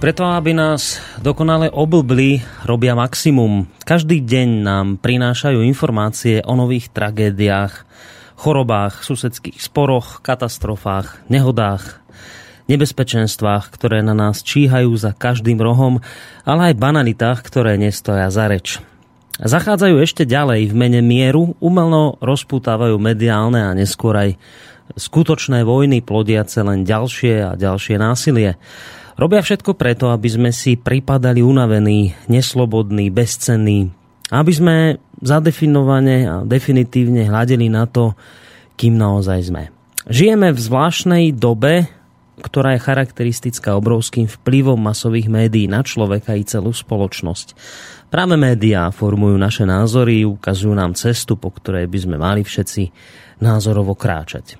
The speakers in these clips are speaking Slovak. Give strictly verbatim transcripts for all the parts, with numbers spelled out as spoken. Preto, aby nás dokonale oblbli, robia maximum. Každý deň nám prinášajú informácie o nových tragédiách, chorobách, susedských sporoch, katastrofách, nehodách, nebezpečenstvách, ktoré na nás číhajú za každým rohom, ale aj banalitách, ktoré nestoja za reč. Zachádzajú ešte ďalej v mene mieru, umelno rozputávajú mediálne a neskôr aj skutočné vojny, plodiace len ďalšie a ďalšie násilie. Robia všetko preto, aby sme si pripadali unavení, neslobodní, bezcenní. Aby sme zadefinovane a definitívne hľadeli na to, kým naozaj sme. Žijeme v zvláštnej dobe, ktorá je charakteristická obrovským vplyvom masových médií na človeka i celú spoločnosť. Práve médiá formujú naše názory, ukazujú nám cestu, po ktorej by sme mali všetci názorovo kráčať.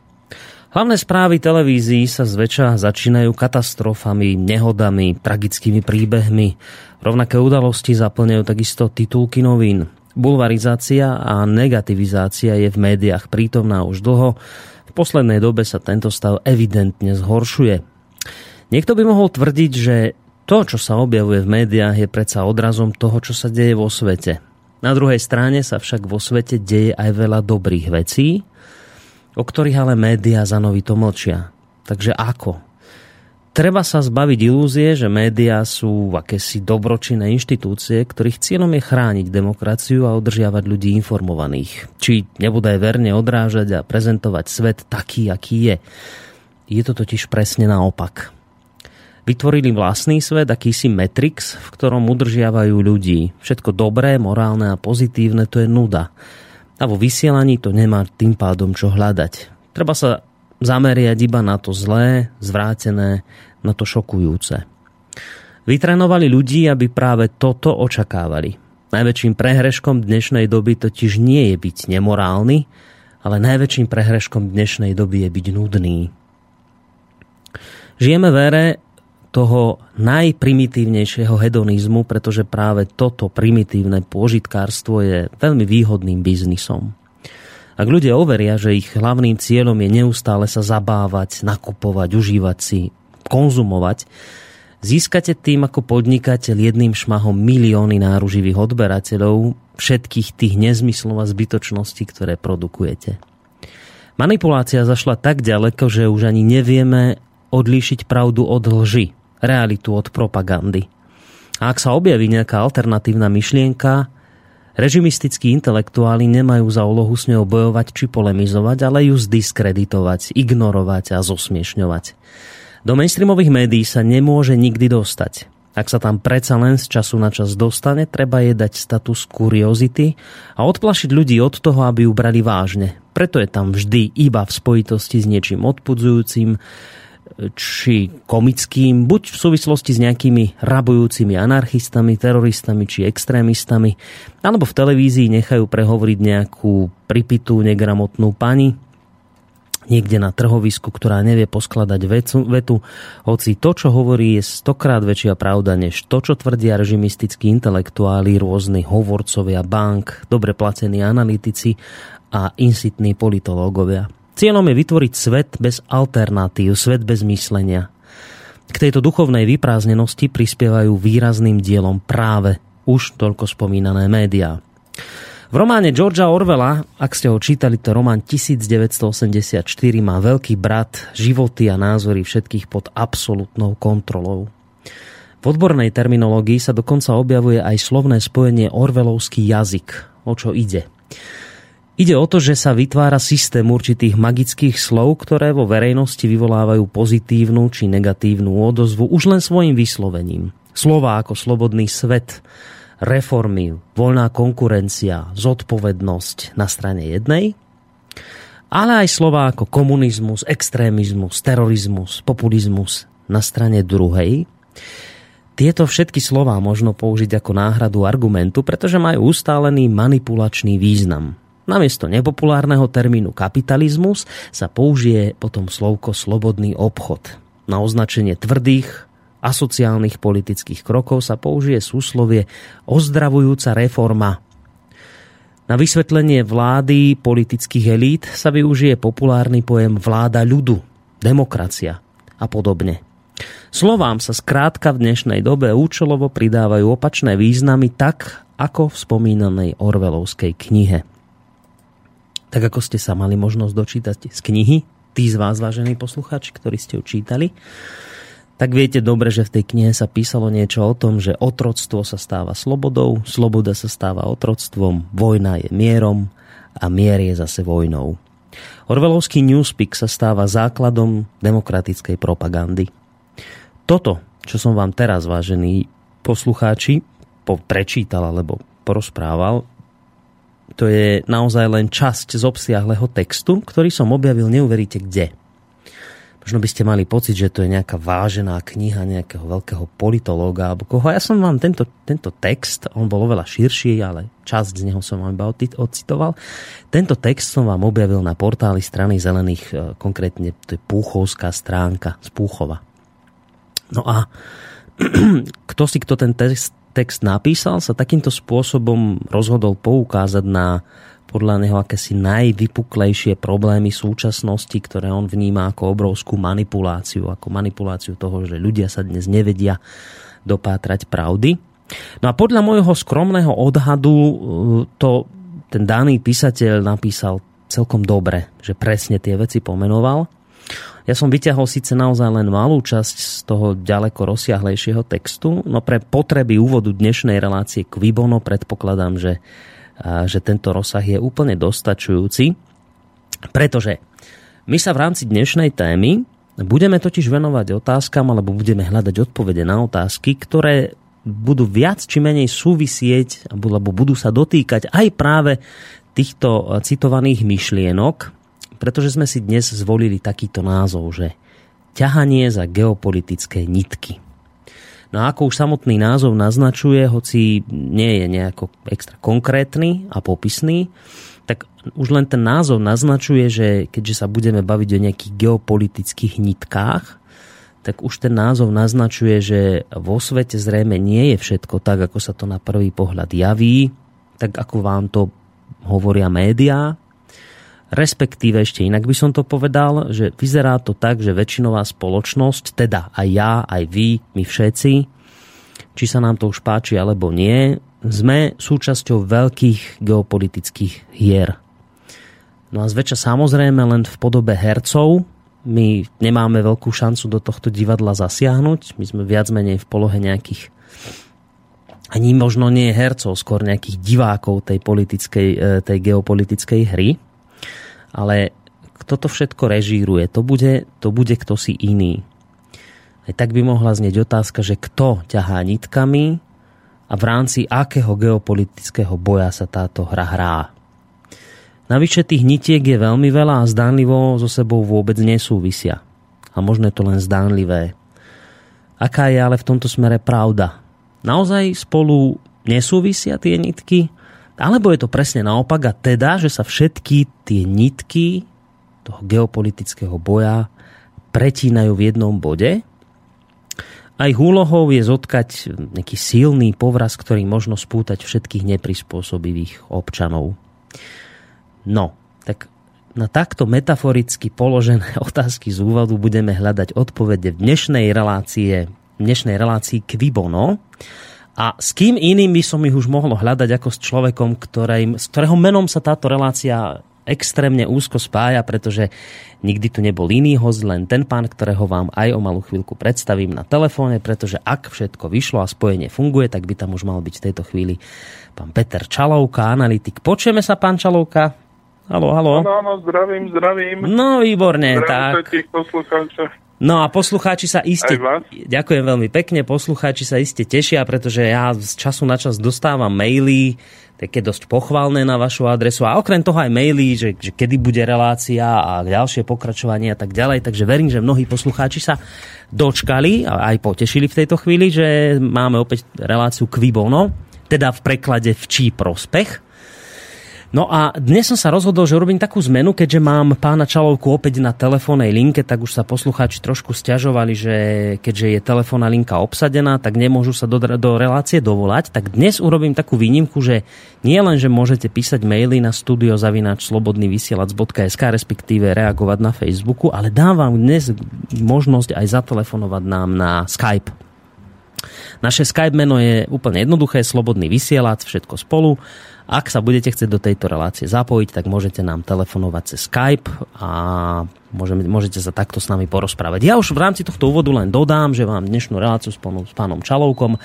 Hlavné správy televízií sa zväčša začínajú katastrofami, nehodami, tragickými príbehmi. Rovnaké udalosti zaplňajú takisto titulky novín. Bulvarizácia a negativizácia je v médiách prítomná už dlho. V poslednej dobe sa tento stav evidentne zhoršuje. Niekto by mohol tvrdiť, že to, čo sa objavuje v médiách, je predsa odrazom toho, čo sa deje vo svete. Na druhej strane sa však vo svete deje aj veľa dobrých vecí, o ktorých ale médiá zanovito mlčia. Takže ako? Treba sa zbaviť ilúzie, že médiá sú akési dobročinné inštitúcie, ktorých cieľom je chrániť demokraciu a udržiavať ľudí informovaných. Či nebudú aj verne odrážať a prezentovať svet taký, aký je. Je to totiž presne naopak. Vytvorili vlastný svet, akýsi Matrix, v ktorom udržiavajú ľudí. Všetko dobré, morálne a pozitívne, to je nuda. A vo vysielaní to nemá tým pádom čo hľadať. Treba sa zameriať iba na to zlé, zvrátené, na to šokujúce. Vytrénovali ľudí, aby práve toto očakávali. Najväčším prehreškom dnešnej doby totiž nie je byť nemorálny, ale najväčším prehreškom dnešnej doby je byť nudný. Žijeme vére toho najprimitívnejšieho hedonizmu, pretože práve toto primitívne pôžitkárstvo je veľmi výhodným biznisom. Ak ľudia overia, že ich hlavným cieľom je neustále sa zabávať, nakupovať, užívať si, konzumovať, získate tým ako podnikateľ jedným šmahom milióny náruživých odberateľov všetkých tých nezmyslov a zbytočností, ktoré produkujete. Manipulácia zašla tak ďaleko, že už ani nevieme odlíšiť pravdu od lži, realitu od propagandy. A ak sa objaví nejaká alternatívna myšlienka, režimistickí intelektuáli nemajú za úlohu s ňou bojovať či polemizovať, ale ju zdiskreditovať, ignorovať a zosmiešňovať. Do mainstreamových médií sa nemôže nikdy dostať. Ak sa tam predsa len z času na čas dostane, treba jej dať status kuriozity a odplašiť ľudí od toho, aby ju brali vážne. Preto je tam vždy iba v spojitosti s niečím odpudzujúcim, či komickým, buď v súvislosti s nejakými rabujúcimi anarchistami, teroristami či extrémistami, alebo v televízii nechajú prehovoriť nejakú pripitú negramotnú pani niekde na trhovisku, ktorá nevie poskladať vetu, hoci to, čo hovorí, je stokrát väčšia pravda, než to, čo tvrdia režimistickí intelektuáli, rôzni hovorcovia bank, dobre placení analytici a insitní politológovia. Cieľom je vytvoriť svet bez alternatív, svet bez myslenia. K tejto duchovnej vyprázdnenosti prispievajú výrazným dielom práve už toľko spomínané médiá. V románe Georgea Orwella, ak ste ho čítali, to román devätnásťstoosemdesiatštyri, má Veľký brat životy a názory všetkých pod absolútnou kontrolou. V odbornej terminológii sa dokonca objavuje aj slovné spojenie orwellovský jazyk. O čo ide? Ide o to, že sa vytvára systém určitých magických slov, ktoré vo verejnosti vyvolávajú pozitívnu či negatívnu odozvu už len svojim vyslovením. Slová ako slobodný svet, reformy, voľná konkurencia, zodpovednosť na strane jednej, ale aj slová ako komunizmus, extrémizmus, terorizmus, populizmus na strane druhej. Tieto všetky slová možno použiť ako náhradu argumentu, pretože majú ustálený manipulačný význam. Namiesto nepopulárneho termínu kapitalizmus sa použije potom slovko slobodný obchod. Na označenie tvrdých, asociálnych politických krokov sa použije súslovie ozdravujúca reforma. Na vysvetlenie vlády politických elít sa využije populárny pojem vláda ľudu, demokracia a podobne. Slovám sa skrátka v dnešnej dobe účelovo pridávajú opačné významy tak, ako v spomínanej Orwellovskej knihe. Tak ako ste sa mali možnosť dočítať z knihy, tí z vás, vážení poslucháči, ktorí ste ju čítali, tak viete dobre, že v tej knihe sa písalo niečo o tom, že otroctvo sa stáva slobodou, sloboda sa stáva otroctvom, vojna je mierom a mier je zase vojnou. Orwellovský newspeak sa stáva základom demokratickej propagandy. Toto, čo som vám teraz, vážení poslucháči, prečítal alebo porozprával, to je naozaj len časť z obsiahleho textu, ktorý som objavil, neuveríte kde. Možno by ste mali pocit, že to je nejaká vážená kniha nejakého veľkého politológa alebo koho. Ja som vám tento, tento text, on bol oveľa širší, ale časť z neho som vám iba odcitoval. Tento text som vám objavil na portáli Strany Zelených, konkrétne to je Púchovská stránka z Púchova. No a kto si kto ten text, text napísal, sa takýmto spôsobom rozhodol poukázať na podľa neho akési najvypuklejšie problémy súčasnosti, ktoré on vníma ako obrovskú manipuláciu, ako manipuláciu toho, že ľudia sa dnes nevedia dopátrať pravdy. No a podľa môjho skromného odhadu to ten daný písateľ napísal celkom dobre, že presne tie veci pomenoval. Ja som vyťahol síce naozaj len malú časť z toho ďaleko rozsiahlejšieho textu, no pre potreby úvodu dnešnej relácie Cui Bono predpokladám, že že tento rozsah je úplne dostačujúci, pretože my sa v rámci dnešnej témy budeme totiž venovať otázkam, alebo budeme hľadať odpovede na otázky, ktoré budú viac či menej súvisieť, alebo budú sa dotýkať aj práve týchto citovaných myšlienok, pretože sme si dnes zvolili takýto názov, že ťahanie za geopolitické nitky. No a ako už samotný názov naznačuje, hoci nie je nejako extra konkrétny a popisný, tak už len ten názov naznačuje, že keďže sa budeme baviť o nejakých geopolitických nitkách, tak už ten názov naznačuje, že vo svete zrejme nie je všetko tak, ako sa to na prvý pohľad javí, tak ako vám to hovoria médiá. Respektíve ešte inak by som to povedal, že vyzerá to tak, že väčšinová spoločnosť, teda aj ja, aj vy, my všetci, či sa nám to už páči alebo nie, sme súčasťou veľkých geopolitických hier. No a zväčša samozrejme len v podobe hercov. My nemáme veľkú šancu do tohto divadla zasiahnuť. My sme viac menej v polohe nejakých, ani možno nie hercov, skôr nejakých divákov tej politickej, tej geopolitickej hry. Ale kto to všetko režíruje, to bude, to bude ktosi iný. Aj tak by mohla znieť otázka, že kto ťahá nitkami a v rámci akého geopolitického boja sa táto hra hrá. Navyše tých nitiek je veľmi veľa a zdánlivo so sebou vôbec nesúvisia. A možno je to len zdánlivé. Aká je ale v tomto smere pravda? Naozaj spolu nesúvisia tie nitky? Alebo je to presne naopak a teda, že sa všetky tie nitky toho geopolitického boja pretínajú v jednom bode a ich úlohou je zotkať nejaký silný povraz, ktorý možno spútať všetkých neprispôsobivých občanov. No, tak na takto metaforicky položené otázky z úvodu budeme hľadať odpovede v dnešnej relácie, v dnešnej relácii Cui Bono. A s kým iným by som ich už mohlo hľadať ako s človekom, ktorým, s ktorého menom sa táto relácia extrémne úzko spája, pretože nikdy tu nebol iný host, len ten pán, ktorého vám aj o malú chvíľku predstavím na telefóne, pretože ak všetko vyšlo a spojenie funguje, tak by tam už mal byť v tejto chvíli pán Peter Čalovka, analytik. Počujeme sa, pán Čalovka? Haló, haló. Áno, áno, zdravím, zdravím. No, výborne, zdravím tak. Zdravím všetkých poslucháčov. No a poslucháči sa iste... Ďakujem veľmi pekne, poslucháči sa iste tešia, pretože ja z času na čas dostávam maily, také dosť pochválne na vašu adresu a okrem toho aj maily, že, že kedy bude relácia a ďalšie pokračovanie a tak ďalej. Takže verím, že mnohí poslucháči sa dočkali a aj potešili v tejto chvíli, že máme opäť reláciu Cui Bono, teda v preklade v čí prospech. No a dnes som sa rozhodol, že urobím takú zmenu, keďže mám pána Čalovku opäť na telefónnej linke, tak už sa poslucháči trošku sťažovali, že keďže je telefónna linka obsadená, tak nemôžu sa do, do relácie dovolať. Tak dnes urobím takú výnimku, že nie len, že môžete písať maily na studio zavináč slobodný vysielač bodka es ká, respektíve reagovať na Facebooku, ale dám vám dnes možnosť aj zatelefonovať nám na Skype. Naše Skype meno je úplne jednoduché, Slobodný vysielač, všetko spolu. Ak sa budete chcieť do tejto relácie zapojiť, tak môžete nám telefonovať cez Skype a môžeme, môžete sa takto s nami porozprávať. Ja už v rámci tohto úvodu len dodám, že vám dnešnú reláciu s pánom, s pánom Čalovkom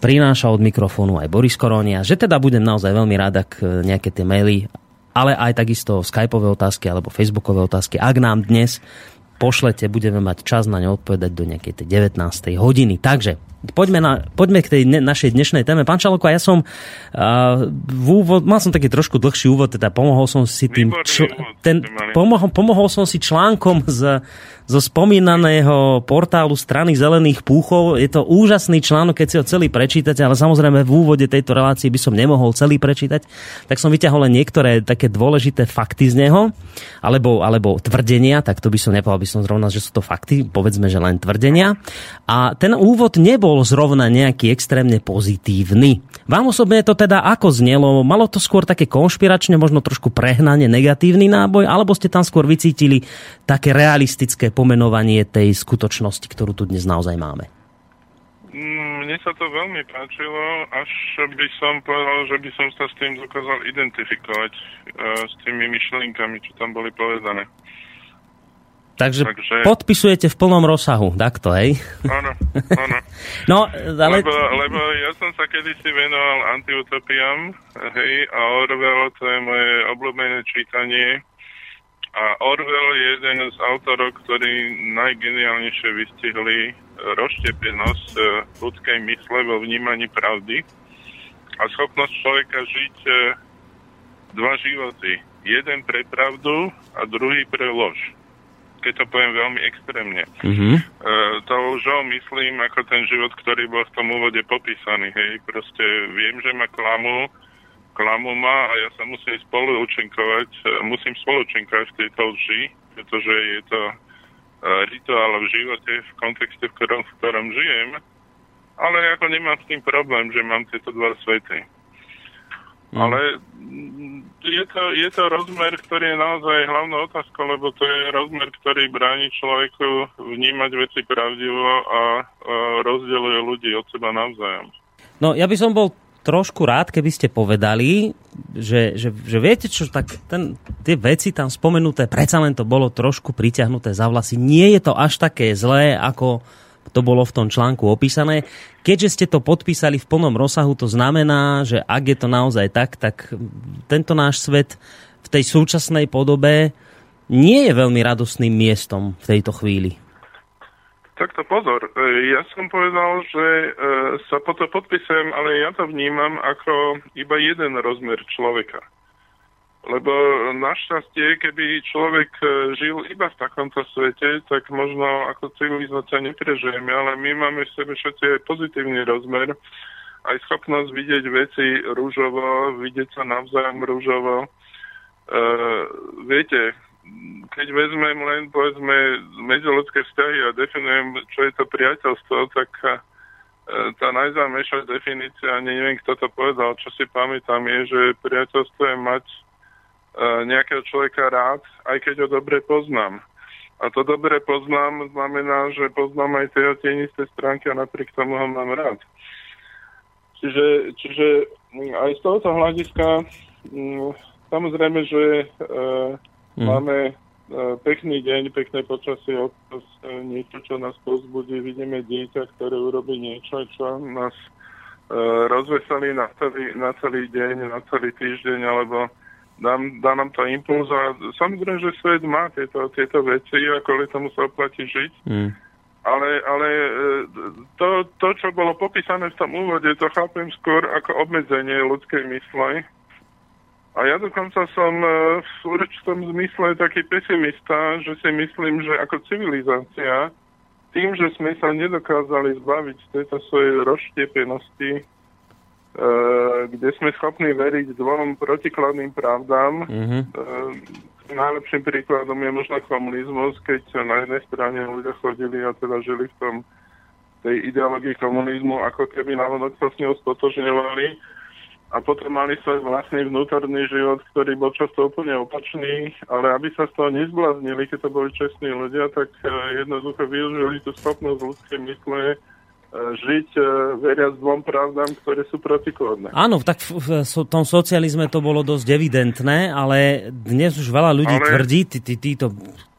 prináša od mikrofónu aj Boris Korónia, že teda budem naozaj veľmi rád, ak nejaké tie maily, ale aj takisto skypeové otázky alebo facebookové otázky, ak nám dnes pošlete, budeme mať čas na ne odpovedať do nejakej tej devätnástej hodiny. Takže poďme, na, poďme k tej ne, našej dnešnej téme. Pán Čalovko, ja som uh, v úvod, mal som taký trošku dlhší úvod, teda pomohol som si tým čl- ten, pomohol, pomohol som si článkom z, zo spomínaného portálu Strany Zelených Púchov. Je to úžasný článok, keď si ho celý prečítate, ale samozrejme v úvode tejto relácie by som nemohol celý prečítať, tak som vyťahol len niektoré také dôležité fakty z neho, alebo, alebo tvrdenia, tak to by som nepovedal, som zrovna, že sú to fakty, povedzme, že len tvrdenia. A ten úvod nebol zrovna nejaký extrémne pozitívny. Vám osobne to teda ako znelo? Malo to skôr také konšpiračne, možno trošku prehnane negatívny náboj, alebo ste tam skôr vycítili také realistické pomenovanie tej skutočnosti, ktorú tu dnes naozaj máme? Mne sa to veľmi páčilo, až by som povedal, že by som sa s tým dokázal identifikovať, s tými myšlienkami, čo tam boli povedané. Takže, Takže podpisujete v plnom rozsahu, takto, hej? Áno, áno. No, ale... lebo, lebo ja som sa kedysi venoval antiutopiám, hej, a Orwell, to je moje obľúbené čítanie. A Orwell je jeden z autorov, ktorí najgeniálnejšie vystihli rozštiepenosť ľudskej mysle vo vnímaní pravdy a schopnosť človeka žiť dva životy. Jeden pre pravdu a druhý pre lož. Keď to poviem veľmi extrémne. Mm-hmm. E, to už myslím ako ten život, ktorý bol v tom úvode popísaný. Hej. Proste viem, že ma klamu, klamu ma a ja sa musím spoluúčinkovať, musím spoluúčinkovať v tejto lži, pretože je to e, rituál v živote, v kontexte, v ktorom, v ktorom žijem. Ale ako nemám s tým problém, že mám tieto dva svety. Mm. Ale je to, je to rozmer, ktorý je naozaj hlavná otázka, lebo to je rozmer, ktorý bráni človeku vnímať veci pravdivo a, a rozdeľuje ľudí od seba navzájom. No, ja by som bol trošku rád, keby ste povedali, že, že, že viete čo, tak ten, tie veci tam spomenuté, predsa len to bolo trošku pritiahnuté za vlasy. Nie je to až také zlé, ako to bolo v tom článku opísané. Keďže ste to podpísali v plnom rozsahu, to znamená, že ak je to naozaj tak, tak tento náš svet v tej súčasnej podobe nie je veľmi radostným miestom v tejto chvíli. Takto pozor. Ja som povedal, že sa po to podpisujem, ale ja to vnímam ako iba jeden rozmer človeka. Lebo našťastie, keby človek žil iba v takomto svete, tak možno ako civilizácia neprežijeme, ale my máme v sebe všetci pozitívny rozmer, aj schopnosť vidieť veci rúžovo, vidieť sa navzájom rúžovo. E, viete, keď vezmem len, povedzme, medziľudské vzťahy a definujem, čo je to priateľstvo, tak tá najznámejšia definícia, neviem, kto to povedal, čo si pamätám, je, že priateľstvo je mať nejakého človeka rád, aj keď ho dobre poznám. A to dobre poznám znamená, že poznám aj tie tienisté stránky a napriek tomu ho mám rád. Čiže, čiže aj z tohoto hľadiska mh, samozrejme, že e, mm. máme e, pekný deň, pekné počasie, občas e, niečo, čo nás povzbudí, vidíme dieťa, ktoré urobí niečo, čo nás e, rozveselí na celý, na celý deň, na celý týždeň, alebo Dám, dá nám to impuls a samozrejme, že svet má tieto, tieto veci a kvôli tomu sa oplatí žiť. Mm. Ale, ale to, to, čo bolo popísané v tom úvode, to chápem skôr ako obmedzenie ľudskej mysle. A ja dokonca som v určitom zmysle taký pesimista, že si myslím, že ako civilizácia, tým, že sme sa nedokázali zbaviť tejto svojej rozštiepenosti, kde sme schopní veriť dvom protikladným pravdám. Mm-hmm. Najlepším príkladom je možno komunizmus, keď na jednej strane ľudia chodili a teda žili v tom tej ideológii komunizmu, ako keby náhodou sa s ňou stotožňovali, a potom mali svoj vlastný vnútorný život, ktorý bol často úplne opačný, ale aby sa z toho nezbláznili, keď to boli čestní ľudia, tak jednoducho využili tú schopnosť ľudskej mysle žiť veriac dvom pravdám, ktoré sú protikladné. Áno, tak v tom socializme to bolo dosť evidentné, ale dnes už veľa ľudí ale... tvrdí, tí, tí, títo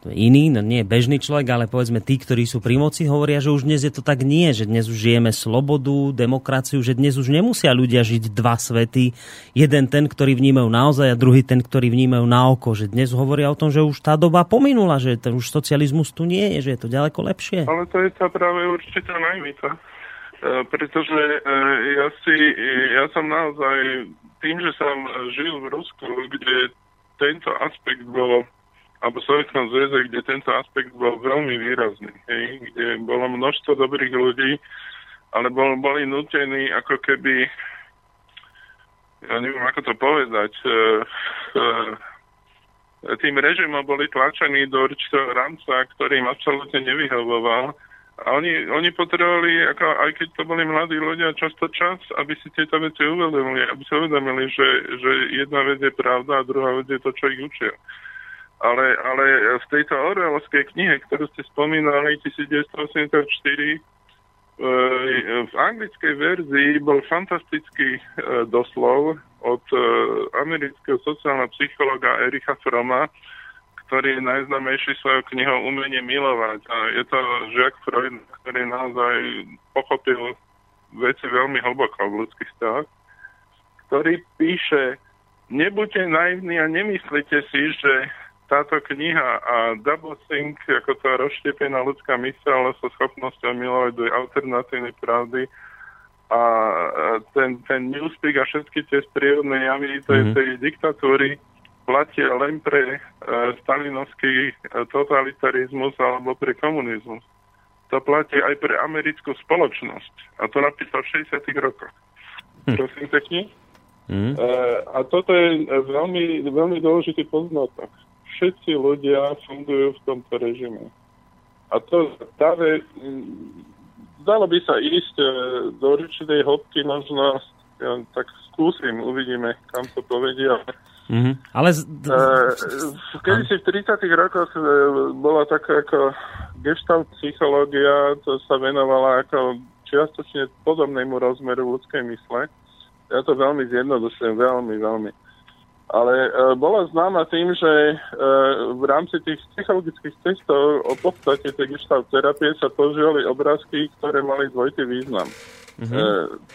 iní, no nie bežný človek, ale povedzme tí, ktorí sú pri moci, hovoria, že už dnes je to tak nie, že dnes už žijeme slobodu, demokraciu, že dnes už nemusia ľudia žiť dva svety, jeden ten, ktorý vnímajú naozaj, a druhý ten, ktorý vnímajú na oko, že dnes hovoria o tom, že už tá doba pominula, že to už socializmus tu nie je, že je to ďaleko lepšie. Ale to je tá práve určite najmýta, e, pretože e, ja si, e, ja som naozaj tým, že som žil v Rusku, kde tento aspekt bol alebo v Sovietskom zväze, kde tento aspekt bol veľmi výrazný, hej, kde bolo množstvo dobrých ľudí, ale bol, boli nútení ako keby, ja neviem ako to povedať, e, e, tým režimom boli tlačení do určitého rámca, ktorý im absolútne nevyhovoval. A oni, oni potrebovali, ako, aj keď to boli mladí ľudia, často čas, aby si tieto veci uvedomili, aby si uvedomili, že, že jedna vec je pravda a druhá vec je to, čo ich učia. Ale, ale v tejto orwellovskej knihe, ktorú ste spomínali, devätnásťstoosemdesiatštyri, v anglickej verzii bol fantastický doslov od amerického sociálneho psychologa Ericha Fromma, ktorý je najznámejší svojou knihou Umenie milovať. A je to žiak Freud, ktorý naozaj pochopil veci veľmi hlboko v ľudských vzťahoch, ktorý píše: nebuďte naivní a nemyslite si, že táto kniha a double think, ako tá rozštiepená ľudská myseľ so schopnosťou milovať do alternatívnej pravdy a ten, ten newspeak a všetky tie sprievodné javy tej, tej diktatúry platia len pre e, stalinovský totalitarizmus alebo pre komunizmus. To platí aj pre americkú spoločnosť. A to napísal v šesťdesiatych rokoch. Hm. Prosím pekne. Hm. E, a toto je veľmi, veľmi dôležitý poznatok. Všetci ľudia fungujú v tomto režime. A to dáve, dalo by sa ísť do určitej hĺbky, možno ja, tak skúsim, uvidíme, kam to povedia. Mm-hmm. Ale z... Kedy si v tridsiatych rokoch bola taká ako gestalt psychológia, to sa venovala ako čiastočne podobnému rozmeru ľudskej mysle. Ja to veľmi zjednodušujem, veľmi, veľmi. Ale e, bola známa tým, že e, v rámci tých psychologických testov o podstate tej gestalt terapie sa používali obrázky, ktoré mali dvojitý význam. Mm-hmm. E,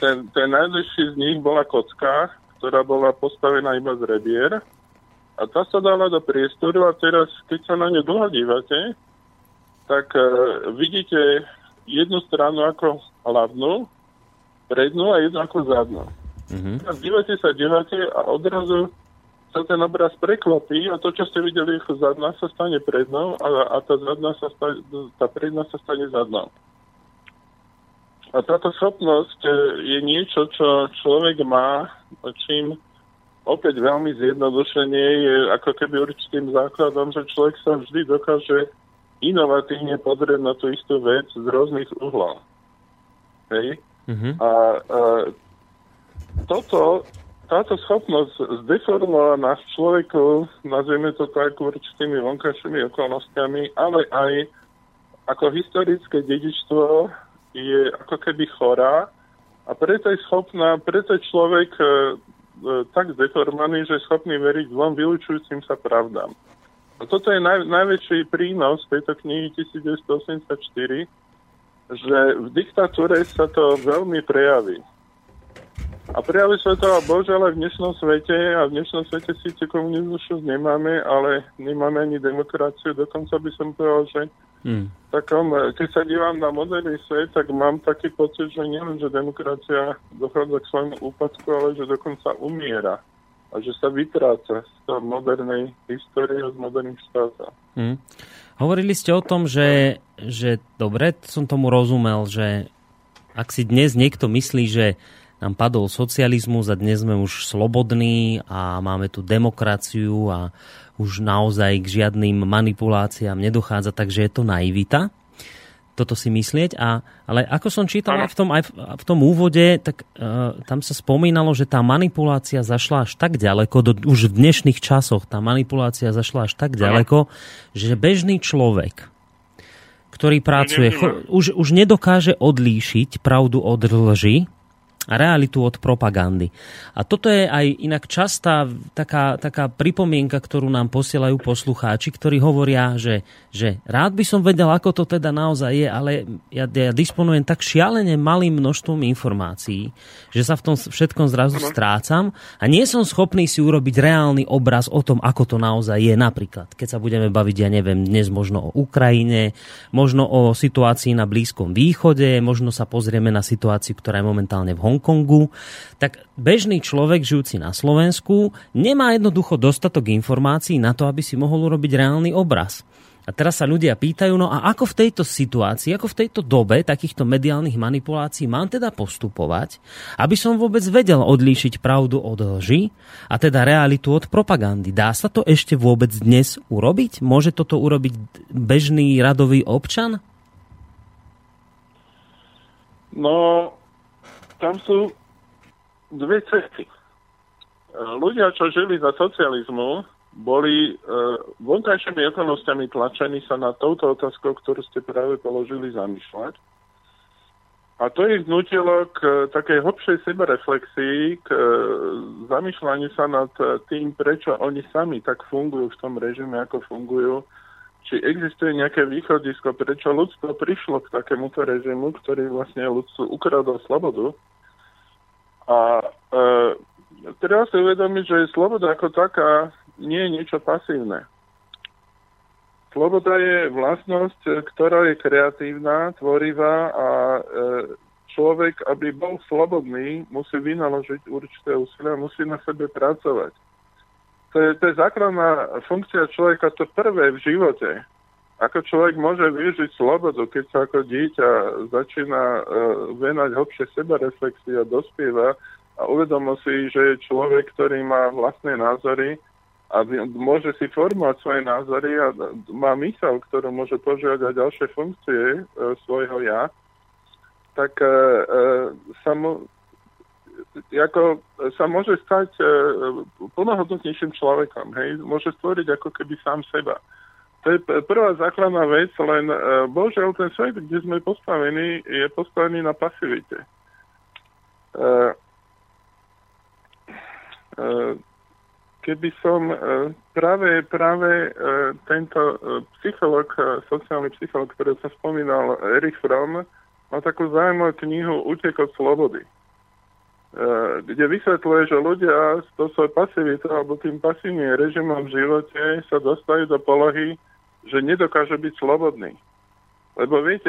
ten, ten najbližší z nich bola kocka, ktorá bola postavená iba z rebier, a tá sa dala do priestoru, a teraz, keď sa na ňu dlho dívate, tak e, vidíte jednu stranu ako hlavnú, prednú a jednu ako zadnú. Mm-hmm. Teraz dívate sa, dívate a odrazu sa ten obraz preklopí a to, čo ste videli ako zadná, sa stane prednou a, a tá, zadná sa stane, tá predná sa stane zadnou. A táto schopnosť je niečo, čo človek má, čím opäť veľmi zjednodušenie je ako keby určitým základom, že človek sa vždy dokáže inovatívne pozrieť na tú istú vec z rôznych uhlov. Hej? Mm-hmm. A, a toto Táto schopnosť zdeformovala nás človekov, nazveme to tak, určitými vonkajšími okolnostiami, ale aj ako historické dedičstvo je ako keby chorá, a preto je schopná, preto je človek e, e, tak zdeformovaný, že je schopný veriť dvom vylučujúcim sa pravdám. A toto je naj, najväčší prínos tejto knihy devätnásťstoosemdesiatštyri, že v diktatúre sa to veľmi prejaví. A prejaví sa to, bože, ale v dnešnom svete, a v dnešnom svete síce komunizmus už nemáme, ale nemáme ani demokraciu, dokonca by som povedal, že hmm. takom, keď sa dívam na moderný svet, tak mám taký pocit, že nielen, že demokracia dochádza k svojmu úpadku, ale že dokonca umiera a že sa vytráca z toho modernej histórie, z moderných štátov. Hmm. Hovorili ste o tom, že, že dobre, som tomu rozumel, že ak si dnes niekto myslí, že nám padol socializmus a dnes sme už slobodní a máme tu demokraciu a už naozaj k žiadnym manipuláciám nedochádza, takže je to naivita toto si myslieť. A, ale ako som čítal aj v tom, aj v, v tom úvode, tak uh, tam sa spomínalo, že tá manipulácia zašla až tak ďaleko, do, už v dnešných časoch tá manipulácia zašla až tak ďaleko, že bežný človek, ktorý pracuje, cho, už, už nedokáže odlíšiť pravdu od lži a realitu od propagandy. A toto je aj inak častá taká, taká pripomienka, ktorú nám posielajú poslucháči, ktorí hovoria, že, že rád by som vedel, ako to teda naozaj je, ale ja, ja disponujem tak šialene malým množstvom informácií, že sa v tom všetkom zrazu strácam a nie som schopný si urobiť reálny obraz o tom, ako to naozaj je. Napríklad, keď sa budeme baviť, ja neviem, dnes možno o Ukrajine, možno o situácii na Blízkom východe, možno sa pozrieme na situáciu, ktorá je momentálne v Hongkongu, Hongkongu, tak bežný človek žijúci na Slovensku nemá jednoducho dostatok informácií na to, aby si mohol urobiť reálny obraz. A teraz sa ľudia pýtajú, no a ako v tejto situácii, ako v tejto dobe takýchto mediálnych manipulácií mám teda postupovať, aby som vôbec vedel odlíšiť pravdu od lži a teda realitu od propagandy. Dá sa to ešte vôbec dnes urobiť? Môže toto urobiť bežný radový občan? No... Tam sú dve cesty. Ľudia, čo žili za socializmu, boli vonkajšími okolnostiami tlačení sa na touto otázku, ktorú ste práve položili, zamýšľať. A to ich nutilo k takej hlbšej sebereflexii, k zamýšľaniu sa nad tým, prečo oni sami tak fungujú v tom režime, ako fungujú. Či existuje nejaké východisko, prečo ľudstvo prišlo k takémuto režimu, ktorý vlastne ľudstvu ukradol slobodu. A e, treba si uvedomiť, že sloboda ako taká nie je niečo pasívne. Sloboda je vlastnosť, ktorá je kreatívna, tvorivá a e, človek, aby bol slobodný, musí vynaložiť určité úsilie, musí na sebe pracovať. To je, to je základná funkcia človeka, to prvé v živote. Ako človek môže využiť slobodu, keď sa ako dieťa začína uh, venať hlbšie sebareflexii a dospieva a uvedomí si, že je človek, ktorý má vlastné názory a môže si formovať svoje názory a má myseľ, ktorú môže požiadať ďalšie funkcie uh, svojho ja, tak uh, uh, sa mu... ako sa môže stať e, plnohodnotnejším človekom, hej? Môže stvoriť ako keby sám seba. To je prvá základná vec, len e, bohužiaľ ten svet, kde sme postavení, je postavený na pasivite. E, e, keby som e, práve, práve e, tento psycholog, sociálny psycholog, ktorý som spomínal, Erich Fromm, má takú zaujímavú knihu Útek od slobody, kde vysvetľuje, že ľudia s tou svojou pasivitou alebo tým pasívnym režimom v živote sa dostajú do polohy, že nedokáže byť slobodný. Lebo viete,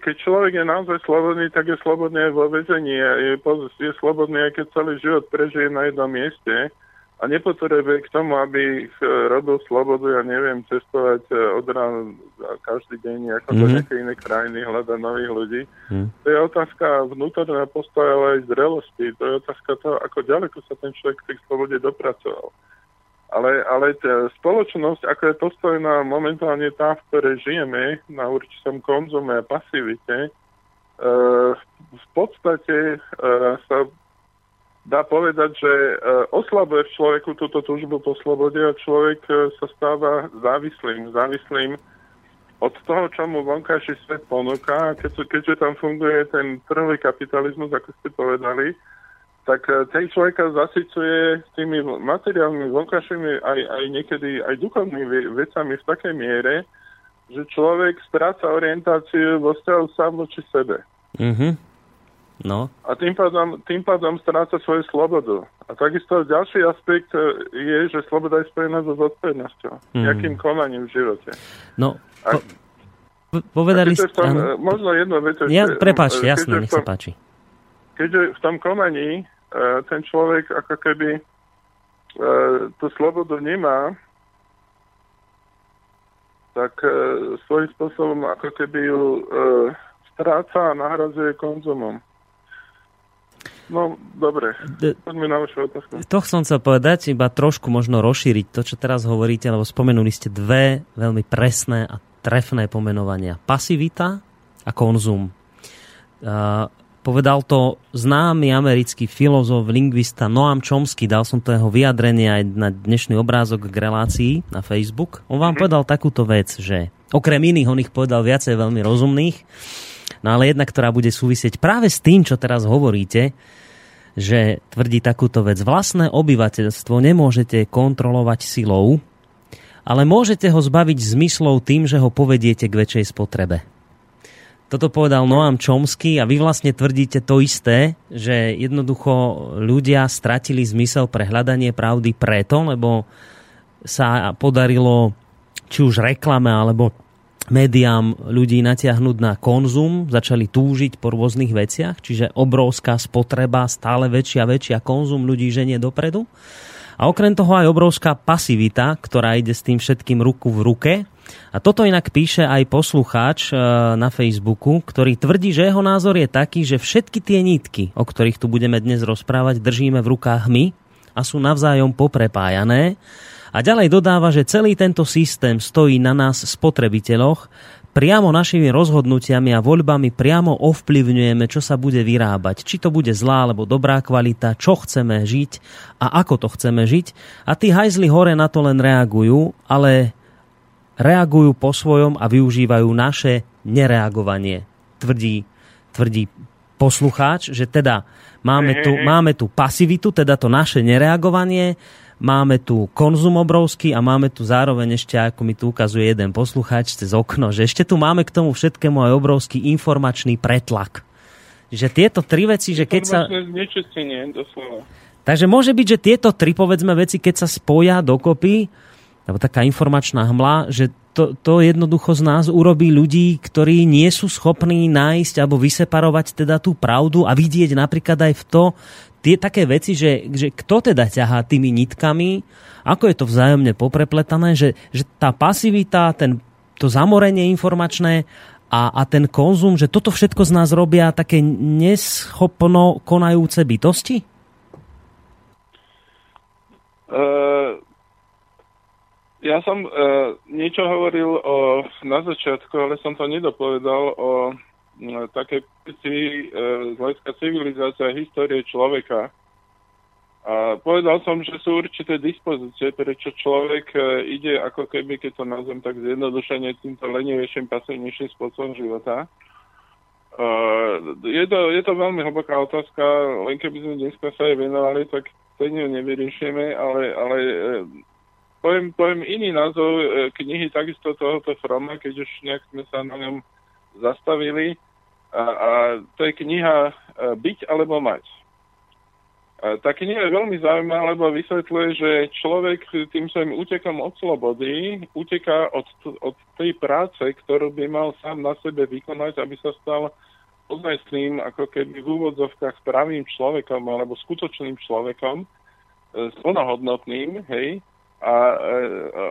keď človek je naozaj slobodný, tak je slobodný aj vo väzení, je, je slobodný aj keď celý život prežije na jednom mieste a nepotrebuje k tomu, aby robil slobodu, ja neviem, cestovať od rána každý deň ako do mm. nejakej inej krajiny, hľadať nových ľudí. Mm. To je otázka vnútorného postoja, ale aj zrelosti. To je otázka toho, ako ďaleko sa ten človek k tej slobode dopracoval. Ale, ale spoločnosť, ako je postojená momentálne tá, v ktorej žijeme, na určitom konzume a pasivite, e, v podstate e, sa... dá povedať, že oslabuje v človeku túto túžbu po slobode a človek sa stáva závislým. Závislým od toho, čo mu vonkajší svet ponúka. Keď, keďže tam funguje ten trhový kapitalizmus, ako ste povedali, tak ten človeka zasycuje tými materiálmi vonkajšími aj, aj niekedy aj duchovnými vecami v takej miere, že človek stráca orientáciu vo vzťahu sám voči sebe. Mhm. No. A tým pádom, tým pádom stráca svoju slobodu. A takisto ďalší aspekt je, že sloboda je spojená so zodpovednosťou. Mm. Nejakým konaním v živote. No, po, povedali ste... Tam, možno jedno, viete... Ja, prepáč, jasné, nech sa páči. Keďže v tom konaní ten človek ako keby tú slobodu nemá, tak svojím spôsobom ako keby ju stráca a nahrazuje konzumom. No, dobre. Poďme na vašu otázku. To chcem sa povedať, iba trošku možno rozšíriť to, čo teraz hovoríte, lebo spomenuli ste dve veľmi presné a trefné pomenovania. Pasivita a konzum. Uh, povedal to známy americký filozof, lingvista Noam Chomsky, dal som to jeho vyjadrenie aj na dnešný obrázok k relácii na Facebook. On vám mm-hmm. povedal takúto vec, že okrem iných, on ich povedal viacej veľmi rozumných, no ale jedna, ktorá bude súvisieť práve s tým, čo teraz hovoríte, že tvrdí takúto vec. Vlastné obyvateľstvo nemôžete kontrolovať silou, ale môžete ho zbaviť zmyslov tým, že ho povediete k väčšej spotrebe. Toto povedal Noam Chomsky a vy vlastne tvrdíte to isté, že jednoducho ľudia stratili zmysel pre hľadanie pravdy preto, lebo sa podarilo či už reklame alebo médiám ľudí natiahnuť na konzum, začali túžiť po rôznych veciach, čiže obrovská spotreba, stále väčšia a väčšia, konzum ľudí ženie dopredu. A okrem toho aj obrovská pasivita, ktorá ide s tým všetkým ruku v ruke. A toto inak píše aj poslucháč na Facebooku, ktorý tvrdí, že jeho názor je taký, že všetky tie nitky, o ktorých tu budeme dnes rozprávať, držíme v rukách my a sú navzájom poprepájané. A ďalej dodáva, že celý tento systém stojí na nás spotrebiteľoch, priamo našimi rozhodnutiami a voľbami priamo ovplyvňujeme, čo sa bude vyrábať, či to bude zlá alebo dobrá kvalita, čo chceme žiť a ako to chceme žiť. A tí hajzli hore na to len reagujú, ale reagujú po svojom a využívajú naše nereagovanie, tvrdí, tvrdí poslucháč, že teda máme tu, máme tu pasivitu, teda to naše nereagovanie, máme tu konzum obrovský a máme tu zároveň ešte, ako mi tu ukazuje jeden poslucháč cez okno, že ešte tu máme k tomu všetkému aj obrovský informačný pretlak. Že tieto tri veci, že keď sa... Nečistenie, doslova. Takže môže byť, že tieto tri, povedzme, veci, keď sa spoja dokopy, alebo taká informačná hmla, že to, to jednoducho z nás urobí ľudí, ktorí nie sú schopní nájsť alebo vyseparovať teda tú pravdu a vidieť napríklad aj v to, tie také veci, že, že kto teda ťahá tými nitkami, ako je to vzájomne poprepletané, že, že tá pasivita, ten, to zamorenie informačné a, a ten konzum, že toto všetko z nás robia také neschopno konajúce bytosti? Uh, ja som uh, niečo hovoril o, na začiatku, ale som to nedopovedal o také veci z hľadiska civilizácie a histórie človeka. A povedal som, že sú určité dispozície, prečo človek ide ako keby, keď to nazvem tak zjednodušene, týmto lenivejším, pasívnejším spôsobom života. Je to, je to veľmi hlboká otázka, len keby sme dneska sa jej venovali, tak to ňu nevyriešime, ale, ale poviem, poviem iný názov knihy takisto tohoto Fromma, keď už nejak sme sa na ňom zastavili. A, a to je kniha Byť alebo mať. A tá kniha je veľmi zaujímavá, lebo vysvetľuje, že človek tým svojím útekom od slobody uteká od, od tej práce, ktorú by mal sám na sebe vykonať, aby sa stal ozajstným, ako keby v úvodzovkách pravým človekom alebo skutočným človekom, plnohodnotným, hej. A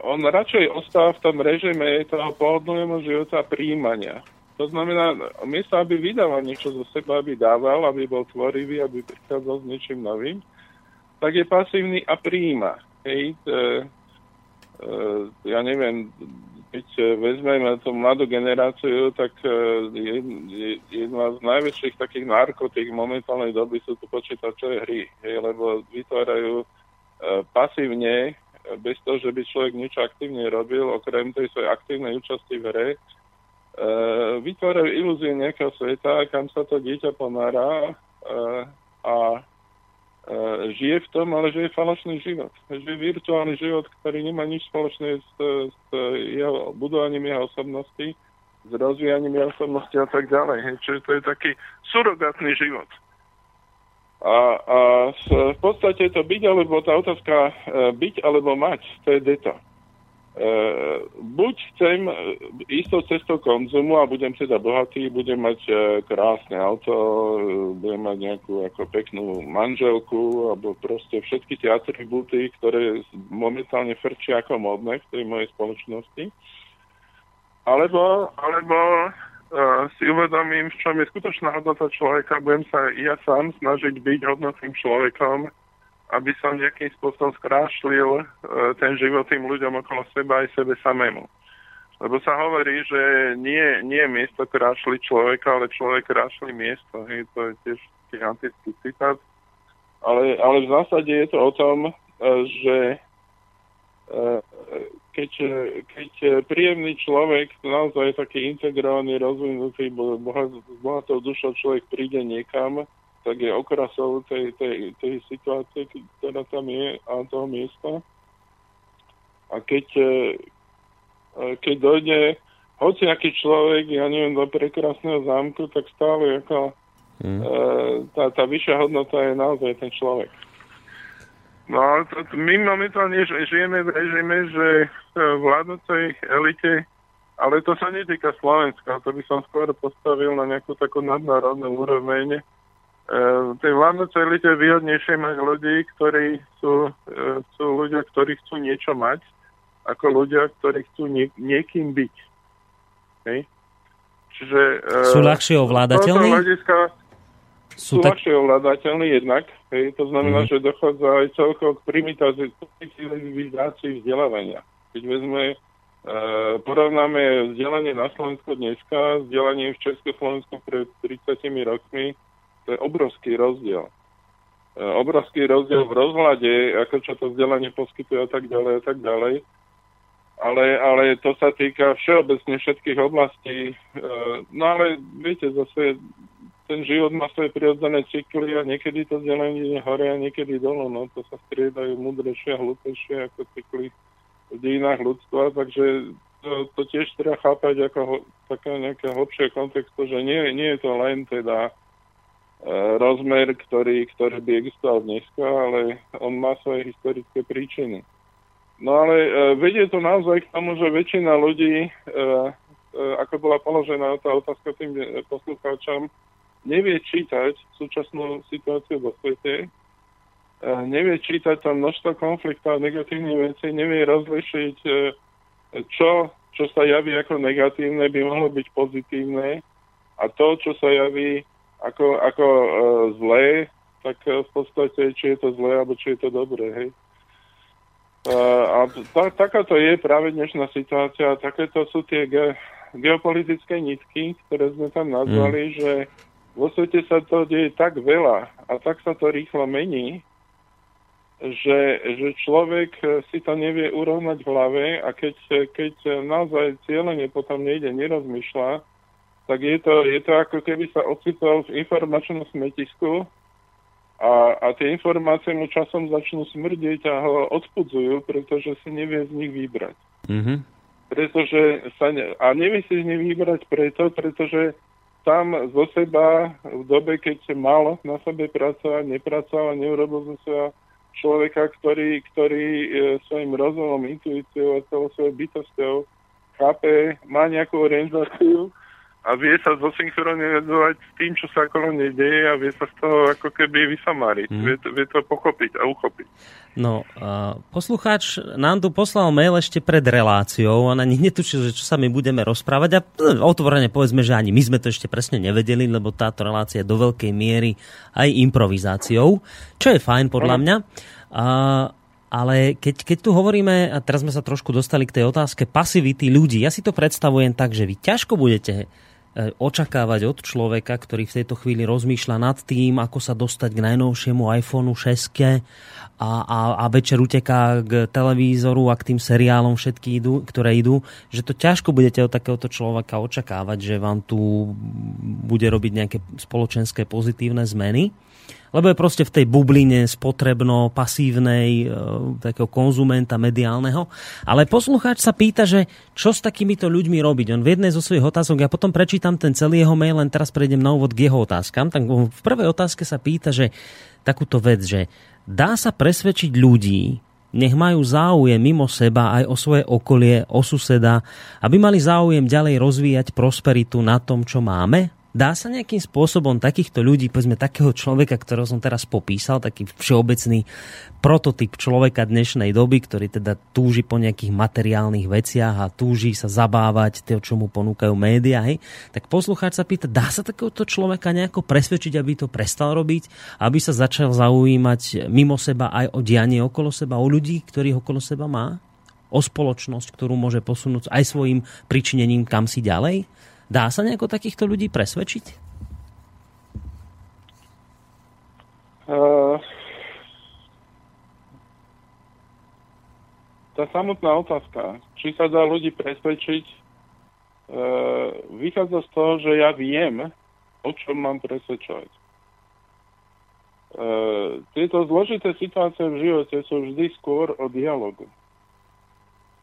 on radšej ostáva v tom režime toho pohodlného života príjmania. To znamená, miesto, aby vydával niečo zo seba, aby dával, aby bol tvorivý, aby prichádzal s niečím novým, tak je pasívny a príjma. Hej, e, e, ja neviem, keď vezmeme tú mladú generáciu, tak e, jedna z najväčších takých narkotík momentálnej doby sú tu počítačové hry, hej, lebo vytvárajú e, pasívne, bez toho, že by človek niečo aktívne robil, okrem tej svojej aktívnej účasti v hre, Uh, vytvárajú ilúziu nejakého sveta, kam sa to dieťa ponára uh, a uh, žije v tom, ale žije falošný život. Žije virtuálny život, ktorý nemá nič spoločné s, s jeho budovaním jeho osobnosti, s rozvíjaním jeho osobnosti a tak ďalej. Čiže to je taký surogátny život. A, a v podstate to byť, alebo tá otázka byť, alebo mať, to je deta. Uh, buď chcem istou cestou konzumu a budem teda bohatý, budem mať uh, krásne auto, uh, budem mať nejakú ako peknú manželku alebo proste všetky tie atribúty, ktoré momentálne frčia ako modné v tej mojej spoločnosti. Alebo, alebo uh, si uvedomím, v čom je skutočná hodnota človeka, budem sa ja sám snažiť byť hodnotným človekom, aby som nejakým spôsobom skrášlil ten život tým ľuďom okolo seba aj sebe samému. Lebo sa hovorí, že nie, nie je miesto krášli človeka, ale človek krášli miesto. Hej, to je tiež gigantický citát. Ale, ale v zásade je to o tom, že keď, keď príjemný človek, naozaj taký integrovaný, rozvinutý, bohatou dušou človek príde niekam, tak je okrasou tej, tej, tej situácie, ktorá tam je a toho miesta. A keď... keď dojde hociaký človek, ja neviem, do prekrásneho zámku, tak stále ako mm. e, tá, tá vyššia hodnota je naozaj ten človek. No ale to, my momentálne žijeme v režime, že vládnocej elite, ale to sa netýka Slovenska, to by som skôr postavil na nejakú takú nadnárodnú úroveň. E, tej vládnocej elite je výhodnejšie mať ľudí, ktorí sú, e, sú ľudia, ktorí chcú niečo mať, ako ľudia, ktorí chcú nie, niekým byť. Hej. Čiže, sú ľahšie ovládateľní? Hľadiska, sú sú tak... ľahšie ovládateľní jednak. Hej. To znamená, mm. že dochádza aj celkovo k primitivizácii vzdelávania. Keď vezme, e, porovnáme vzdelanie na Slovensku dneska, vzdelanie v Československu pred tridsiatimi rokmi, to je obrovský rozdiel. E, obrovský rozdiel v rozhľade, ako čo to vzdelanie poskytuje a tak ďalej a tak ďalej. Ale, ale to sa týka všeobecne všetkých oblastí. No ale viete, zase ten život má svoje prirodzené cykly a niekedy to vzdelanie je hore a niekedy dolu. No to sa striedajú múdrejšie a hlúpejšie ako cykly v dejinách ľudstva. Takže to, to tiež treba chápať ako také nejaké hlbšie kontextu, že nie, nie je to len teda rozmer, ktorý, ktorý by existoval dneska, ale on má svoje historické príčiny. No ale e, vedie to naozaj k tomu, že väčšina ľudí, e, e, ako bola položená tá otázka tým poslucháčom, nevie čítať súčasnú situáciu vo svete, e, nevie čítať tam množstvo konfliktov a negatívnych vecí, nevie rozlišiť, e, čo, čo sa javí ako negatívne, by mohlo byť pozitívne a to, čo sa javí ako, ako e, zlé, tak e, v podstate, či je to zlé, alebo či je to dobré, hej. A tá, takáto je práve dnešná situácia. Takéto sú tie ge, geopolitické nitky, ktoré sme tam nazvali, mm. že vo svete sa to deje tak veľa a tak sa to rýchlo mení, že, že človek si to nevie urovnať v hlave a keď, keď naozaj cieľene potom nejde, nerozmýšľa, tak je to, je to ako keby sa ocitol v informačnom smetisku. A, a tie informácie mu časom začnú smrdieť a ho odpudzujú, pretože si nevie z nich vybrať. Mm-hmm. Pretože sa ne, a nevie si z nich vybrať preto, pretože tam zo seba v dobe, keď málo na sebe pracoval, nepracoval, neurobil zo seba človeka, ktorý, ktorý e, svojim rozumom, intuíciou a celou svojou bytosťou chápe, má nejakú orientáciu a vie sa zosynchronizovať s tým, čo sa okolo nej deje a vie sa z toho ako keby vysamáriť. Mm. Vie, vie to pochopiť a uchopiť. No, uh, poslucháč nám tu poslal mail ešte pred reláciou. On ani netučil, že čo sa my budeme rozprávať a otvorene povedzme, že ani my sme to ešte presne nevedeli, lebo táto relácia je do veľkej miery aj improvizáciou, čo je fajn podľa mňa. Uh, Ale keď, keď tu hovoríme, a teraz sme sa trošku dostali k tej otázke pasivity ľudí, ja si to predstavujem tak, že vy ťažko budete očakávať od človeka, ktorý v tejto chvíli rozmýšľa nad tým, ako sa dostať k najnovšiemu iPhone šesť a, a, a večer uteká k televízoru a k tým seriálom všetky idú, ktoré idú, že to ťažko budete od takéhoto človeka očakávať, že vám tu bude robiť nejaké spoločenské pozitívne zmeny. Lebo je proste v tej bubline spotrebno, pasívnej, takého konzumenta mediálneho. Ale poslucháč sa pýta, že čo s takýmito ľuďmi robiť. On v jednej zo svojich otázok, ja potom prečítam ten celý jeho mail, len teraz prejdem na úvod k jeho otázkam. Tak v prvej otázke sa pýta, že takúto vec, že dá sa presvedčiť ľudí, nech majú záujem mimo seba aj o svoje okolie, o suseda, aby mali záujem ďalej rozvíjať prosperitu na tom, čo máme? Dá sa nejakým spôsobom takýchto ľudí, povedzme takého človeka, ktorého som teraz popísal, taký všeobecný prototyp človeka dnešnej doby, ktorý teda túži po nejakých materiálnych veciach a túži sa zabávať to, čo mu ponúkajú médiá, hej? Tak poslucháč sa pýta, dá sa takéhoto človeka nejako presvedčiť, aby to prestal robiť, aby sa začal zaujímať mimo seba aj o dianie okolo seba, o ľudí, ktorých okolo seba má, o spoločnosť, ktorú môže posunúť aj svojim pričinením kam si ďalej? Dá sa nejako takýchto ľudí presvedčiť? Uh, tá samotná otázka, či sa dá ľudí presvedčiť, uh, vychádza z toho, že ja viem, o čom mám presvedčovať. Uh, tieto zložité situácie v živote sú vždy skôr o dialogu.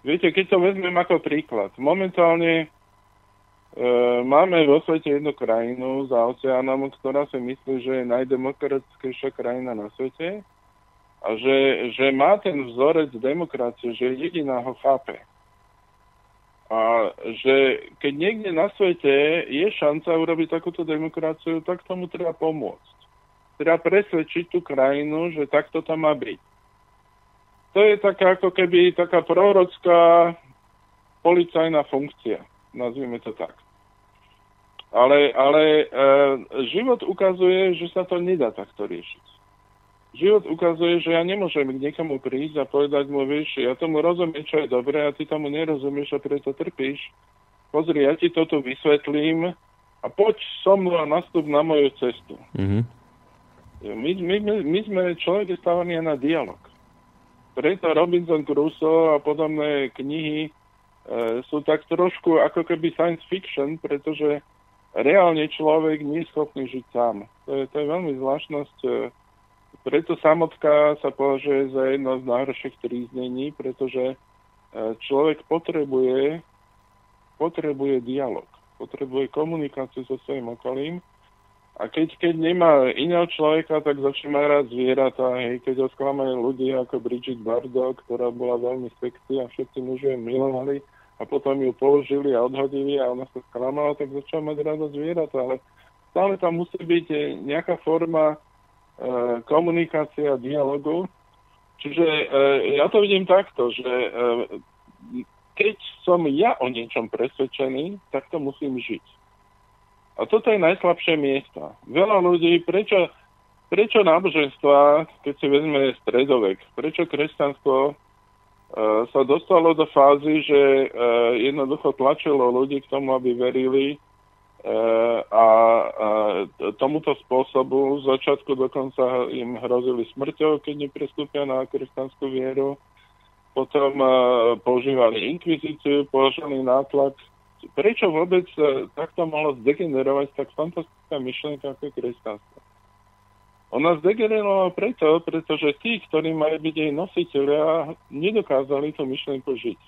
Viete, keď to vezmem ako príklad, momentálne máme vo svete jednu krajinu za oceánom, ktorá si myslí, že je najdemokratickejšia krajina na svete a že, že má ten vzorec demokracie, že jediná ho chápe. A že keď niekde na svete je šanca urobiť takúto demokraciu, tak tomu treba pomôcť. Treba presvedčiť tú krajinu, že takto tam má byť. To je taká ako keby taká prorocká policajná funkcia. Nazvime to tak. Ale, ale e, život ukazuje, že sa to nedá takto riešiť. Život ukazuje, že ja nemôžem k niekomu prísť a povedať mu, vieš, ja tomu rozumiem, čo je dobré a ty tomu nerozumieš a preto trpíš. Pozri, ja ti toto vysvetlím a poď so mnou a nastup na moju cestu. Mm-hmm. My, my, my, my sme človek stávaný na dialog. Preto Robinson Crusoe a podobné knihy sú tak trošku ako keby science fiction, pretože reálne človek nie je schopný žiť sám. To je, to je veľmi zvláštnosť. Preto samotka sa považuje za jedno z najhorších tríznení, pretože človek potrebuje, potrebuje dialog, potrebuje komunikáciu so svojím okolím a keď, keď nemá iného človeka, tak začína rád zvieratá. Hej, keď osklamajú ľudí ako Bridget Bardot, ktorá bola veľmi sexy a všetci muži ju milovali, a potom ju položili a odhodili a ona sa sklamala, tak začal mať rado zvieratá. Ale stále tam musí byť nejaká forma e, komunikácie a dialogu. Čiže e, ja to vidím takto, že e, keď som ja o niečom presvedčený, tak to musím žiť. A toto je najslabšie miesto. Veľa ľudí, prečo, prečo náboženstva, keď si vezme stredovek, prečo kresťanstvo sa dostalo do fázy, že jednoducho tlačilo ľudí k tomu, aby verili a tomuto spôsobu z začiatku dokonca im hrozili smrťou, keď neprestúpia na kresťanskú vieru. Potom používali inkvizíciu, používali nátlak. Prečo vôbec takto malo zdegenerovať tak fantastická myšlienka ako kresťanstvo? Ona zdegenerovala preto, pretože tí, ktorí mali byť jej nositeľia, nedokázali tú myšlienku žiť.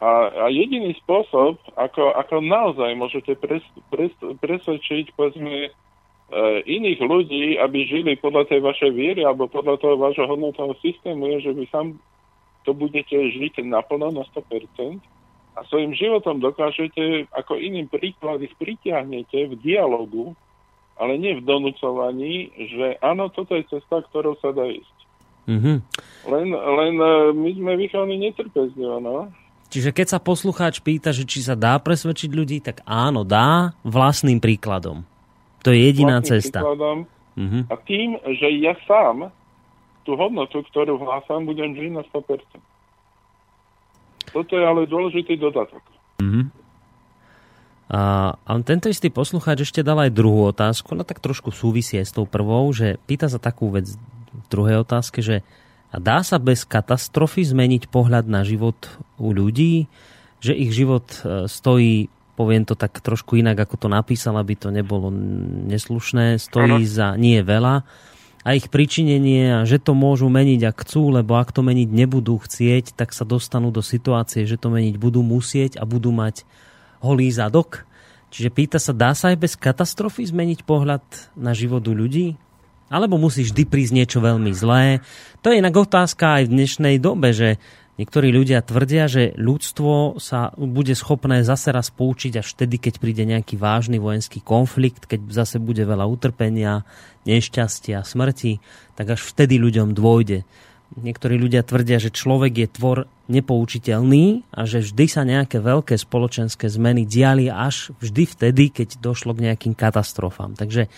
A, a jediný spôsob, ako, ako naozaj môžete pres, pres, presvedčiť povedzme, e, iných ľudí, aby žili podľa tej vašej viery alebo podľa toho vášho hodnotového systému, je, že vy sám to budete žiť naplno na sto percent a svojím životom dokážete, ako iným príklad ich pritiahnete v dialogu, ale nie v donúcovaní, že áno, toto je cesta, ktorou sa dá ísť. Mm-hmm. Len, len my sme vychovaní netrpezlivo, no. Čiže keď sa poslucháč pýta, že či sa dá presvedčiť ľudí, tak áno, dá vlastným príkladom. To je jediná vlastným cesta. Príkladom mm-hmm. A tým, že ja sám tú hodnotu, ktorú hlásam, budem žiť na sto percent. Toto je ale dôležitý dodatok. Mhm. A tento istý poslucháč ešte dal aj druhú otázku, ona tak trošku súvisie s tou prvou, že pýta sa takú vec v druhej otázke, že dá sa bez katastrofy zmeniť pohľad na život u ľudí, že ich život stojí, poviem to tak trošku inak, ako to napísal, aby to nebolo neslušné, stojí za nie veľa a ich pričinenie, a že to môžu meniť, ak chcú, lebo ak to meniť nebudú chcieť, tak sa dostanú do situácie, že to meniť budú musieť a budú mať holý zadok. Čiže pýta sa, dá sa aj bez katastrofy zmeniť pohľad na život ľudí? Alebo musí vždy prísť niečo veľmi zlé? To je inak otázka aj v dnešnej dobe, že Niektorí ľudia tvrdia, že ľudstvo sa bude schopné zase raz poučiť až vtedy, keď príde nejaký vážny vojenský konflikt, keď zase bude veľa utrpenia, nešťastia, smrti, tak až vtedy ľuďom dôjde. Niektorí ľudia tvrdia, že človek je tvor nepoučiteľný a že vždy sa nejaké veľké spoločenské zmeny diali až vždy vtedy, keď došlo k nejakým katastrofám. Takže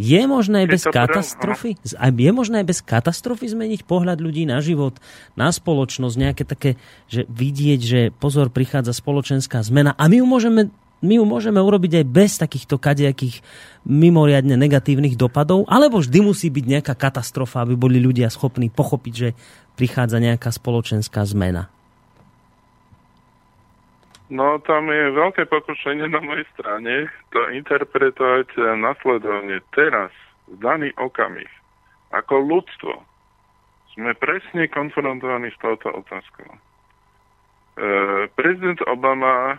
je možné bez katastrofy, je možné bez katastrofy zmeniť pohľad ľudí na život, na spoločnosť, nejaké také, že vidieť, že pozor, prichádza spoločenská zmena a my ju môžeme, my ju môžeme urobiť aj bez takýchto kadejakých mimoriadne negatívnych dopadov, alebo vždy musí byť nejaká katastrofa, aby boli ľudia schopní pochopiť, že prichádza nejaká spoločenská zmena. No, tam je veľké pokušenie na mojej strane to interpretovať nasledovne. Teraz, v daný okamih, ako ľudstvo, sme presne konfrontovaní s touto otázkou. E, prezident Obama e,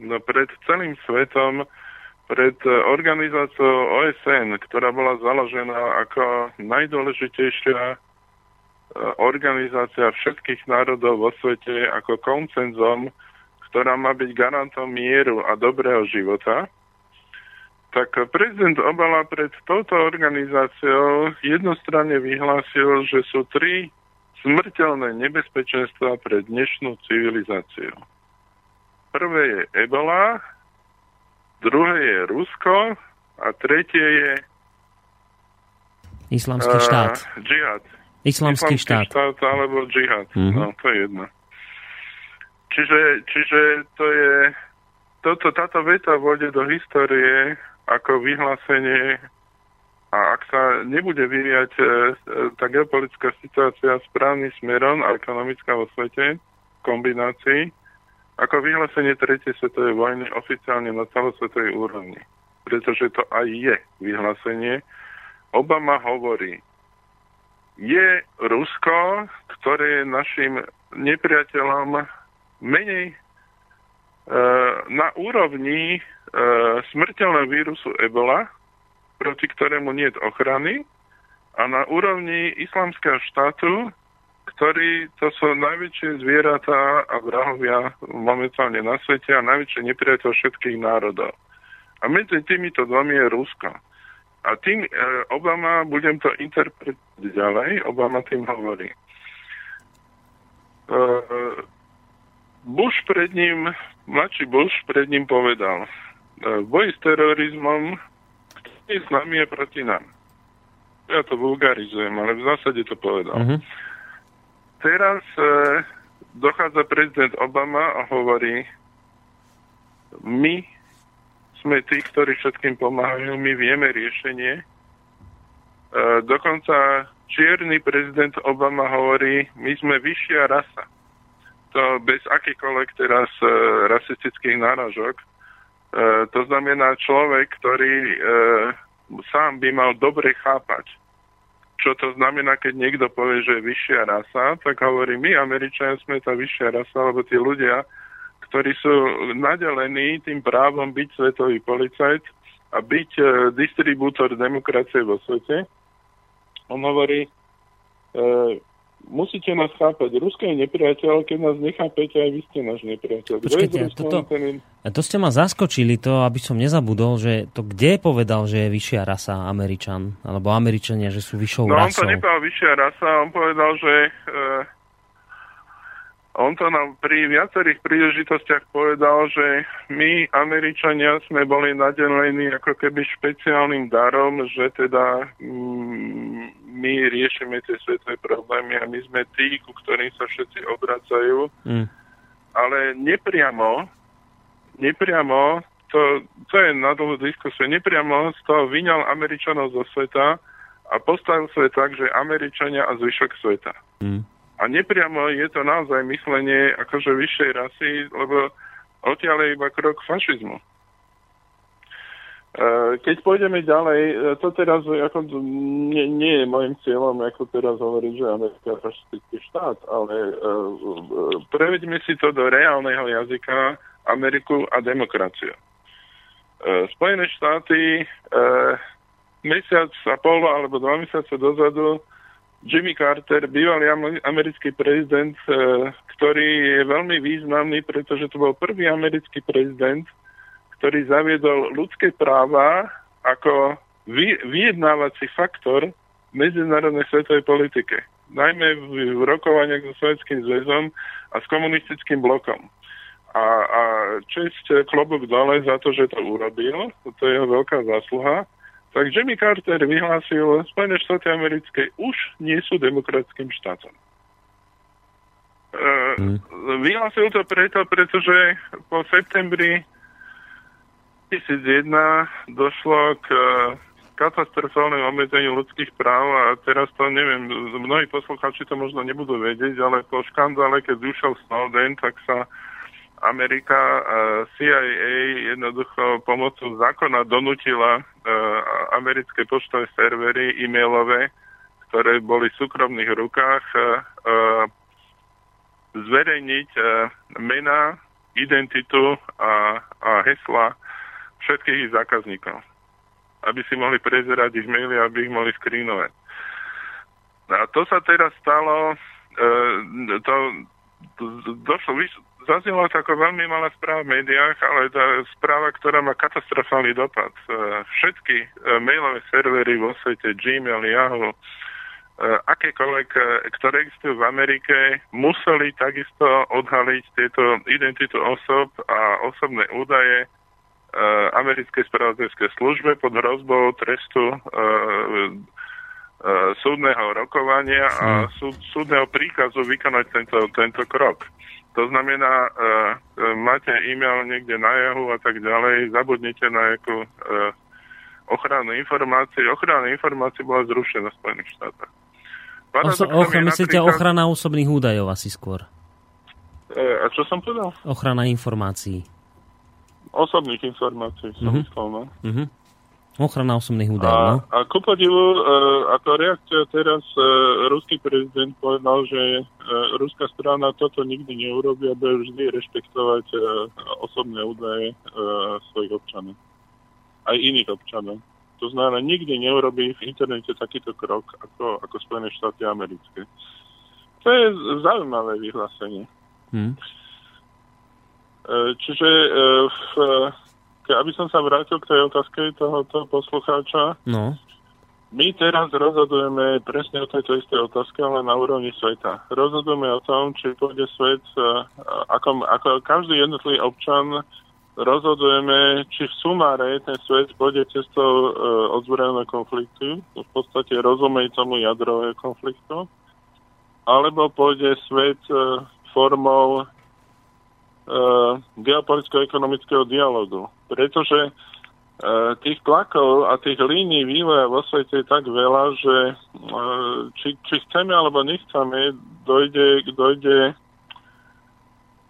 no, pred celým svetom, pred organizáciou O S N, ktorá bola založená ako najdôležitejšia organizácia všetkých národov vo svete ako koncenzom, ktorá má byť garantom mieru a dobrého života, tak prezident Obama pred touto organizáciou jednostranne vyhlásil, že sú tri smrteľné nebezpečenstva pre dnešnú civilizáciu. Prvé je Ebola, druhé je Rusko a tretie je Islamský štát. Uh, džihad. Islamský štát. štát alebo džihad. Mm-hmm. No, to je jedno. Čiže, čiže to je... Toto, táto veta vôjde do histórie ako vyhlásenie a ak sa nebude vyvíjať e, tá geopolitická situácia správnym smerom a ekonomická vo svete v kombinácii ako vyhlásenie tretej svetovej vojny oficiálne na celosvetovej úrovni. Pretože to aj je vyhlásenie. Obama hovorí, je Rusko, ktoré je našim nepriateľom menej e, na úrovni e, smrteľného vírusu Ebola, proti ktorému nie je ochrany, a na úrovni Islamského štátu, ktorý, to sú najväčšie zvieratá a vrahovia momentálne na svete a najväčšie nepriateľ všetkých národov. A medzi týmito dvomi je Rusko. A tým Obama, budem to interpretovať ďalej, Obama tým hovorí. Bush pred ním, mladší Bush pred ním povedal, v boji s terorizmom, ktorý s nami je proti nám. Ja to vulgarizujem, ale v zásade to povedal. Uh-huh. Teraz dochádza prezident Obama a hovorí, my sme tí, ktorí všetkým pomáhajú, my vieme riešenie. E, dokonca čierny prezident Obama hovorí, my sme vyššia rasa. To bez akýkoľvek teraz e, rasistických náražok. E, to znamená človek, ktorý e, sám by mal dobre chápať. Čo to znamená, keď niekto povie, že je vyššia rasa, tak hovorí, my Američania sme tá vyššia rasa, lebo tí ľudia, ktorí sú nadelení tým právom byť svetový policajt a byť e, distribútor demokracie vo svete. On hovorí, e, musíte nás chápať, Rusko je nepriateľ, keď nás nechápete, aj vy ste náš nepriateľ. Počkajte, toto, to ste ma zaskočili, to aby som nezabudol, že to kde povedal, že je vyššia rasa Američan, alebo Američania, že sú vyššou no, rasou. No on to nepovedal vyššia rasa, on povedal, že... E, On to nám pri viacerých príležitostiach povedal, že my, Američania, sme boli nadelení ako keby špeciálnym darom, že teda mm, my riešime tie svetové problémy a my sme tí, ku ktorým sa všetci obracajú. Mm. Ale nepriamo, nepriamo, to, to je na dlhú diskusiu, nepriamo z toho vyňal Američanov zo sveta a postavil sa tak, že Američania a zvyšok sveta. Mm. A nepriamo je to naozaj myslenie akože vyššej rasy, lebo odtiaľ je iba krok fašizmu. Keď pôjdeme ďalej, to teraz ako, nie, nie je môjim cieľom, ako teraz hovorí, že Amerika je fašistický štát, ale preveďme si to do reálneho jazyka Ameriku a demokraciu. Spojené štáty mesiac a pol alebo dva mesiace dozadu Jimmy Carter, bývalý americký prezident, ktorý je veľmi významný, pretože to bol prvý americký prezident, ktorý zaviedol ľudské práva ako vyjednávací faktor v medzinárodnej svetovej politike. Najmä v rokovaniach so Sovietským zväzom a s komunistickým blokom. A, a česť klobúk dole za to, že to urobil. To je jeho veľká zásluha. Tak Jimmy Carter vyhlásil, Spojené štáty americké už nie sú demokratickým štátom. E, vyhlásil to preto, pretože po septembri dvetisícjeden došlo k katastrofálnemu obmedzeniu ľudských práv a teraz to neviem, mnohí poslucháči to možno nebudú vedieť, ale po škandále, keď ušiel Snowden, tak sa Amerika, C I A jednoducho pomocou zákona donútila americké poštové servery e-mailové, ktoré boli v súkromných rukách, zverejniť mená, identitu a, a hesla všetkých zákazníkov, aby si mohli prezerať ich maily, aby ich mohli skrínovať. A to sa teraz stalo, to došlo vyšlo, zaznelo taká veľmi malá správa v médiách, ale tá správa, ktorá má katastrofálny dopad. Všetky mailové servery vo svete, Gmail, Yahoo, akékoľvek, ktoré existujú v Amerike, museli takisto odhaliť tieto identitu osob a osobné údaje americkej spravodajskej službe pod hrozbou trestu súdneho rokovania a súdneho príkazu vykonať tento, tento krok. To znamená, e, máte e-mail niekde na Yahoo a tak ďalej, zabudnite na nejakú e, ochranu informácií. Ochrana informácií bola zrušená v Spojených štátoch. Oso- ochr- myslíte napríklad... ochrana osobných údajov asi skôr? E, a čo som povedal? Ochrana informácií. Osobných informácií, som mm-hmm. myslel, no. Mm-hmm. Ochrana osobných údajov, no. A, a ku podivu, e, ako reakcia teraz, e, ruský prezident povedal, že e, ruská strana toto nikdy neurobí a bude vždy rešpektovať e, osobné údaje e, svojich občanov. Aj iných občanov. To znamená, nikdy neurobí v internete takýto krok, ako, ako Spojené štáty americké. To je zaujímavé vyhlásenie. Hmm. E, čiže e, v... Aby som sa vrátil k tej otázke tohoto poslucháča, no. My teraz rozhodujeme presne o tejto istej otázke, ale na úrovni sveta. Rozhodujeme o tom, či pôjde svet, ako, ako každý jednotlivý občan, rozhodujeme, či v sumáre ten svet pôjde cestou ozbrojeného konfliktu, v podstate rozumej tomu jadrového konfliktu, alebo pôjde svet formou Uh, geopoliticko-ekonomického dialogu. Pretože uh, tých tlakov a tých línií vývoja vo svete je tak veľa, že uh, či, či chceme alebo nechceme, dojde, dojde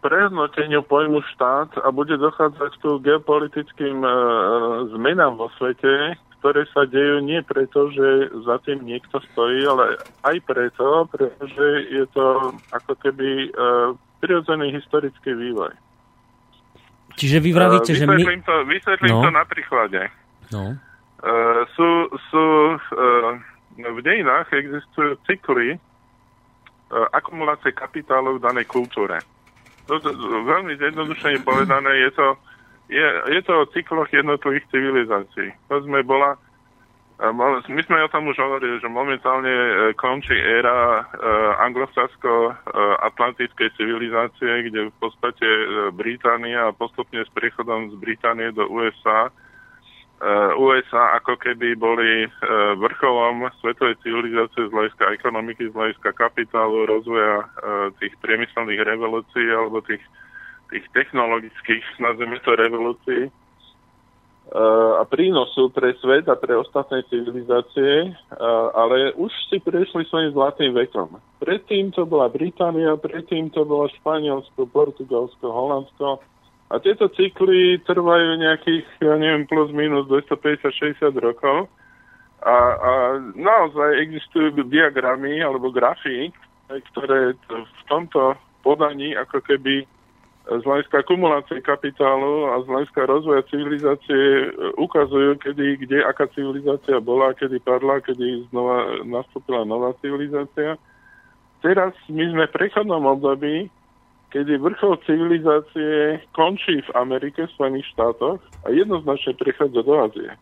prehodnoteniu pojmu štát a bude dochádzať ku geopolitickým uh, zmenám vo svete, ktoré sa dejú nie preto, že za tým niekto stojí, ale aj preto, pretože je to ako keby... Uh, prirodzený historický vývoj. Čiže vy vravíte, uh, že my... To, vysvetlím no. to na príklade. No. Uh, sú, sú uh, v dejinách existujú cykly uh, akumulácie kapitálu v danej kultúre. To, to, veľmi zjednodušene povedané, je to, je, je to o cykloch jednotlivých civilizácií. To sme bola... My sme o tom už hovorili, že momentálne končí éra anglosasko-atlantickej civilizácie, kde v podstate Británia a postupne s príchodom z Británie do U S A, U S A ako keby boli vrcholom svetovej civilizácie z hľadiska ekonomiky, z hľadiska kapitálu, rozvoja tých priemyselných revolúcií alebo tých, tých technologických, nazveme to revolúcií, a prínosu pre svet a pre ostatné civilizácie, ale už si prešli svojím zlatým vekom. Predtým to bola Británia, predtým to bola Španielsko, Portugalsko, Holandsko a tieto cykly trvajú nejakých, ja neviem, plus minus dvestopäťdesiat až šesťdesiat rokov a, a naozaj existujú diagramy alebo grafy, ktoré v tomto podaní ako keby z hľadiska kumulácie kapitálu a z hľadiska rozvoja civilizácie ukazujú, kedy, kde, aká civilizácia bola, kedy padla, kedy znova nastúpila nová civilizácia. Teraz my sme v prechodnom období, kedy vrchol civilizácie končí v Amerike, v Spojených štátoch a jednoznačne prechádza do Ázie.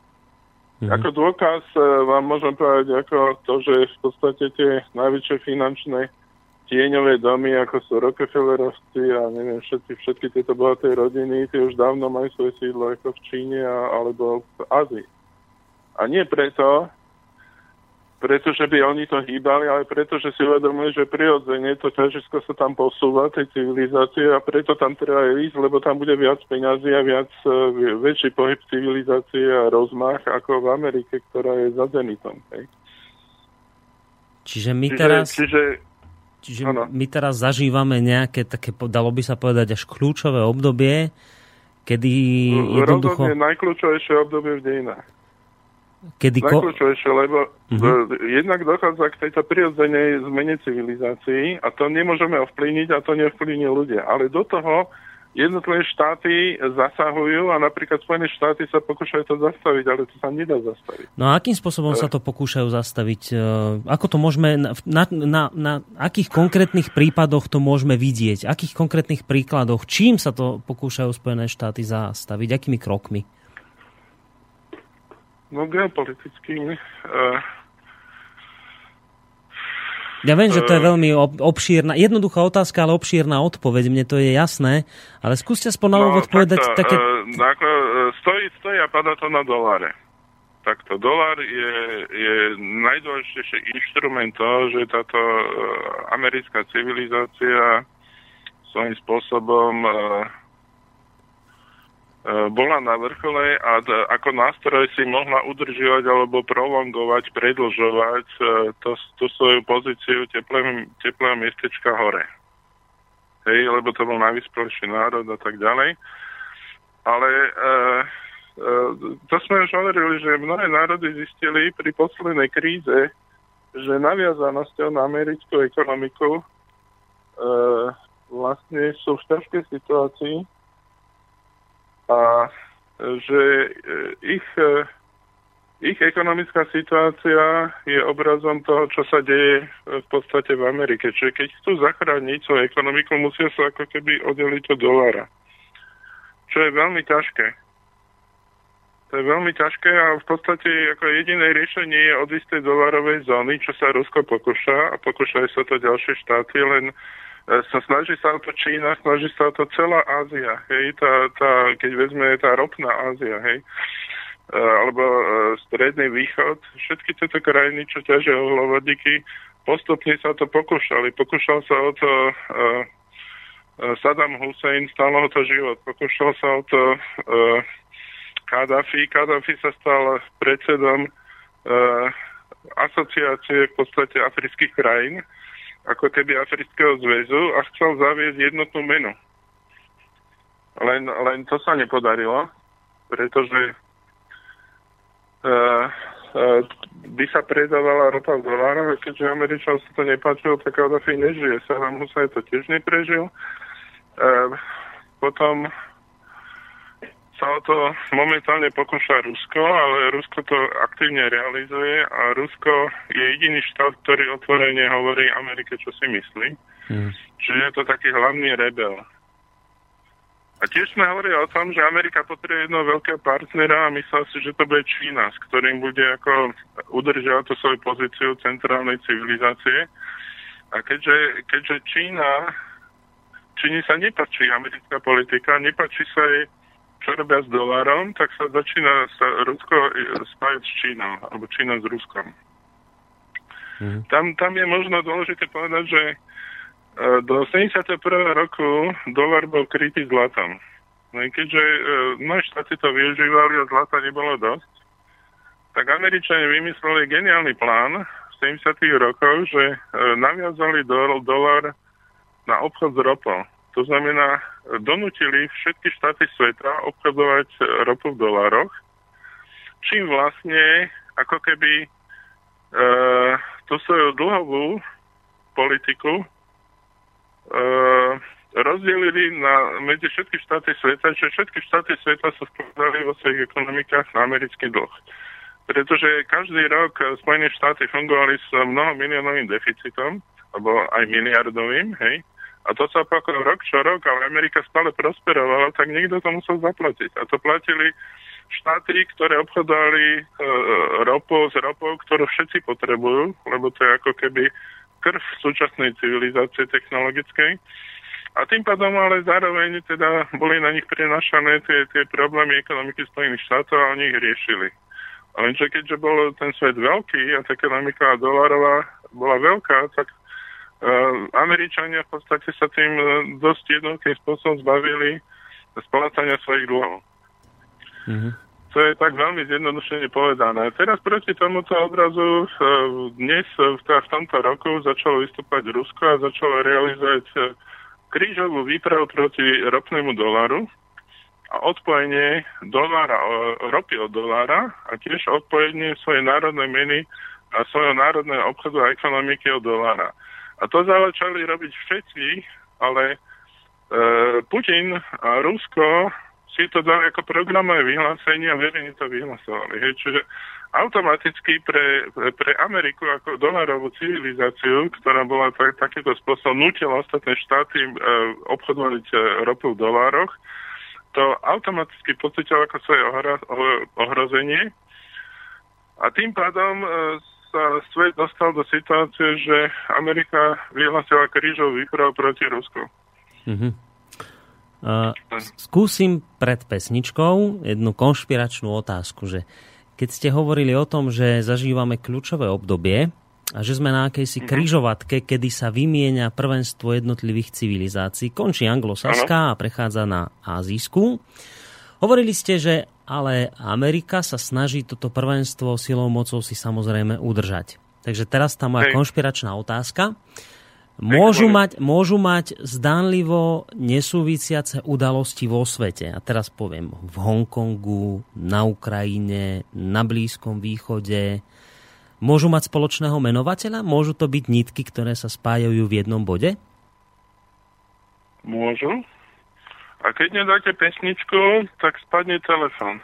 Mm-hmm. Ako dôkaz vám môžem povedať ako to, že v podstate tie najväčšie finančné tieňové domy, ako sú Rockefellerovci a neviem, všetci, všetky tieto bohaté rodiny, tie už dávno majú svoje sídlo ako v Číne a, alebo v Ázii. A nie preto, pretože by oni to hýbali, ale preto, že si uvedomujú, že prirodzene to ťažisko sa tam posúva, tej civilizácie, a preto tam treba ísť, lebo tam bude viac peňazí a viac, väčší pohyb civilizácie a rozmach ako v Amerike, ktorá je za zenitom. Čiže my čiže, teraz... Čiže, Čiže ano. My teraz zažívame nejaké také, dalo by sa povedať, až kľúčové obdobie, kedy jednoducho... Rozhodne najkľúčovejšie obdobie v dejinách. Kedy... Najkľúčovejšie, lebo uh-huh. jednak dochádza k tejto prirodzenej zmene civilizácií a to nemôžeme ovplyvniť a to neovplyvní ľudia. Ale do toho jednotlivé štáty zasahujú a napríklad Spojené štáty sa pokúšajú to zastaviť, ale to sa nedá zastaviť. No a akým spôsobom ale... sa to pokúšajú zastaviť? Ako to môžeme, na, na, na, na akých konkrétnych prípadoch to môžeme vidieť? Akých konkrétnych príkladoch? Čím sa to pokúšajú Spojené štáty zastaviť? Akými krokmi? No geopolitickými... Uh... Ja viem, že to je veľmi obšírna, jednoduchá otázka, ale obšírna odpoveď, mne to je jasné, ale skúste aspoň na úvod povedať také... Stojí, stojí a padá to na doláre. Takto, dolár je, je najdôležitejší inštrument toho, že táto americká civilizácia svojím spôsobom bola na vrchole a ako nástroj si mohla udržiavať alebo prolongovať, predlžovať to, tú svoju pozíciu teplého, teplého miestečka hore. Hej, lebo to bol najvyspelší národ a tak ďalej. Ale e, e, to sme už hovorili, že mnohé národy zistili pri poslednej kríze, že naviazanosťou na americkú ekonomiku e, vlastne sú v ťažkej situácii, a že ich, ich ekonomická situácia je obrazom toho, čo sa deje v podstate v Amerike. Čiže keď chcú zachrániť svoju ekonomiku, musia sa ako keby oddeliť od dolára. Čo je veľmi ťažké. To je veľmi ťažké a v podstate ako jediné riešenie je odísť z tej dolárovej zóny, čo sa Rusko pokúša a pokúšajú sa to ďalšie štáty, len sa snaží sa o to Čína, snaží sa o to celá Ázia, hej, tá, tá, keď vezme tá ropná Ázia, hej, e, alebo e, Stredný východ, všetky tieto krajiny, čo ťažia uhlovodíky, postupne sa to pokúšali. Pokúšal sa o to e, e, Saddam Hussein, stalo ho to život, pokúšal sa o to Kaddafi, e, Kaddafi sa stal predsedom e, asociácie v podstate afrických krajín, ako keby Afrického zväzu a chcel zaviesť jednotnú menu. Len, len to sa nepodarilo, pretože uh, uh, by sa predávala ropa v dolároch, a keďže Američanom sa to nepáčilo, tak Kaddafi nežije. Saddam Hussein to tiež neprežil. Uh, potom sa o to momentálne pokúša Rusko, ale Rusko to aktívne realizuje a Rusko je jediný štát, ktorý otvorene hovorí Amerike, čo si myslí. Mm. Čiže je to taký hlavný rebel. A tiež sme hovorili o tom, že Amerika potrebuje jedného veľkého partnera a myslel si, že to bude Čína, s ktorým bude ako udržiavať tú svoju pozíciu centrálnej civilizácie. A keďže, keďže Čína, Číni sa nepačí americká politika, nepačí sa jej čo robia s dolárom, tak sa začína sa Rusko spájať s Čínou, alebo Čína s Ruskom. Mm. Tam, tam je možno dôležité povedať, že do sedemdesiateho prvého roku dolar bol krytý zlatom. No i keďže mnohé štáty to využívali a zlata nebolo dosť, tak Američania vymysleli geniálny plán v sedemdesiatych rokoch, že naviazali do, dolar na obchod s ropou. To znamená, donútili všetky štáty sveta obchodovať ropu v dolároch, čím vlastne ako keby e, tú svoju dlhovú politiku e, rozdelili na, medzi všetky štáty sveta, že všetky štáty sveta sa spomínali vo svojich ekonomikách na americký dlh. Pretože každý rok Spojené štáty fungovali s mnohomilionovým deficitom, alebo aj miliardovým, hej. A to sa opakovalo rok čo rok, ale Amerika stále prosperovala, tak niekto to musel zaplatiť. A to platili štáty, ktoré obchodovali e, ropu s ropou, ktorú všetci potrebujú, lebo to je ako keby krv súčasnej civilizácie technologickej. A tým pádom ale zároveň teda boli na nich prenašané tie, tie problémy ekonomiky Spojených štátov a oni ich riešili. Ale lenže keďže bol ten svet veľký a tá ekonomika dolárová bola veľká, tak uh, Američania v podstate sa tým dosť jednotným spôsobom zbavili splácania svojich dlhov. Mm-hmm. To je tak veľmi zjednodušene povedané. Teraz proti tomuto odrazu uh, dnes, v, teda v tomto roku, začalo vystúpať Rusko a začalo realizovať uh, krížovú výpravu proti ropnému dolaru a odpojenie dolára, ropy od dolára a tiež odpojenie svojej národnej meny a svojho národného obchodu a ekonomiky od dolára. A to začali robiť všetci, ale e, Putin a Rusko si to dali ako programové vyhlásenie a verejne to vyhlasovali. Hej. Čiže automaticky pre, pre Ameriku ako dolárovú civilizáciu, ktorá bola tak, takýmto spôsobom nutila ostatné štáty e, obchodovať e, ropu v dolároch, to automaticky pocítila ako svoje ohra, o, ohrozenie a tým pádom e, sa svet dostal do situácie, že Amerika vyhlasila krížovú výpravu proti Rusku. Mm-hmm. Uh, skúsim pred pesničkou jednu konšpiračnú otázku, že keď ste hovorili o tom, že zažívame kľúčové obdobie a že sme na akejsi križovatke, kedy sa vymieňa prvenstvo jednotlivých civilizácií, končí anglosaská a prechádza na ázijskú. Hovorili ste, že ale Amerika sa snaží toto prvenstvo silou mocou si samozrejme udržať. Takže teraz tá moja konšpiračná otázka. Môžu mať, môžu mať zdánlivo nesúvisiace udalosti vo svete. A teraz poviem, v Hongkongu, na Ukrajine, na Blízkom východe. Môžu mať spoločného menovateľa? Môžu to byť nitky, ktoré sa spájajú v jednom bode? Môžu. A keď nedáte pesničku, tak spadne telefón.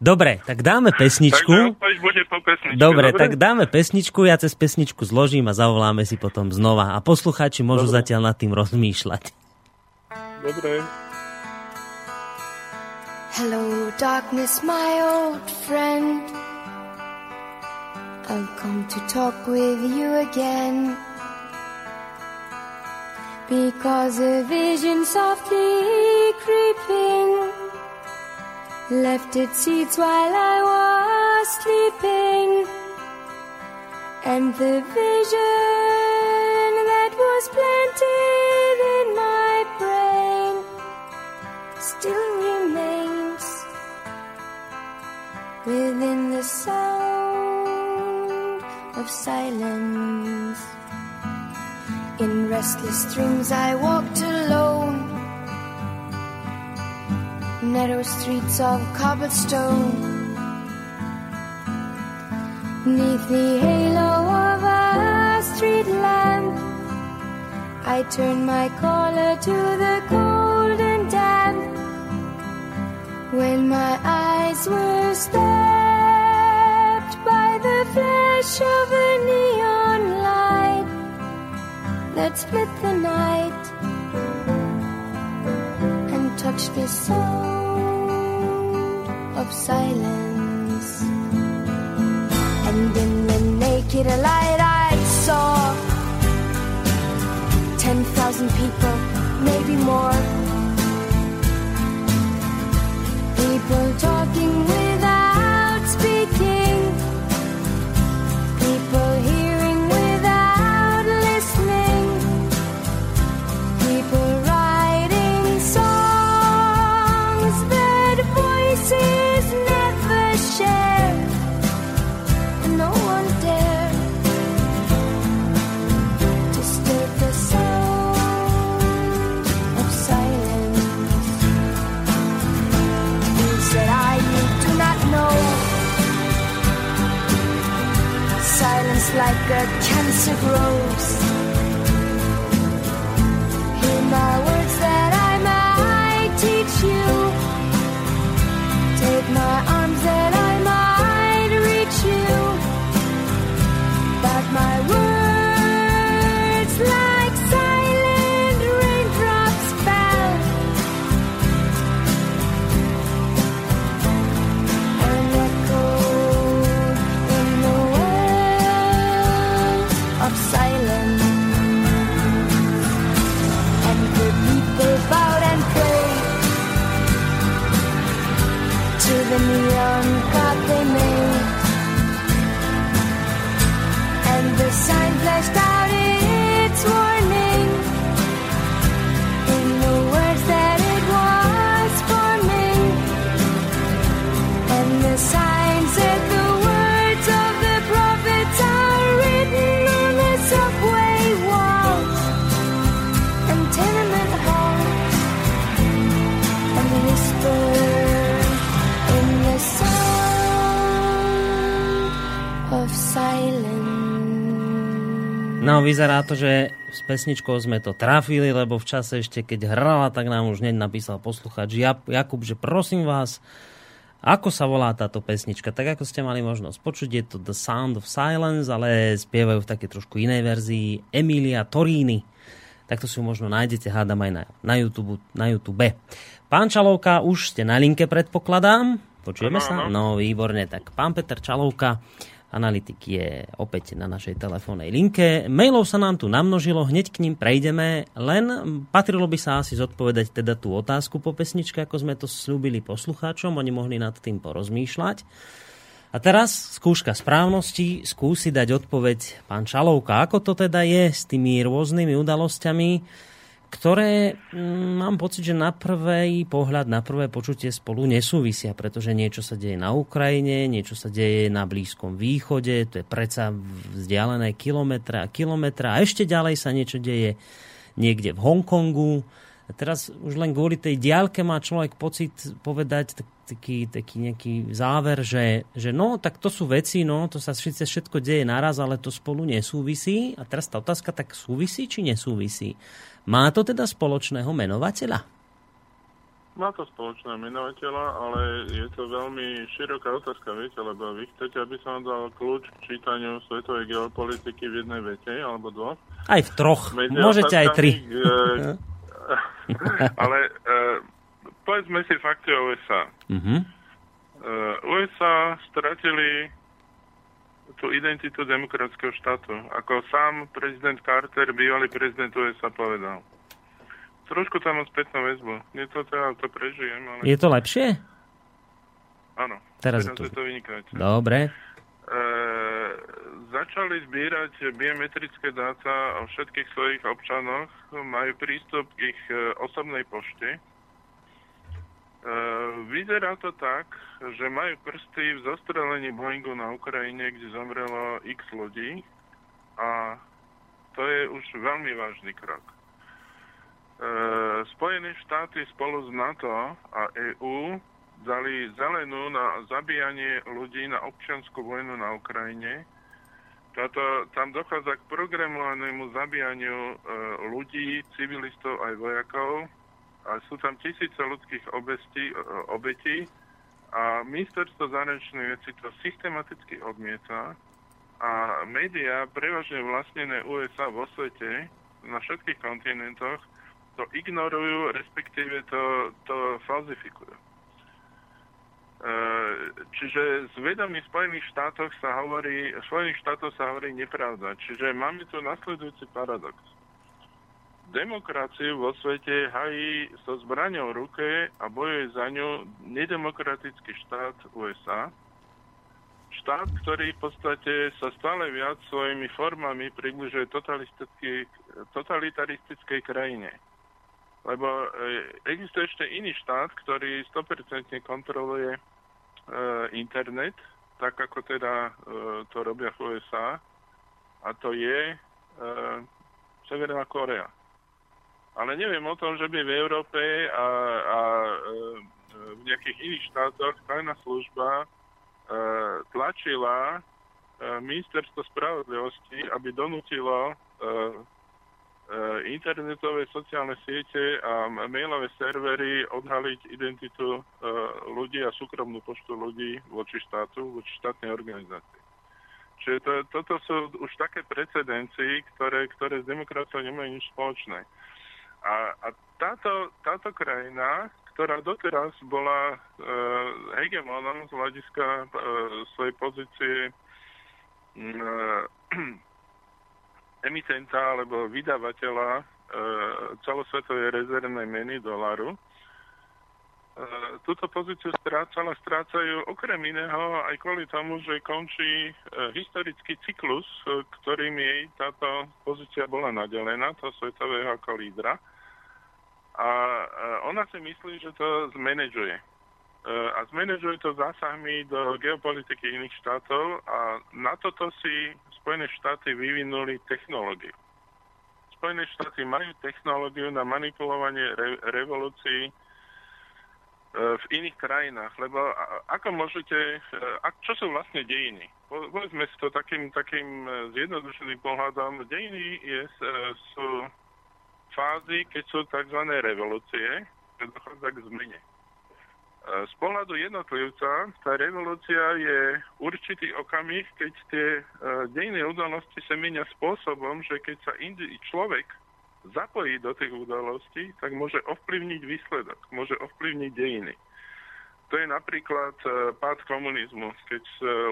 Dobre, tak dáme pesničku. Dobre, tak dáme pesničku, ja cez pesničku zložím a zavoláme si potom znova. A poslucháči môžu zatiaľ nad tým rozmýšľať. Dobre. Hello, darkness, my old friend. I've come to talk with you again. Because a vision softly creeping left its seeds while I was sleeping, and the vision that was planted in my brain still remains within the sound of silence. In restless dreams I walked alone, narrow streets of cobblestone, neath the halo of a street lamp, I turned my collar to the cold and damp. When my eyes were stabbed by the flash of a neon light that split the night and touched the soul of silence. And in the naked light I saw ten thousand people, maybe more, people talking without speaking, people hearing without listening, people writing songs that voices share, and no one dare to stir the sound of silence. Things that I you do not know, silence like a cancer grows. Here No, vyzerá to, že s pesničkou sme to trafili, lebo v čase ešte, keď hrala, tak nám už hneď napísal poslucháč Jakub, že prosím vás, ako sa volá táto pesnička? Tak ako ste mali možnosť počuť, je to The Sound of Silence, ale spievajú v takej trošku inej verzii Emilia Torini. Takto si ju možno nájdete, hádam aj na, na, YouTube, na YouTube. Pán Čalovka, už ste na linke, predpokladám. Počujeme ano, sa? Ano. No, výborne. Tak pán Peter Čalovka, analytik, je opäť na našej telefónnej linke. Mailov sa nám tu namnožilo, hneď k ním prejdeme, len patrilo by sa asi zodpovedať teda tú otázku po pesničke, ako sme to slúbili poslucháčom, oni mohli nad tým porozmýšľať. A teraz skúška správnosti, skúsi dať odpoveď pán Čalovka, ako to teda je s tými rôznymi udalosťami, ktoré m, mám pocit, že na prvý pohľad, na prvé počutie spolu nesúvisia, pretože niečo sa deje na Ukrajine, niečo sa deje na Blízkom východe, to je predsa vzdialené kilometra a kilometra, a ešte ďalej sa niečo deje niekde v Hongkongu. A teraz už len kvôli tej diaľke má človek pocit povedať taký, taký nejaký záver, že, že no, tak to sú veci, no, to sa všetko, všetko deje naraz, ale to spolu nesúvisí. A teraz tá otázka, tak súvisí či nesúvisí? Má to teda spoločného menovateľa? Má to spoločného menovateľa, ale je to veľmi široká otázka, viete, lebo vy chcete, aby som dal kľúč k čítaniu svetovej geopolitiky v jednej vete, alebo dvoch? Aj v troch, medzi môžete aj tri. K, ale e, povedzme si fakty o U S A. Mm-hmm. E, U S A stratili tú identitu demokratického štátu. Ako sám prezident Carter, bývalý prezident U S A, povedal. Trošku tam mám spätnú väzbu. Nie to teda, to prežijem. Ale... Je to lepšie? Áno. Teraz je to, to vynikajúce. Dobre. E, začali zbierať biometrické dáta o všetkých svojich občanoch, majú prístup k ich e, osobnej pošte. E, vyzerá to tak, že majú prsty v zastrelení Boeingu na Ukrajine, kde zomrelo x ľudí, a to je už veľmi vážny krok. E, Spojené štáty spolu s NATO a E Ú dali zelenú na zabíjanie ľudí na občiansku vojnu na Ukrajine. Táto, tam dochádza k programovanému zabíjaniu e, ľudí, civilistov aj vojakov. A sú tam tisíce ľudských obestí, e, obetí. A ministerstvo zahraničných vecí to systematicky odmieta. A médiá, prevažne vlastnené U S A vo svete, na všetkých kontinentoch, to ignorujú, respektíve to, to falzifikujú. Čiže z vedomí Spojených štátoch sa hovorí, Spojených štátoch sa hovorí nepravda. Čiže máme tu nasledujúci paradox. Demokraciu vo svete hají so zbraňou v ruke a bojuje za ňu nedemokratický štát U S A. Štát, ktorý v podstate sa stále viac svojimi formami približuje totalitaristickej krajine. Lebo existuje ešte iný štát, ktorý sto percent kontroluje internet, tak ako teda e, to robia v U S A, a to je e, Severná Korea. Ale neviem o tom, že by v Európe a, a e, v nejakých iných štátoch tajná služba e, tlačila e, ministerstvo spravodlivosti, aby donútilo e, e, internetové sociálne siete a mailové servery odhaliť identitu e, ľudí a súkromnú poštu ľudí voči štátu, voči štátnej organizácii. Čiže to, toto sú už také precedencie, ktoré, ktoré s demokraciou nemajú nič spoločné. A, a táto, táto krajina, ktorá doteraz bola e, hegemónom z hľadiska e, svojej pozície e, emitenta alebo vydavateľa e, celosvetovej rezervnej meny dolaru. E, túto pozíciu strácala, strácajú okrem iného aj kvôli tomu, že končí e, historický cyklus, e, ktorým jej táto pozícia bola nadelená, toho svetového ako lídra. A e, ona si myslí, že to zmanéžuje. E, a zmanéžuje to zásahmi do geopolitiky iných štátov a na toto si Spojené štáty vyvinuli technológiu. Spojené štáty majú technológiu na manipulovanie re- revolúcií e, v iných krajinách, lebo a, ako môžete, a, čo sú vlastne dejiny? V povedzme si to takým, takým zjednodušeným pohľadom. Dejiny je, sú fázy, keď sú tzv. Revolúcie, keď dochádza k zmene. Z pohľadu jednotlivca tá revolúcia je určitý okamih, keď tie dejinné udalosti sa menia spôsobom, že keď sa indi človek zapojí do tých udalostí, tak môže ovplyvniť výsledok, môže ovplyvniť dejiny. To je napríklad pád komunizmu, keď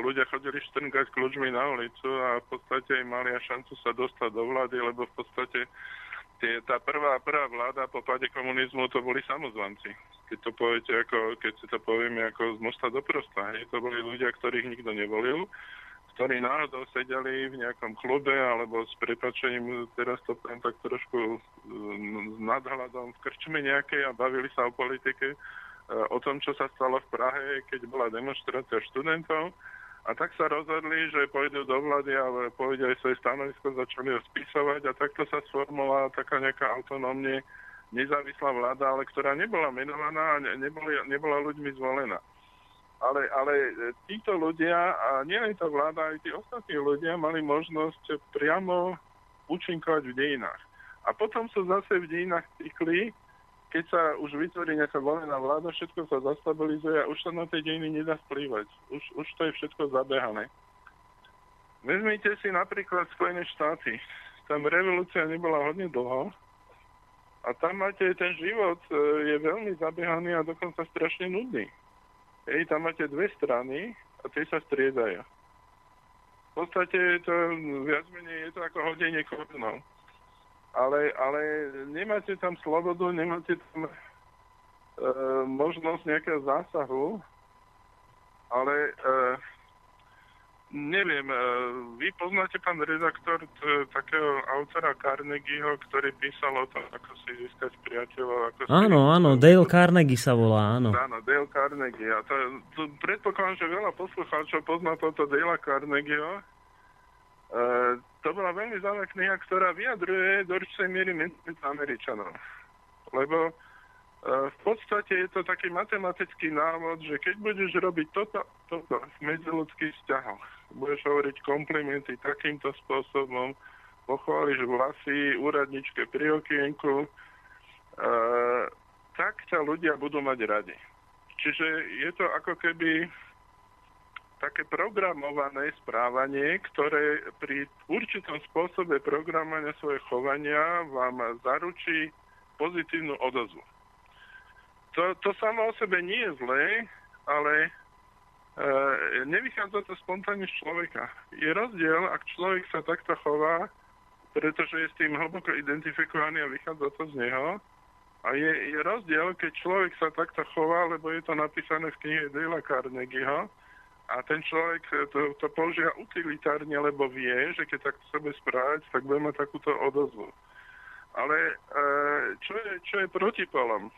ľudia chodili štrngať kľúčmi na ulicu a v podstate mali šancu sa dostať do vlády, lebo v podstate tá prvá, prvá vláda po páde komunizmu to boli samozvanci. Keď to poviete, ako, keď si to povieme ako z mosta do prosta. Hej. To boli ľudia, ktorých nikto nevolil, ktorí náhodou sedeli v nejakom klube, alebo s prepáčením, teraz to tam tak trošku s nadhľadom v krčme nejakej a bavili sa o politike, o tom, čo sa stalo v Prahe, keď bola demonštrácia študentov. A tak sa rozhodli, že pôjdu do vlády a povedali svoje stanovisko, začali ho spisovať a takto sa sformovala taká nejaká autonómne nezávislá vláda, ale ktorá nebola menovaná a nebola, nebola ľuďmi zvolená. Ale, ale títo ľudia, a nielen tá vláda, aj tí ostatní ľudia mali možnosť priamo účinkovať v dejinách. A potom sú zase v dejinách cykly, keď sa už vytvorí nejaká volená vláda, všetko sa zastabilizuje a už sa na tie dejiny nedá vplývať. Už, už to je všetko zabehané. Vezmite si napríklad Spojené štáty. Tam revolúcia nebola hodne dlho, a tam máte, ten život je veľmi zabiehaný a dokonca strašne nudný. Hej, tam máte dve strany a tie sa striedajú. V podstate je to viac menej, je to ako hodenie korunou. Ale, ale nemáte tam slobodu, nemáte tam e, možnosť nejakého zásahu, ale e, neviem, vy poznáte, pán redaktor, t- takého autora Carnegieho, ktorý písal o tom, ako si získať priateľov. Ako áno, si... áno, Dale Carnegie sa volá, áno. Áno, Dale Carnegie. A to, to predpokladám, že veľa poslucháčov pozná toto Dale Carnegieho. E, to bola veľmi zaujímavá kniha, ktorá vyjadruje do určitej miery mentalitu Američanov. Lebo e, v podstate je to taký matematický návod, že keď budeš robiť toto, toto v medziľudských vzťahoch, budeš hovoriť komplimenty takýmto spôsobom, pochváliš vlasy, úradničke pri okienku, e, tak sa ľudia budú mať radi. Čiže je to ako keby také programované správanie, ktoré pri určitom spôsobe programovania svojho chovania vám zaručí pozitívnu odozvu. To, to samo o sebe nie je zlé, ale Uh, nevychádza to spontánne z človeka. Je rozdiel, ak človek sa takto chová, pretože je s tým hlboko identifikovaný a vychádza to z neho. A je, je rozdiel, keď človek sa takto chová, lebo je to napísané v knihe Dale Carnegieho a ten človek to, to používa utilitárne, lebo vie, že keď takto sebe správať, tak bude mať takúto odozvu. Ale uh, čo je, čo je protipolom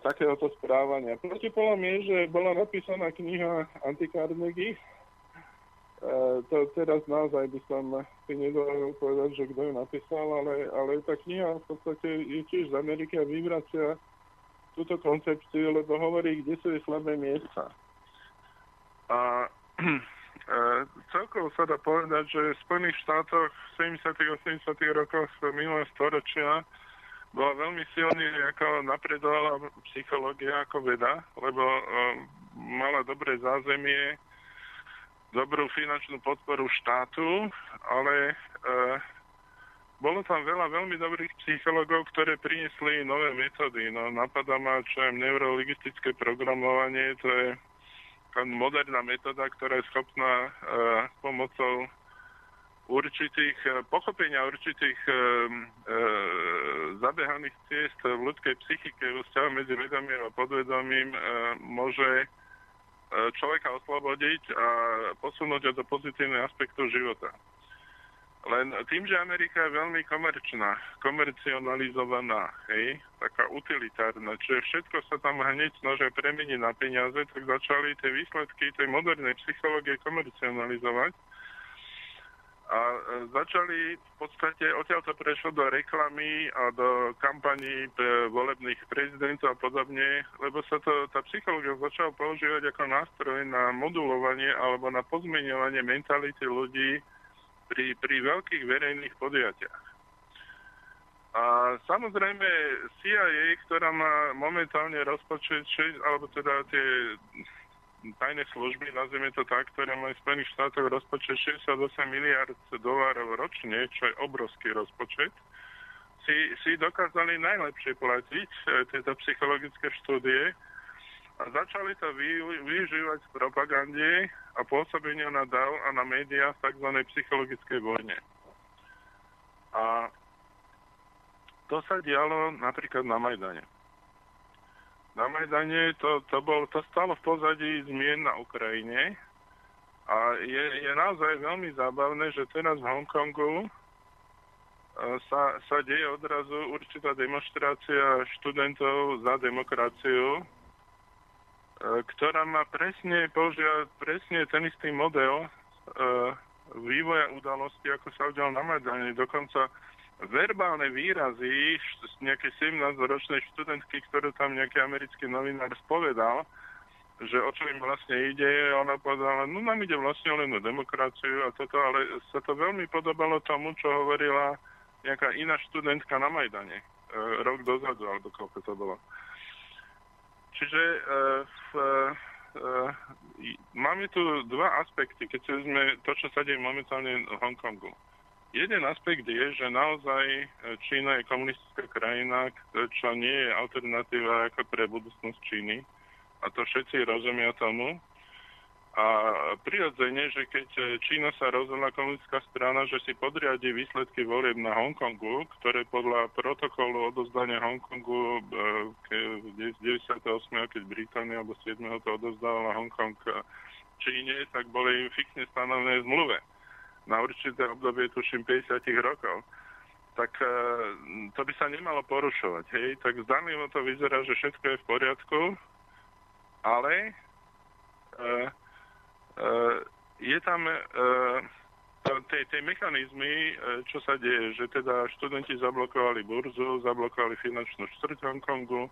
takéhoto správania? Protipolom je, že bola napísaná kniha Anti-Carnegie. E, to teraz naozaj by som si nedovedal povedať, že kto ju napísal, ale, ale tá kniha v podstate je tiež z Ameriky a vyvracia túto koncepciu, lebo hovorí, kde sú slabé miesta. A e, celkovo sa dá povedať, že v Spojených štátoch v sedemdesiatych a osemdesiatych rokoch minulého storočia bola veľmi silný, ako napredovala psychológia ako veda, lebo um, mala dobré zázemie, dobrú finančnú podporu štátu, ale uh, bolo tam veľa veľmi dobrých psychológov, ktoré priniesli nové metódy. No, napadá ma, čo je neurologistické programovanie, to je moderná metóda, ktorá je schopná uh, pomocou určitých pochopenia určitých e, e, zabehaných ciest v ľudskej psychike vo vzťahu medzi vedomím a podvedomím e, môže človeka oslobodiť a posunúť ho do pozitívneho aspektu života. Len tým, že Amerika je veľmi komerčná, komercionalizovaná, hej, taká utilitárna, čiže všetko sa tam hneď snažia premeniť na peniaze, tak začali tie výsledky tej modernej psychológie komercionalizovať. a začali v podstate, odtiaľ to prešlo do reklamy a do kampaní volebných prezidentov a podobne, lebo sa to, tá psychológia začala používať ako nástroj na modulovanie alebo na pozmeňovanie mentality ľudí pri, pri veľkých verejných podujatiach. A samozrejme C I A, ktorá má momentálne rozpočet šesť, alebo teda tie tajné služby, nazvime to tak, ktoré majú v Spojených štátoch rozpočet šesťdesiatosem miliárd dolárov ročne, čo je obrovský rozpočet, si, si dokázali najlepšie platiť tieto psychologické štúdie a začali to vy, využívať v propagande a pôsobeniu na dav a na médiá v tzv. Psychologickej vojne. A to sa dialo napríklad na Majdane. Na Majdane to, to, bol, to stalo v pozadí zmien na Ukrajine a je, je naozaj veľmi zábavné, že teraz v Hongkongu sa, sa deje odrazu určitá demonštrácia študentov za demokraciu, ktorá má presne, použia presne ten istý model vývoja udalosti, ako sa udial na Majdane. Dokonca verbálne výrazy nejakej sedemnásťročnej študentky, ktorú tam nejaký americký novinár spovedal, že o čo im vlastne ide, ona povedala, no nám ide vlastne len o demokraciu a toto, ale sa to veľmi podobalo tomu, čo hovorila nejaká iná študentka na Majdane. E, rok dozadu, alebo koľko to bolo. Čiže e, v, e, máme tu dva aspekty, keď sme to, čo sa deje momentálne v Hongkongu. Jeden aspekt je, že naozaj Čína je komunistická krajina, čo nie je alternatíva ako pre budúcnosť Číny. A to všetci rozumia tomu. A prirodzene, že keď Čína sa rozhodla komunistická strana, že si podriadi výsledky volieb na Hongkongu, ktoré podľa protokolu odovzdania Hongkongu z deväťdesiatosem, keď Británia alebo siedmeho to odovzdala Hongkong Číne, tak boli im fixne stanovené zmluve na určité obdobie, tuším, päťdesiat rokov, tak e, to by sa nemalo porušovať, hej? Tak zdanlivo to vyzerá, že všetko je v poriadku, ale e, e, je tam e, tie mechanizmy, e, čo sa deje, že teda študenti zablokovali burzu, zablokovali finančnú štvrť Hongkongu,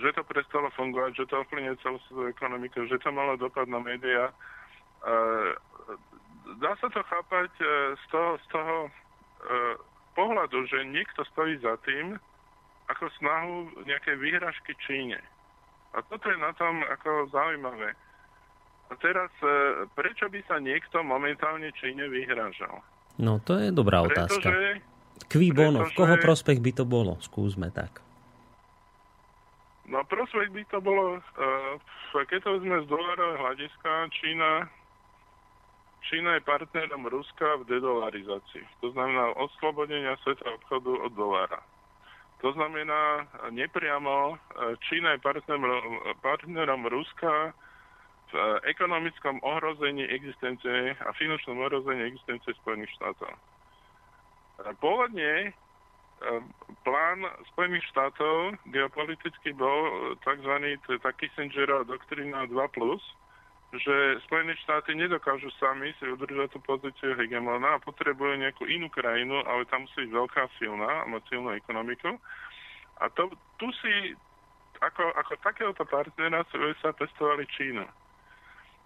že to prestalo fungovať, že to ovplyvňuje celú ekonomiku, že to malo dopad na médiá. E, Dá sa to chápať z toho, z toho e, pohľadu, že niekto stojí za tým, ako snahu nejakej výhražky Číne. A toto je na tom ako zaujímavé. A teraz, e, prečo by sa niekto momentálne Číne vyhražal? No, to je dobrá otázka. Pretože, Cui Bono, pretože, v koho prospech by to bolo? Skúsme tak. No, prospech by to bolo, e, keď to sme z dolárového hľadiska, Čína... Čína je partnerom Ruska v dedolarizácii. To znamená oslobodenia sveta obchodu od dolára. To znamená nepriamo, Čína je partnerom, partnerom Ruska v ekonomickom ohrození existencie a finančnom ohrození existencie Spojených štátov. Pôvodne plán Spojených štátov geopoliticky bol tzv. Kissingerova doktrína dva plus, že Spojené štáty nedokážu sami si udržať tú pozíciu hegemona a potrebujú nejakú inú krajinu, ale tam musí byť veľká silná a má silnú ekonomiku. A to, tu si, ako, ako takéhoto partnera sa pestovali Čínu.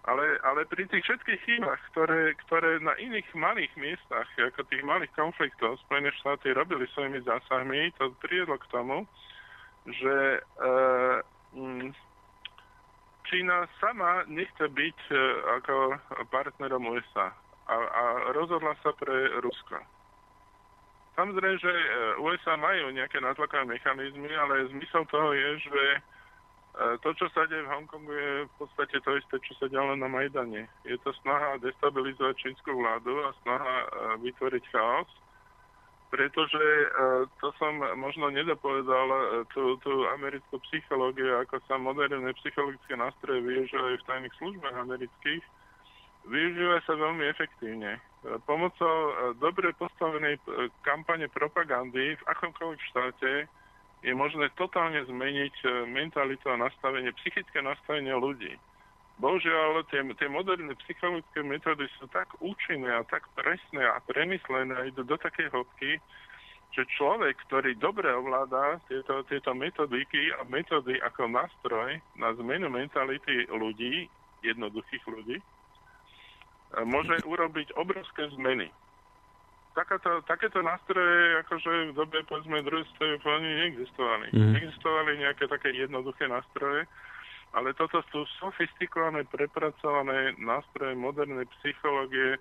Ale, ale pri tých všetkých chybách, ktoré, ktoré na iných malých miestach, ako tých malých konfliktov Spojené štáty robili svojimi zásahmi, to priedlo k tomu, že... E, m, Čína sama nechce byť e, ako partnerom U S A a, a rozhodla sa pre Rusko. Samozrejme, že U S A majú nejaké natlakové mechanizmy, ale zmysel toho je, že e, to, čo sa deje v Hongkongu, je v podstate to isté, čo sa dialo na Majdane. Je to snaha destabilizovať čínsku vládu a snaha e, vytvoriť chaos, pretože e, to som možno nedopovedal e, tú, tú americkú psychológiu, ako sa moderné psychologické nástroje využívajú v tajných službách amerických, využívajú sa veľmi efektívne. E, pomocou e, dobre postavenej e, kampane propagandy v akomkoľvek štáte je možné totálne zmeniť e, mentalitu a nastavenie, psychické nastavenie ľudí. Bohužiaľ, tie, tie moderné psychologické metódy sú tak účinné a tak presné a premyslené do, do takej hĺbky, že človek, ktorý dobre ovláda tieto, tieto metodiky a metódy ako nástroj na zmenu mentality ľudí, jednoduchých ľudí, môže urobiť obrovské zmeny. Takáto, takéto nástroje, akože v dobe, povedzme, druhej svetovej vojny neexistovali. Mm. Existovali nejaké také jednoduché nástroje, ale toto sú sofistikované, prepracované nástroje modernej psychológie,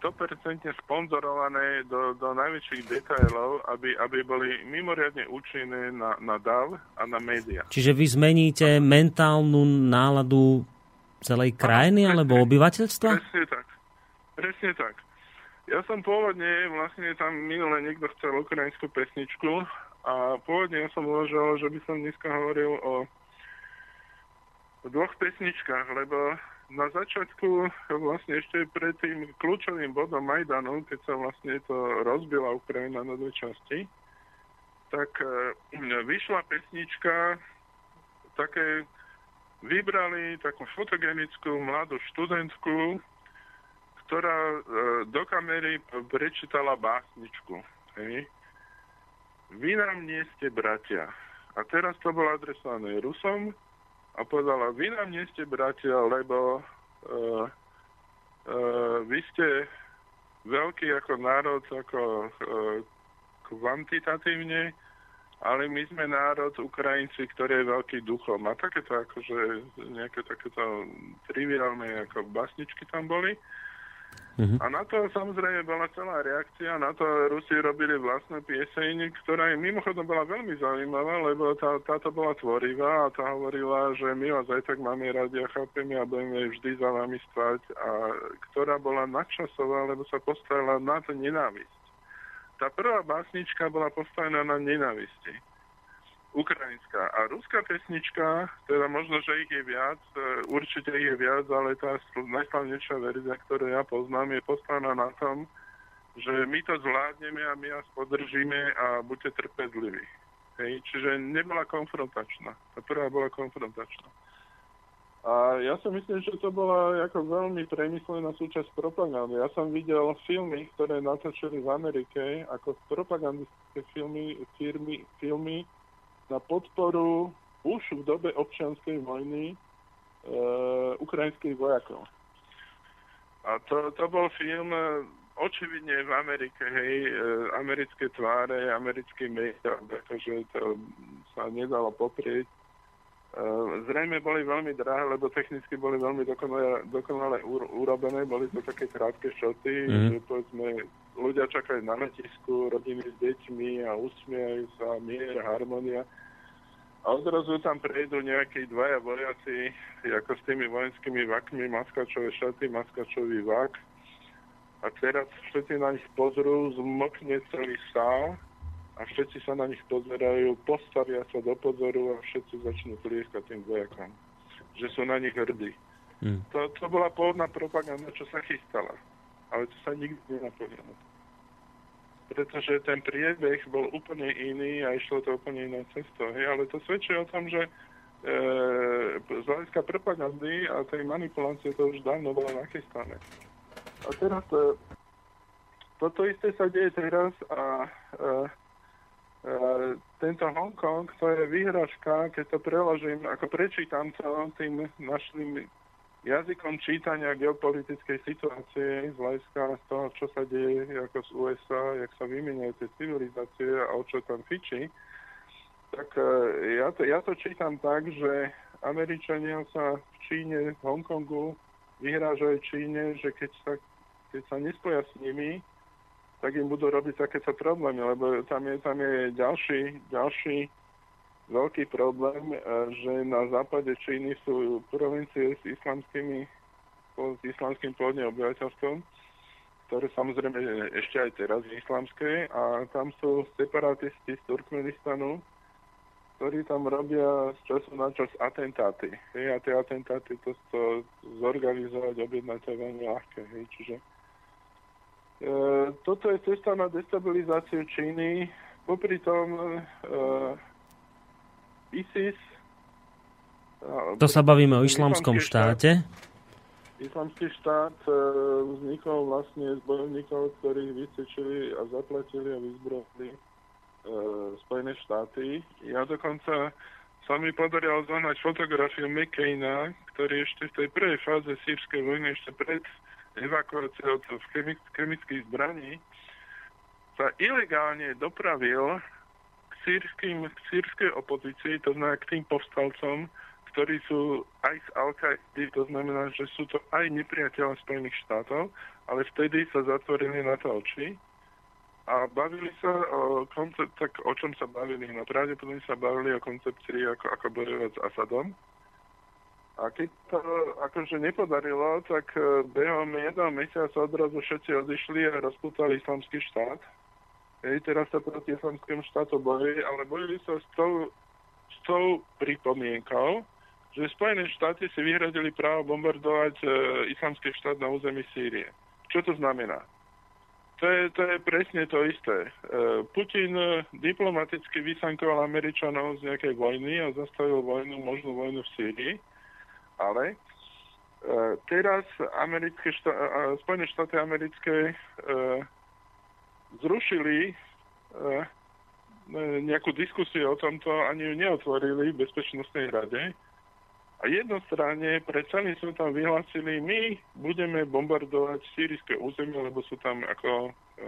sto percent sponzorované do, do najväčších detailov, aby, aby boli mimoriadne účinné na, na dav a na médiá. Čiže vy zmeníte mentálnu náladu celej krajiny alebo obyvateľstva? Presne tak. Presne tak. Ja som pôvodne, vlastne tam minule niekto chcel ukrajinskú pesničku a pôvodne ja som uvažoval, že by som dneska hovoril o, o dvoch pesničkách, lebo na začiatku, vlastne ešte pred tým kľúčovým bodom Majdanu, keď sa vlastne to rozbila Ukrajina na dve časti, tak vyšla pesnička, také, vybrali takú fotogenickú mladú študentku, ktorá e, do kamery prečítala básničku. Hej. Vy nám nie ste bratia. A teraz to bolo adresované Rusom a povedala, vy nám nie ste bratia, lebo e, e, vy ste veľký ako národ, ako e, kvantitatívne, ale my sme národ Ukrajinci, ktorý je veľký duchom. A takéto akože nejaké takéto triviálne ako básničky tam boli. Uh-huh. A na to samozrejme bola celá reakcia, na to Rusi robili vlastnú pieseň, ktorá im mimochodom bola veľmi zaujímavá, lebo tá, táto bola tvorivá a tá hovorila, že my vás aj tak máme radi a chápeme a budeme vždy za vami stať, a ktorá bola nadčasová, lebo sa postavila na to nenávisť. Tá prvá básnička bola postavená na nenávisti. Ukrajinská. A ruská pesnička, teda možno, že ich je viac, určite ich je viac, ale tá najslavnejšia verzia, ktorú ja poznám, je postavená na tom, že my to zvládneme a my vás podržíme a buďte trpezliví. Hej? Čiže nebola konfrontačná. Tá prvá bola konfrontačná. A ja si myslím, že to bola ako veľmi premyslená súčasť propagandy. Ja som videl filmy, ktoré natočili v Amerike, ako propagandistické filmy, firmy, filmy na podporu už v dobe občianskej vojny e, ukrajinských vojakov. A to, to bol film očividne v Amerike, hej, e, americké tváre, americké médiá, pretože to sa nedalo poprieť. E, zrejme boli veľmi drahé, lebo technicky boli veľmi dokonale, dokonale urobené, boli to také krátke šoty, mm-hmm. že povedzme, ľudia čakajú na letisku, rodiny s deťmi a usmievajú sa, mier, harmonia. A odrazu tam prejdú nejakí dvaja vojaci, ako s tými vojenskými vakmi, maskačové šaty, maskačový vak. A teraz všetci na nich pozrú, zmokne celý sál a všetci sa na nich pozerajú, postavia sa do pozoru a všetci začnú tlieskať tým vojakom. Že sú na nich hrdí. Hmm. To, to bola pôvodná propaganda, čo sa chystala. Ale to sa nikdy nenaplnilo. Pretože ten priebeh bol úplne iný a išlo to úplne inou cestou. Ale to svedčí o tom, že e, z hľadiska propagandy a tej manipulácie to už dávno bolo nachystané. A teraz e, toto isté sa deje teraz a e, e, tento Hongkong, to je výhražka, keď to preložím, ako prečítam celom tým našim jazykom čítania geopolitickej situácie z hľadiska toho, čo sa deje ako z U S A, jak sa vymieňajú tie civilizácie a o čo tam fičí, tak ja to, ja to čítam tak, že Američania sa v Číne, v Hongkongu vyhrážajú Číne, že keď sa, keď sa nespoja s nimi, tak im budú robiť takéto problémy, lebo tam je, tam je ďalší, ďalší veľký problém, že na západe Číny sú provincie s islamskými, s islamským pôvodným obyvateľstvom, ktoré samozrejme ešte aj teraz je islamské, a tam sú separatisti z Turkmenistanu, ktorí tam robia z času na čas atentáty. Hej, a tie atentáty to, to zorganizovať, objednať je veľmi ľahké. Hej, čiže e, toto je cesta na destabilizáciu Číny. Popri tom e, í es í es To sa bavíme o Islamskom štáte. Islamský štát vznikol vlastne z bojovníkov, ktorí vycvičili a zaplatili a vyzbrojili e, Spojené štáty. Ja dokonca sa mi podarilo zohnať fotografiu McCaina, ktorý ešte v tej prvej fáze sýrskej vojny, ešte pred evakuáciou chemických zbraní, sa ilegálne dopravil k, sírským, k sírskej opozícii, to znamená k tým povstalcom, ktorí sú aj z Al-Kaidy, to znamená, že sú to aj nepriatelia Spojených štátov, ale vtedy sa zatvorili na to oči a bavili sa o koncept, tak o čom sa bavili? No pravdepodobne sa bavili o koncepcii, ako, ako bojovať s Asadom. A keď to akože nepodarilo, tak behom jedného mesiaca odrazu všetci odišli a rozpútali Islamský štát. Hej, teraz sa proti Islamskému štátu bojili, ale bojili sa s tou, s tou pripomienkou, že Spojené štáty si vyhradili právo bombardovať e, Islamský štát na území Sýrie. Čo to znamená? To je, to je presne to isté. E, Putin diplomaticky vysankoval Američanov z nejakej vojny a zastavil vojnu, možnú vojnu v Sýrii, ale e, teraz americké štá, e, Spojené štáty americké e, zrušili e, nejakú diskusiu o tomto, ani ju neotvorili v Bezpečnostnej rade. A jednostranne pre celým sme tam vyhlásili, my budeme bombardovať sýrske územie, lebo sú tam ako... E,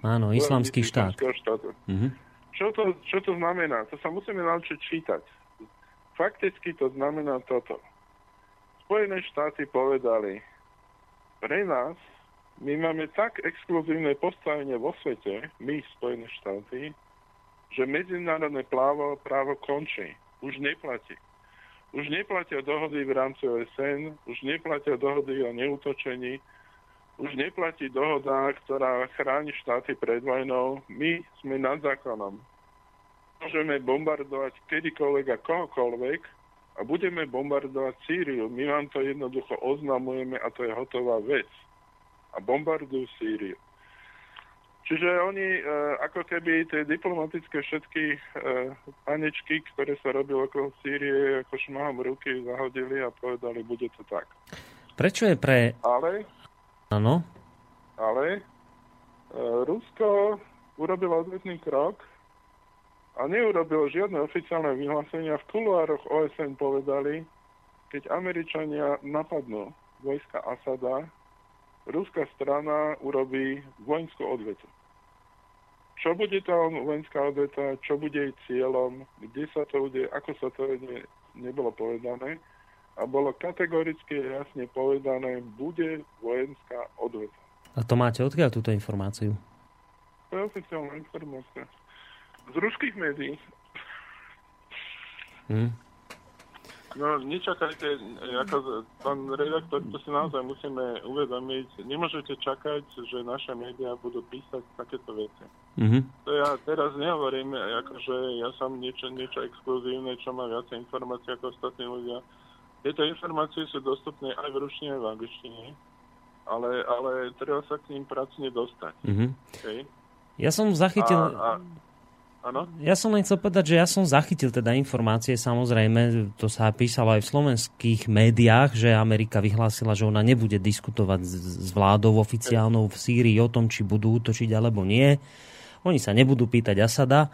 Áno, Islamský štát. Mm-hmm. Čo, to, čo to znamená? To sa musíme naučiť čítať. Fakticky to znamená toto. Spojené štáty povedali, pre nás, my máme tak exkluzívne postavenie vo svete, my Spojené štáty, že medzinárodné právo, právo končí. Už neplatí. Už neplatia dohody v rámci O S N, už neplatia dohody o neútočení, už neplatí dohoda, ktorá chráni štáty pred vojnou. My sme nad zákonom. Môžeme bombardovať kedykoľvek a kohokoľvek a budeme bombardovať Sýriu. My vám to jednoducho oznamujeme a to je hotová vec. A bombardujú Sýriu. Čiže oni e, ako keby tie diplomatické všetky e, panečky, ktoré sa robili okolo Sýrie, ako šmahom ruky zahodili a povedali, bude to tak. Prečo je pre... Ale... Áno. Ale e, Rusko urobilo odvetný krok a neurobilo žiadne oficiálne vyhlásenia. V kuluároch O S N povedali, keď Američania napadnú vojska Asada, ruská strana urobí vojenskú odvetu. Čo bude tam vojenská odveta, čo bude jej cieľom, kde sa to bude, ako sa to ne, nebolo povedané. A bolo kategoricky jasne povedané, bude vojenská odveta. A to máte odkiaľ túto informáciu? To je oficiálna informácia. Z ruských médií. Hmm. No, nečakajte, ako pán redaktor, to si naozaj musíme uvedomiť, nemôžete čakať, že naše médiá budú písať takéto veci. Mm-hmm. To ja teraz nehovorím, akože ja som niečo, niečo exkluzívne, čo má viac informácií ako ostatní ľudia. Tieto informácie sú dostupné aj v ruštine, aj v angličtine, ale, ale treba sa k ním pracne dostať. Mm-hmm. Okay? Ja som zachytil... A, a... Ano? Ja som len chcel povedať, že ja som zachytil teda informácie, samozrejme, to sa písalo aj v slovenských médiách, že Amerika vyhlásila, že ona nebude diskutovať s vládou oficiálnou v Sýrii o tom, či budú útočiť alebo nie. Oni sa nebudú pýtať Asada.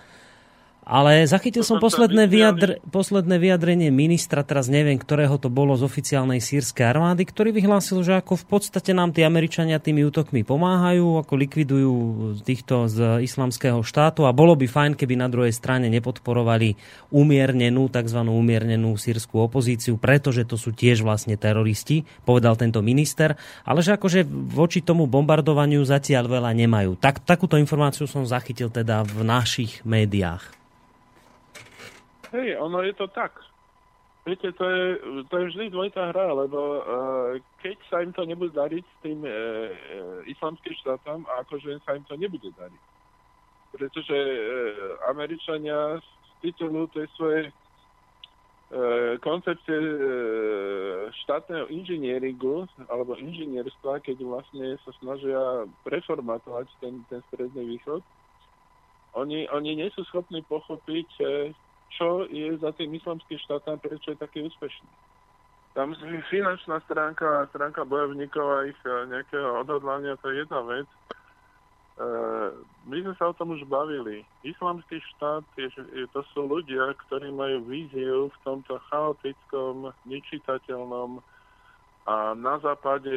Ale zachytil som posledné, vyjadr- posledné vyjadrenie ministra, teraz neviem, ktorého to bolo z oficiálnej sýrskej armády, ktorý vyhlásil, že ako v podstate nám tí Američania tými útokmi pomáhajú, ako likvidujú týchto z Islamského štátu a bolo by fajn, keby na druhej strane nepodporovali umiernenú, tzv. Umiernenú sýrskú opozíciu, pretože to sú tiež vlastne teroristi, povedal tento minister, ale že akože voči tomu bombardovaniu zatiaľ veľa nemajú. Tak, takúto informáciu som zachytil teda v našich médiách. Hej, ono je to tak. Viete, to je, to je vždy dvojitá hra, lebo uh, keď sa im to nebude dariť s tým uh, Islamským štátom, akože sa im to nebude dariť. Pretože uh, Američania z titulu tej svojej uh, koncepcie uh, štátneho inžinieringu, alebo inžinierstva, keď vlastne sa snažia preformatovať ten, ten stredný východ, oni, oni nie sú schopní pochopiť, uh, čo je za tým Islamským štátom, prečo je taký úspešný. Tam finančná stránka, stránka bojovníkov a ich nejakého odhodlania, to je jedna vec. My sme sa o tom už bavili. Islamský štát, je, to sú ľudia, ktorí majú víziu v tomto chaotickom, nečitateľnom a na západe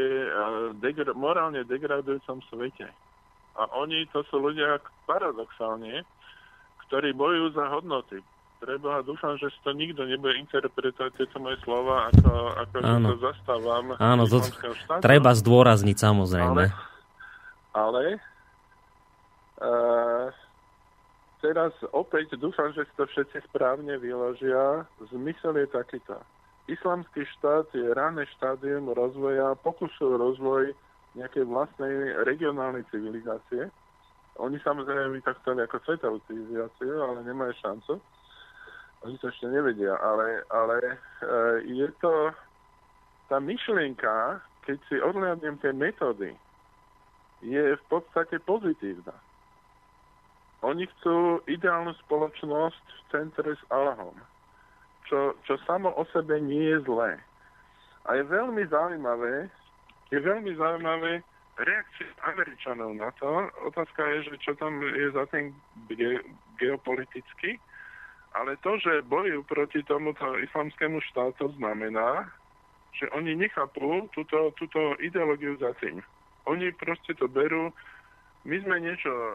degra- morálne degradujúcom svete. A oni, to sú ľudia paradoxálne, ktorí bojujú za hodnoty. Preboha, dúfam, že si to nikto nebude interpretovať tieto moje slova, ako, ako to zastávam. Áno, to treba zdôrazniť, samozrejme. Ale, ale uh, teraz opäť dúfam, že si to všetci správne vyložia. Zmysel je takýto. Islamský štát je rané štádium rozvoja, pokusu rozvoj nejakej vlastnej regionálnej civilizácie. Oni samozrejme by tak chceli ako svetovú civilizáciu, ale nemajú šancu. Oni to ešte nevedia, ale, ale e, je to tá myšlienka, keď si odhľadnem tie metódy, je v podstate pozitívna. Oni chcú ideálnu spoločnosť v centre s Allahom, čo, čo samo o sebe nie je zlé. A je veľmi zaujímavé, je veľmi zaujímavé reakcie Američanov na to. Otázka je, že čo tam je za tým ge- geopoliticky. Ale to, že bojujú proti tomuto islamskému štátu, znamená, že oni nechápu túto, túto ideológiu za tým. Oni proste to berú. My sme niečo e,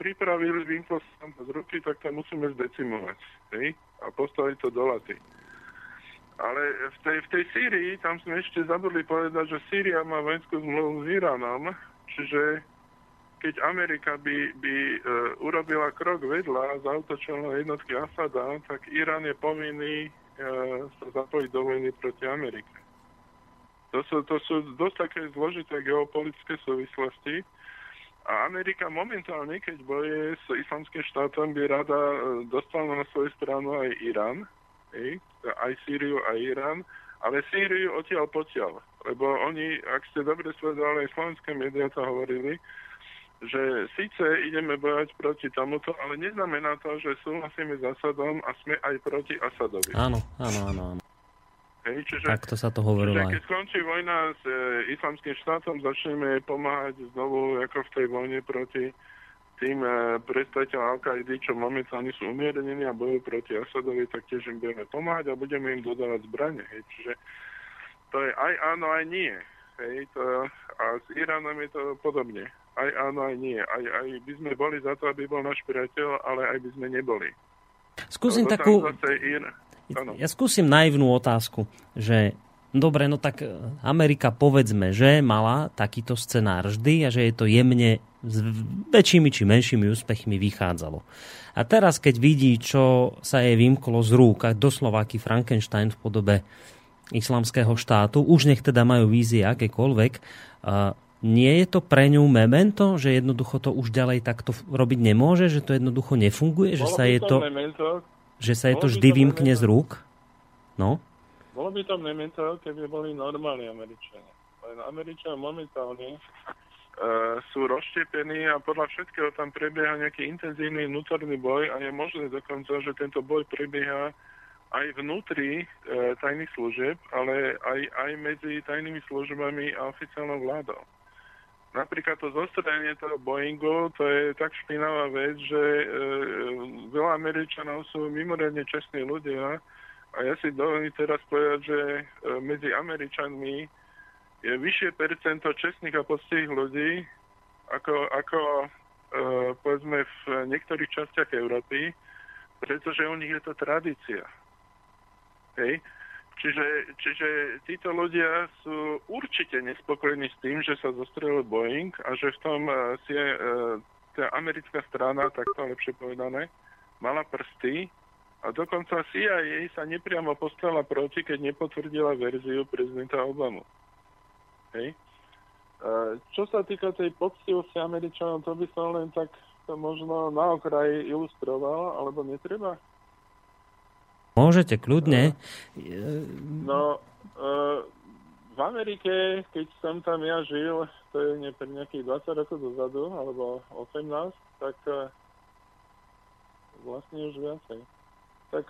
pripravili, vynklo sa tam z ruky, tak to musíme zdecimovať. Hej? A postaviť to do laty. Ale v tej, v tej Sýrii, tam sme ešte zabudli povedať, že Sýria má vojenskú zmluvu s Iránom, čiže keď Amerika by, by e, urobila krok vedľa a zaútočila jednotky Asada, tak Irán je povinný e, sa zapojiť do vojny proti Amerike. To sú, to sú dosť také zložité geopolitické súvislosti. A Amerika momentálne, keď boje s Islamským štátom, by rada e, dostala na svoju stranu aj Irán, e, aj Sýriu, aj Irán, ale Sýriu odtiaľ potiaľ. Lebo oni, ak ste dobre sledovali, aj slovenské médiá to hovorili, že síce ideme bojovať proti tomuto, ale neznamená to, že súhlasíme s Asadom a sme aj proti Asadovi. Áno, áno, áno. áno. Hej, čiže, takto sa to hovorilo čiže, aj. Keď skončí vojna s e, Islamským štátom, začneme pomáhať znovu ako v tej vojne proti tým e, predstaviteľom Al-Kaidy, čo momentálne sú umiernení a bojujú proti Asadovi, tak tiež im budeme pomáhať a budeme im dodávať zbrane. Hej, čiže to je aj áno, aj nie. Hej, to, a s Iránom je to podobne. Aj áno, aj nie. Aj, aj by sme boli za to, aby bol náš priateľ, ale aj by sme neboli. Skúsim no, takú... Ir... Ja skúsim naivnú otázku, že dobre, no tak Amerika povedzme, že mala takýto scenár vždy a že je to jemne s väčšími či menšími úspechmi vychádzalo. A teraz, keď vidí, čo sa jej vymklo z rúk, a doslova aký Frankenstein v podobe Islamského štátu, už nech teda majú vízie akékoľvek, nie je to pre ňu memento, že jednoducho to už ďalej takto robiť nemôže, že to jednoducho nefunguje, že sa, je to, že sa je to vždy vymkne z rúk? No? Bolo by to memento, keby boli normálni Američania. Len Američania momentálne e, sú rozštiepení a podľa všetkého tam prebieha nejaký intenzívny vnútorný boj a je možné dokonca, že tento boj prebieha aj vnútri e, tajných služieb, ale aj, aj medzi tajnými službami a oficiálnou vládou. Napríklad to zostrenie toho Boeingu, to je tak špinavá vec, že e, veľa Američanov sú mimoriadne čestní ľudia a ja si dovolím teraz povedať, že e, medzi Američanmi je vyššie percento čestných a poctivých ľudí ako, ako e, povedzme v niektorých častiach Európy, pretože u nich je to tradícia. Hej. Čiže, čiže títo ľudia sú určite nespokojní s tým, že sa zostrelil Boeing a že v tom si je, tá americká strana, takto lepšie povedané, mala prsty a dokonca C I A sa nepriamo postavila proti, keď nepotvrdila verziu prezidenta Obamu. Hej. Čo sa týka tej poctivosti Američanov, to by som len tak to možno na okraji ilustroval, alebo netreba? Môžete, kľudne. No, v Amerike, keď som tam ja žil, to je nejakých dvadsať rokov dozadu, alebo osemnásť, tak vlastne už viacej. tak,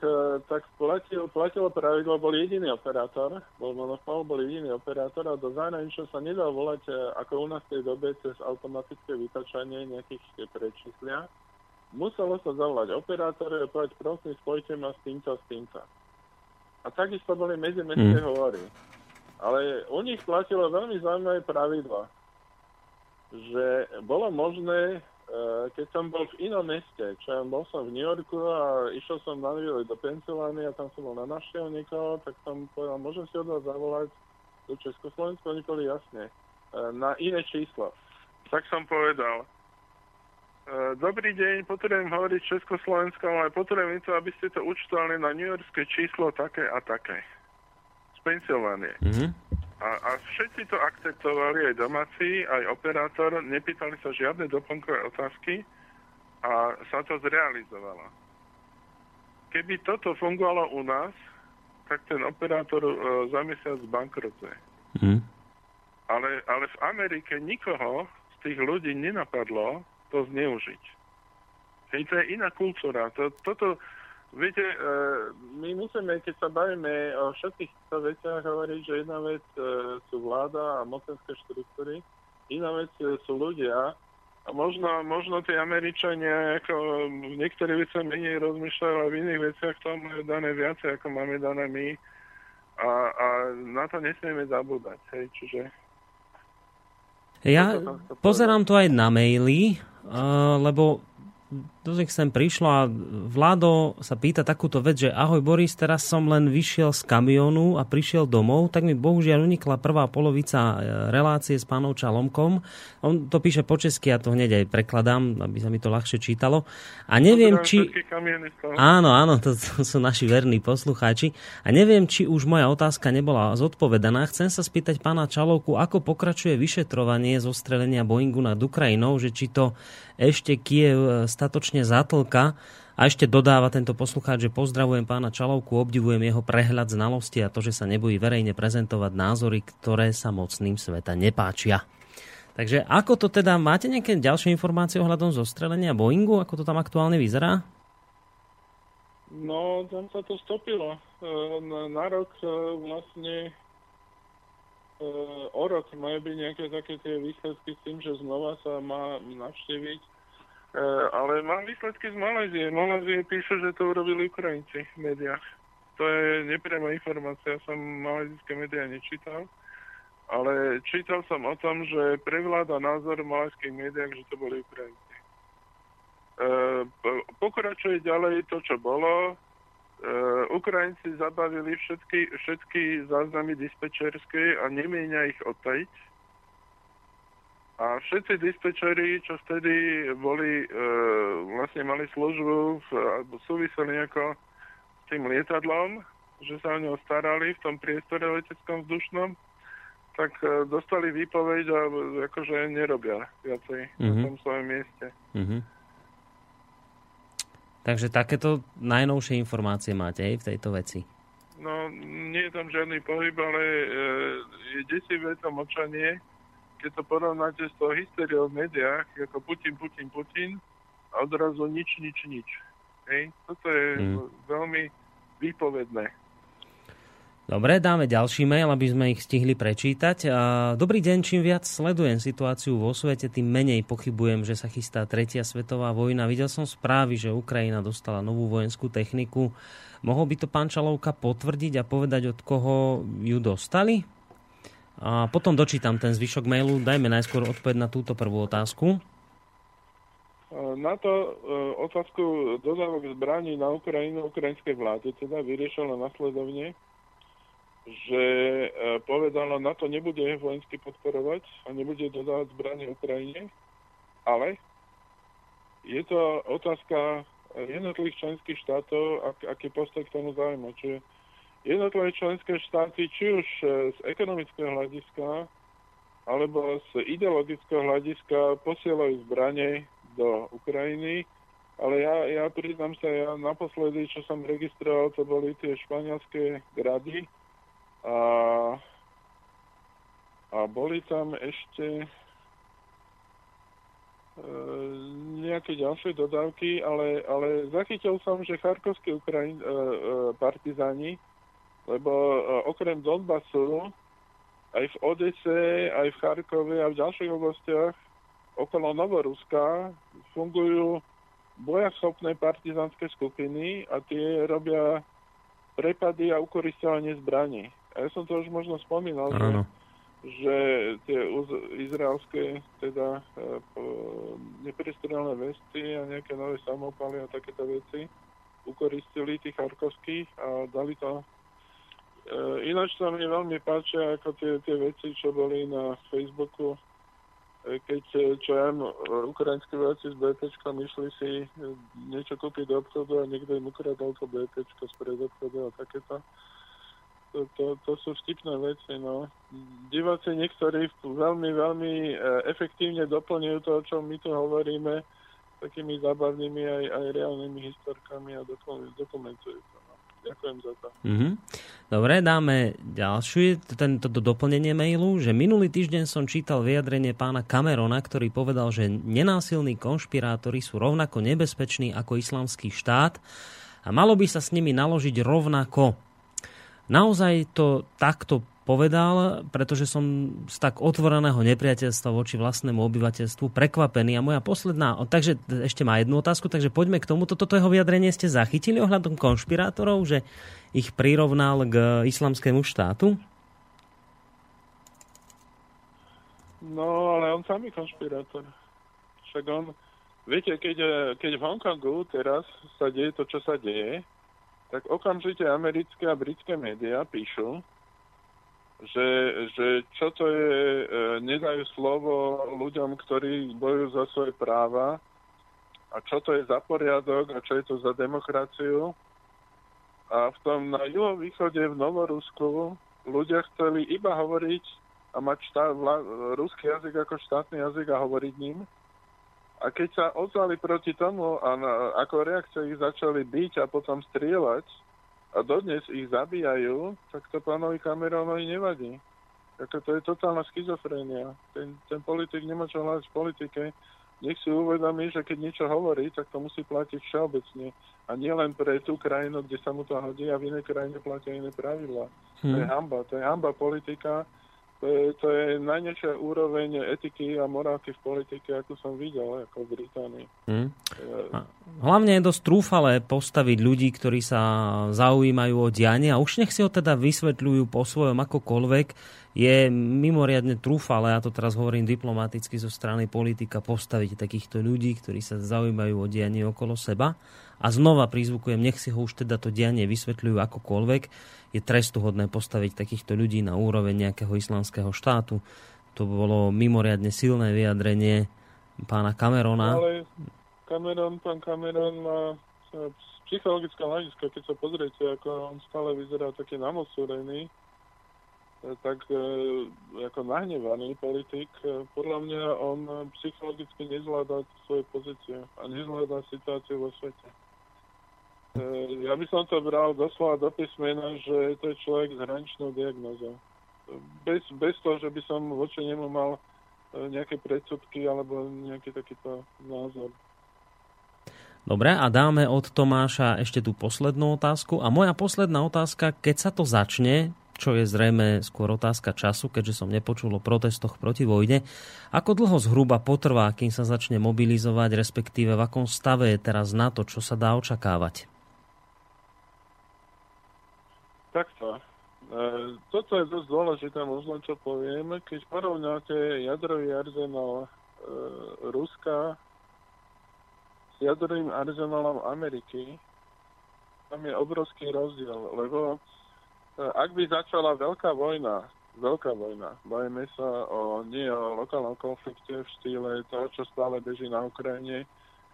tak platil, platilo pravidlo, bol jediný operátor, bol monopol, bol jediný operátor a do zahraničia sa nedal volať, ako u nás v tej dobe, cez automatické vytačanie nejakých prečíslia. Muselo sa zavolať operátor a povedať, prosím, spojte ma s týmto, s týmto. A takisto boli medzimestské mm. hovory. Ale u nich platilo veľmi zaujímavé pravidlo, že bolo možné, keď som bol v inom meste, čo ja bol som v New Yorku a išiel som na výlet do Pensylvánie a tam som bol na návštevu niekoho, tak som povedal, môžem si od vás zavolať do Československa, oni povedali jasne, na iné číslo. Tak som povedal, dobrý deň, potrebujem hovoriť československom, ale potrebujem to, aby ste to účtovali na newyorské číslo také a také. Z Pensylvánie. Mm-hmm. A, a všetci to akceptovali, aj domáci, aj operátor, nepýtali sa žiadne doplnkové otázky a sa to zrealizovalo. Keby toto fungovalo u nás, tak ten operátor e, za mesiac bankrotuje. Mm. Ale, ale v Amerike nikoho z tých ľudí nenapadlo to zneužiť. Hej, to je iná kultúra. To, toto... Viete, my musíme, keď sa bavíme o všetkých týchto veciach, hovoriť, že jedna vec sú vláda a mocenské štruktúry, iná vec sú ľudia. A možno, možno tie Američania ako v niektorých veciach menej rozmýšľajú, ale v iných veciach to majú dané viacej, ako máme dané my. A, a na to nesmieme zabúdať. Hej, čiže... Ja pozerám to aj na maily, lebo... Dozek sem prišla, Vlado sa pýta takúto vec, že ahoj Boris, teraz som len vyšiel z kamionu a prišiel domov, tak mi bohužiaľ unikla prvá polovica relácie s pánom Čalomkom. On to píše po česky, ja to hneď aj prekladám, aby sa mi to ľahšie čítalo. A neviem, či... Áno, áno, to sú naši verní poslucháči. A neviem, či už moja otázka nebola zodpovedaná. Chcem sa spýtať pána Čalovku, ako pokračuje vyšetrovanie zostrelenia Boeingu nad Ukrajinou, že či to ešte Kiev statočne zatlka. A ešte dodáva tento poslucháč, že pozdravujem pána Čalovku, obdivujem jeho prehľad znalosti a to, že sa nebojí verejne prezentovať názory, ktoré sa mocným sveta nepáčia. Takže ako to teda, máte nejaké ďalšie informácie ohľadom zostrelenia Boeingu? Ako to tam aktuálne vyzerá? No, tam sa to stopilo. Na rok vlastne o rok majú byť nejaké také tie výsledky s tým, že znova sa má navštíviť. Ale mám výsledky z Malézie. Malézie píšu, že to urobili Ukrajinci v médiách. To je nepriama informácia, som malézijské médiá nečítal. Ale čítal som o tom, že prevláda názor v malézijských médiách, že to boli Ukrajinci. Pokračuje ďalej to, čo bolo. Ukrajinci zabavili všetky, všetky záznamy dispečerské a nemienia ich odtajiť. A všetci dispečeri, čo vtedy boli, e, vlastne mali službu, alebo súviseli nejako s tým lietadlom, že sa o neho starali v tom priestore leteckom vzdušnom, tak e, dostali výpoveď a akože nerobia viacej mm-hmm. na tom svojom mieste. Mm-hmm. Takže takéto najnovšie informácie máte aj v tejto veci? No, nie je tam žiadny pohyb, ale e, je desivé to močanie. Keď to porovnáte s tou hysteriou v médiách, ako Putin, Putin, Putin a odrazu nič, nič, nič. Hej? Toto je hmm. veľmi výpovedné. Dobre, dáme ďalší mail, aby sme ich stihli prečítať. Dobrý deň, čím viac sledujem situáciu vo svete, tým menej pochybujem, že sa chystá tretia svetová vojna. Videl som správy, že Ukrajina dostala novú vojenskú techniku. Mohol by to pán Čalovka potvrdiť a povedať, od koho ju dostali? A potom dočítam ten zvyšok mailu. Dajme najskôr odpoveď na túto prvú otázku. Na to otázku dodávok zbraní na Ukrajinu ukrajinskej vlády teda vyriešilo nasledovne, že povedalo, na to nebude vojensky podporovať a nebude dodávať zbraní Ukrajine, ale je to otázka jednotlivých členských štátov, aký postoj k tomu zaujíma. Čiže jednotlivé členské štáty, či už z ekonomického hľadiska alebo z ideologického hľadiska posielajú zbrane do Ukrajiny, ale ja, ja priznám sa, ja naposledy, čo som registroval, to boli tie španielské grady a, a boli tam ešte e, nejaké ďalšie dodávky, ale, ale zachytil som, že charkovskí Ukrajin, partizáni, lebo okrem Donbasu, aj v Odese, aj v Charkove a v ďalších oblastiach okolo Novoruska fungujú bojaschopné partizánske skupiny a tie robia prepady a ukoristovanie zbraní. A ja som to už možno spomínal, že, že tie izraelské teda neprestrelné vesty a nejaké nové samopaly a takéto veci ukoristili tých charkovských a dali to. Ináč sa mne veľmi páčia ako tie, tie veci, čo boli na Facebooku, keď čo ja, ukrajinskí vojaci s BTčkom išli si niečo kúpiť do obchodu a niekto im ukradol to BTčko z predobchodu a takéto. To, to, to sú vtipné veci, no. Diváci niektorí veľmi, veľmi efektívne doplňujú to, o čom my tu hovoríme, takými zábavnými aj, aj reálnymi historkami a dokumentujú to. Ďakujem za to. Mm-hmm. Dobre, dáme ďalšiu, tento doplnenie mailu, že minulý týždeň som čítal vyjadrenie pána Camerona, ktorý povedal, že nenásilní konšpirátori sú rovnako nebezpeční ako Islamský štát a malo by sa s nimi naložiť rovnako. Naozaj to takto povedal, pretože som z tak otvoreného nepriateľstva voči vlastnému obyvateľstvu prekvapený. A moja posledná... Takže ešte má jednu otázku, takže poďme k tomu. Toto jeho vyjadrenie ste zachytili ohľadom konšpirátorov, že ich prirovnal k Islamskému štátu? No, ale on samý konšpirátor. Však on... Viete, keď, keď v Hongkongu teraz sa deje to, čo sa deje, tak okamžite americké a britské médiá píšu, Že, že čo to je, e, nedajú slovo ľuďom, ktorí bojujú za svoje práva a čo to je za poriadok a čo je to za demokraciu. A v tom na juhovýchode v Novorusku ľudia chceli iba hovoriť a mať štát, vla, ruský jazyk ako štátny jazyk a hovoriť ním. A keď sa odzvali proti tomu a na, ako reakcie ich začali biť a potom strieľať, a dodnes ich zabíjajú, tak to pánovi Cameronovi nevadí. Ako to je totálna schizofrénia. Ten, ten politik nemá čo hľadať v politike. Nech si uvedomí, že keď niečo hovorí, tak to musí platiť všeobecne. A nie len pre tú krajinu, kde sa mu to hodí, a v inej krajine platia iné pravidlá. Hmm. To je hanba. To je hanba politika. To je, to je najnižšia úroveň etiky a morálky v politike, ako som videl, ako v Británii. Hmm. Hlavne je dosť trúfale postaviť ľudí, ktorí sa zaujímajú o dianie a už nech si ho teda vysvetľujú po svojom akokoľvek. Je mimoriadne trúfale, ja to teraz hovorím diplomaticky zo strany politika, postaviť takýchto ľudí, ktorí sa zaujímajú o dianie okolo seba. A znova prízvukujem, nech si ho už teda to dianie vysvetľujú akokoľvek. Je trestuhodné postaviť takýchto ľudí na úroveň nejakého Islamského štátu. To bolo mimoriadne silné vyjadrenie pána Camerona. Ale Cameron, pán Cameron má psychologické hľadisko, keď sa pozriete, ako on stále vyzerá taký namosúrený, tak ako nahnevaný politik. Podľa mňa on psychologicky nezvláda svoje pozície a nezvláda situáciu vo svete. Ja by som to bral doslova do písmena, že to je človek s hraničnou diagnózou. Bez, bez toho, že by som voči nemu mal nejaké predsudky alebo nejaký takýto názor. Dobre, a dáme od Tomáša ešte tú poslednú otázku. A moja posledná otázka, keď sa to začne, čo je zrejme skôr otázka času, keďže som nepočul o protestoch proti vojne. Ako dlho zhruba potrvá, kým sa začne mobilizovať, respektíve v akom stave je teraz NATO, čo sa dá očakávať? Takto. Toto je dosť dôležité, možno čo poviem. Keď porovnáte jadrový arzenál Ruska s jadrovým arzenálom Ameriky, tam je obrovský rozdiel, lebo ak by začala veľká vojna, veľká vojna, bavíme sa o, nie o lokálnom konflikte v štýle toho, čo stále beží na Ukrajine,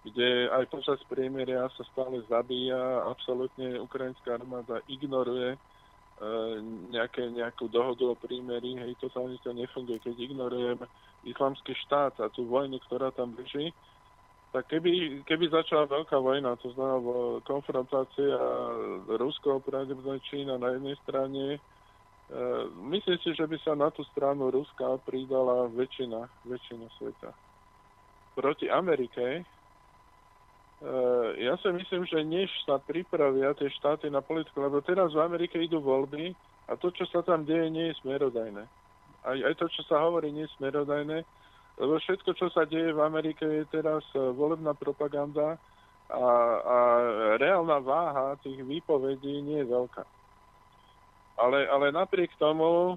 kde aj počas priemeria sa stále zabíja, absolútne ukrajinská armáda ignoruje e, nejaké, nejakú dohodu o prímeri, hej, to sa to nefunguje, keď ignorujem Islamský štát a tú vojnu, ktorá tam beží. Tak keby, keby začala veľká vojna, to znamená konfrontácia Rusko, pravdepodobne Čína na jednej strane, e, myslím si, že by sa na tú stranu Ruska pridala väčšina, väčšina sveta. proti Amerike, ja si myslím, že než sa pripravia tie štáty na politiku, lebo teraz v Amerike idú voľby a to, čo sa tam deje, nie je smerodajné. Aj, aj to, čo sa hovorí, nie je smerodajné, lebo všetko, čo sa deje v Amerike, je teraz volebná propaganda a, a reálna váha tých výpovedí nie je veľká. Ale, ale napriek tomu e,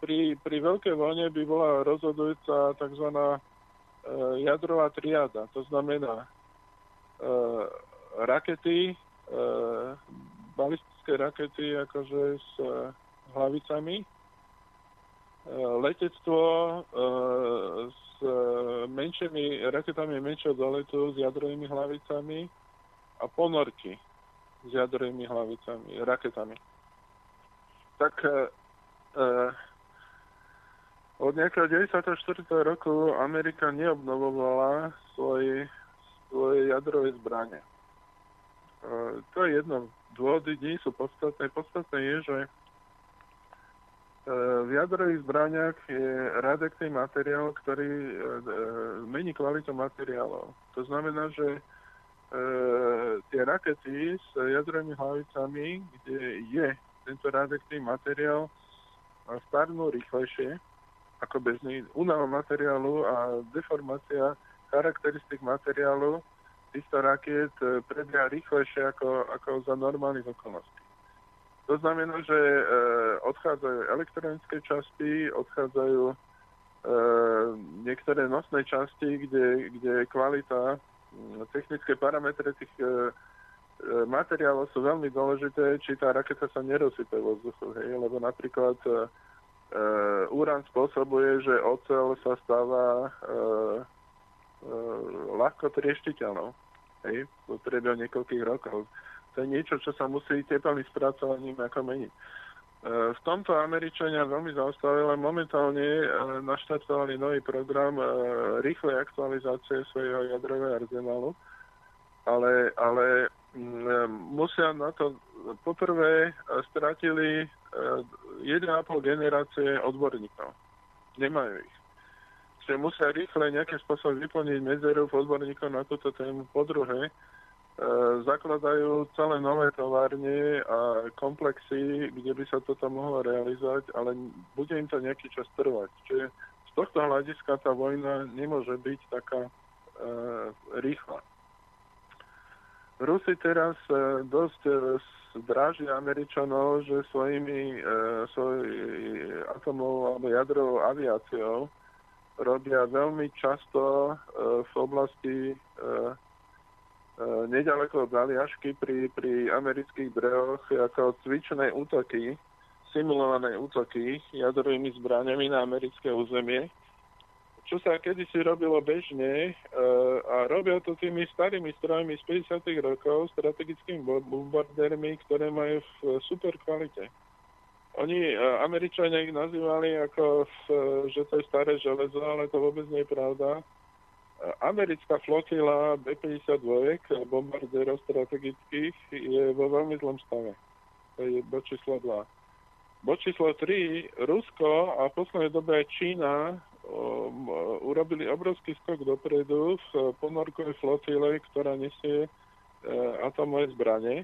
pri, pri veľkej vojne by bola rozhodujúca tzv. Jadrová triáda. To znamená Uh, rakety, uh, balistické rakety akože s uh, hlavicami, uh, letectvo uh, s uh, menšími raketami menšieho doletu s jadrovými hlavicami a ponorky s jadrovými hlavicami, raketami. Tak uh, uh, od nejakého deväťdesiateho štvrtého roku Amerika neobnovovala svoj svoje jadrové zbranie. E, to je jedno. Dôvody nie sú podstatné. Podstatné je, že e, v jadrových zbraniach je radioaktívny materiál, ktorý e, mení kvalitu materiálov. To znamená, že e, tie rakety s jadrovými hlavicami, kde je tento radioaktívny materiál, starnú rýchlejšie ako bez nej. Únava materiálu a deformácia charakteristik materiálu týchto rakiet prebieha rýchlejšie ako, ako za normálnych okolností. To znamená, že e, odchádzajú elektronické časti, odchádzajú e, niektoré nosné časti, kde, kde kvalita, technické parametre tých e, materiálov sú veľmi dôležité, či tá raketa sa nerozsype vo vzduchu, hej, lebo napríklad e, urán spôsobuje, že oceľ sa stáva e, ľahko trieštiteľnou v priebehu niekoľkých rokov. To je niečo, čo sa musí teplným spracovaním ako meniť. E, v tomto Američania veľmi zaostávali, momentálne e, naštartovali nový program e, rýchlej aktualizácie svojho jadrového arzenálu, ale, ale m, musia na to poprvé stratili e, jeden a pol generácie odborníkov. Nemajú ich. Že musia rýchle nejakým spôsobom vyplniť medzeru v odborníkov na túto tému. Po druhé, e, zakladajú celé nové továrne a komplexy, kde by sa toto mohlo realizovať, ale bude im to nejaký čas trvať. Čiže z tohto hľadiska tá vojna nemôže byť taká e, rýchla. Rusi teraz e, dosť e, zdrážia Američanov, že svojimi e, svoj, atomovou alebo jadrovou aviáciou robia veľmi často e, v oblasti e, e, nedaleko od Aliašky pri, pri amerických brehoch ako cvičné útoky, simulované útoky jadrovými zbraniami na americké územie, čo sa kedysi robilo bežne e, a robia to tými starými strojmi z päťdesiatych rokov, strategickými bombardermi, ktoré majú v super kvalite. Oni, Američania, ich nazývali ako, že to je staré železo, ale to vôbec nie je pravda. Americká flotila bé päťdesiatdva bombardérov strategických je vo veľmi zlom stave. To je bod číslo dva. Bod číslo tri, Rusko a v poslednej dobe aj Čína um, urobili obrovský skok dopredu v ponorkovej flotile, ktorá nesie uh, atomové zbranie.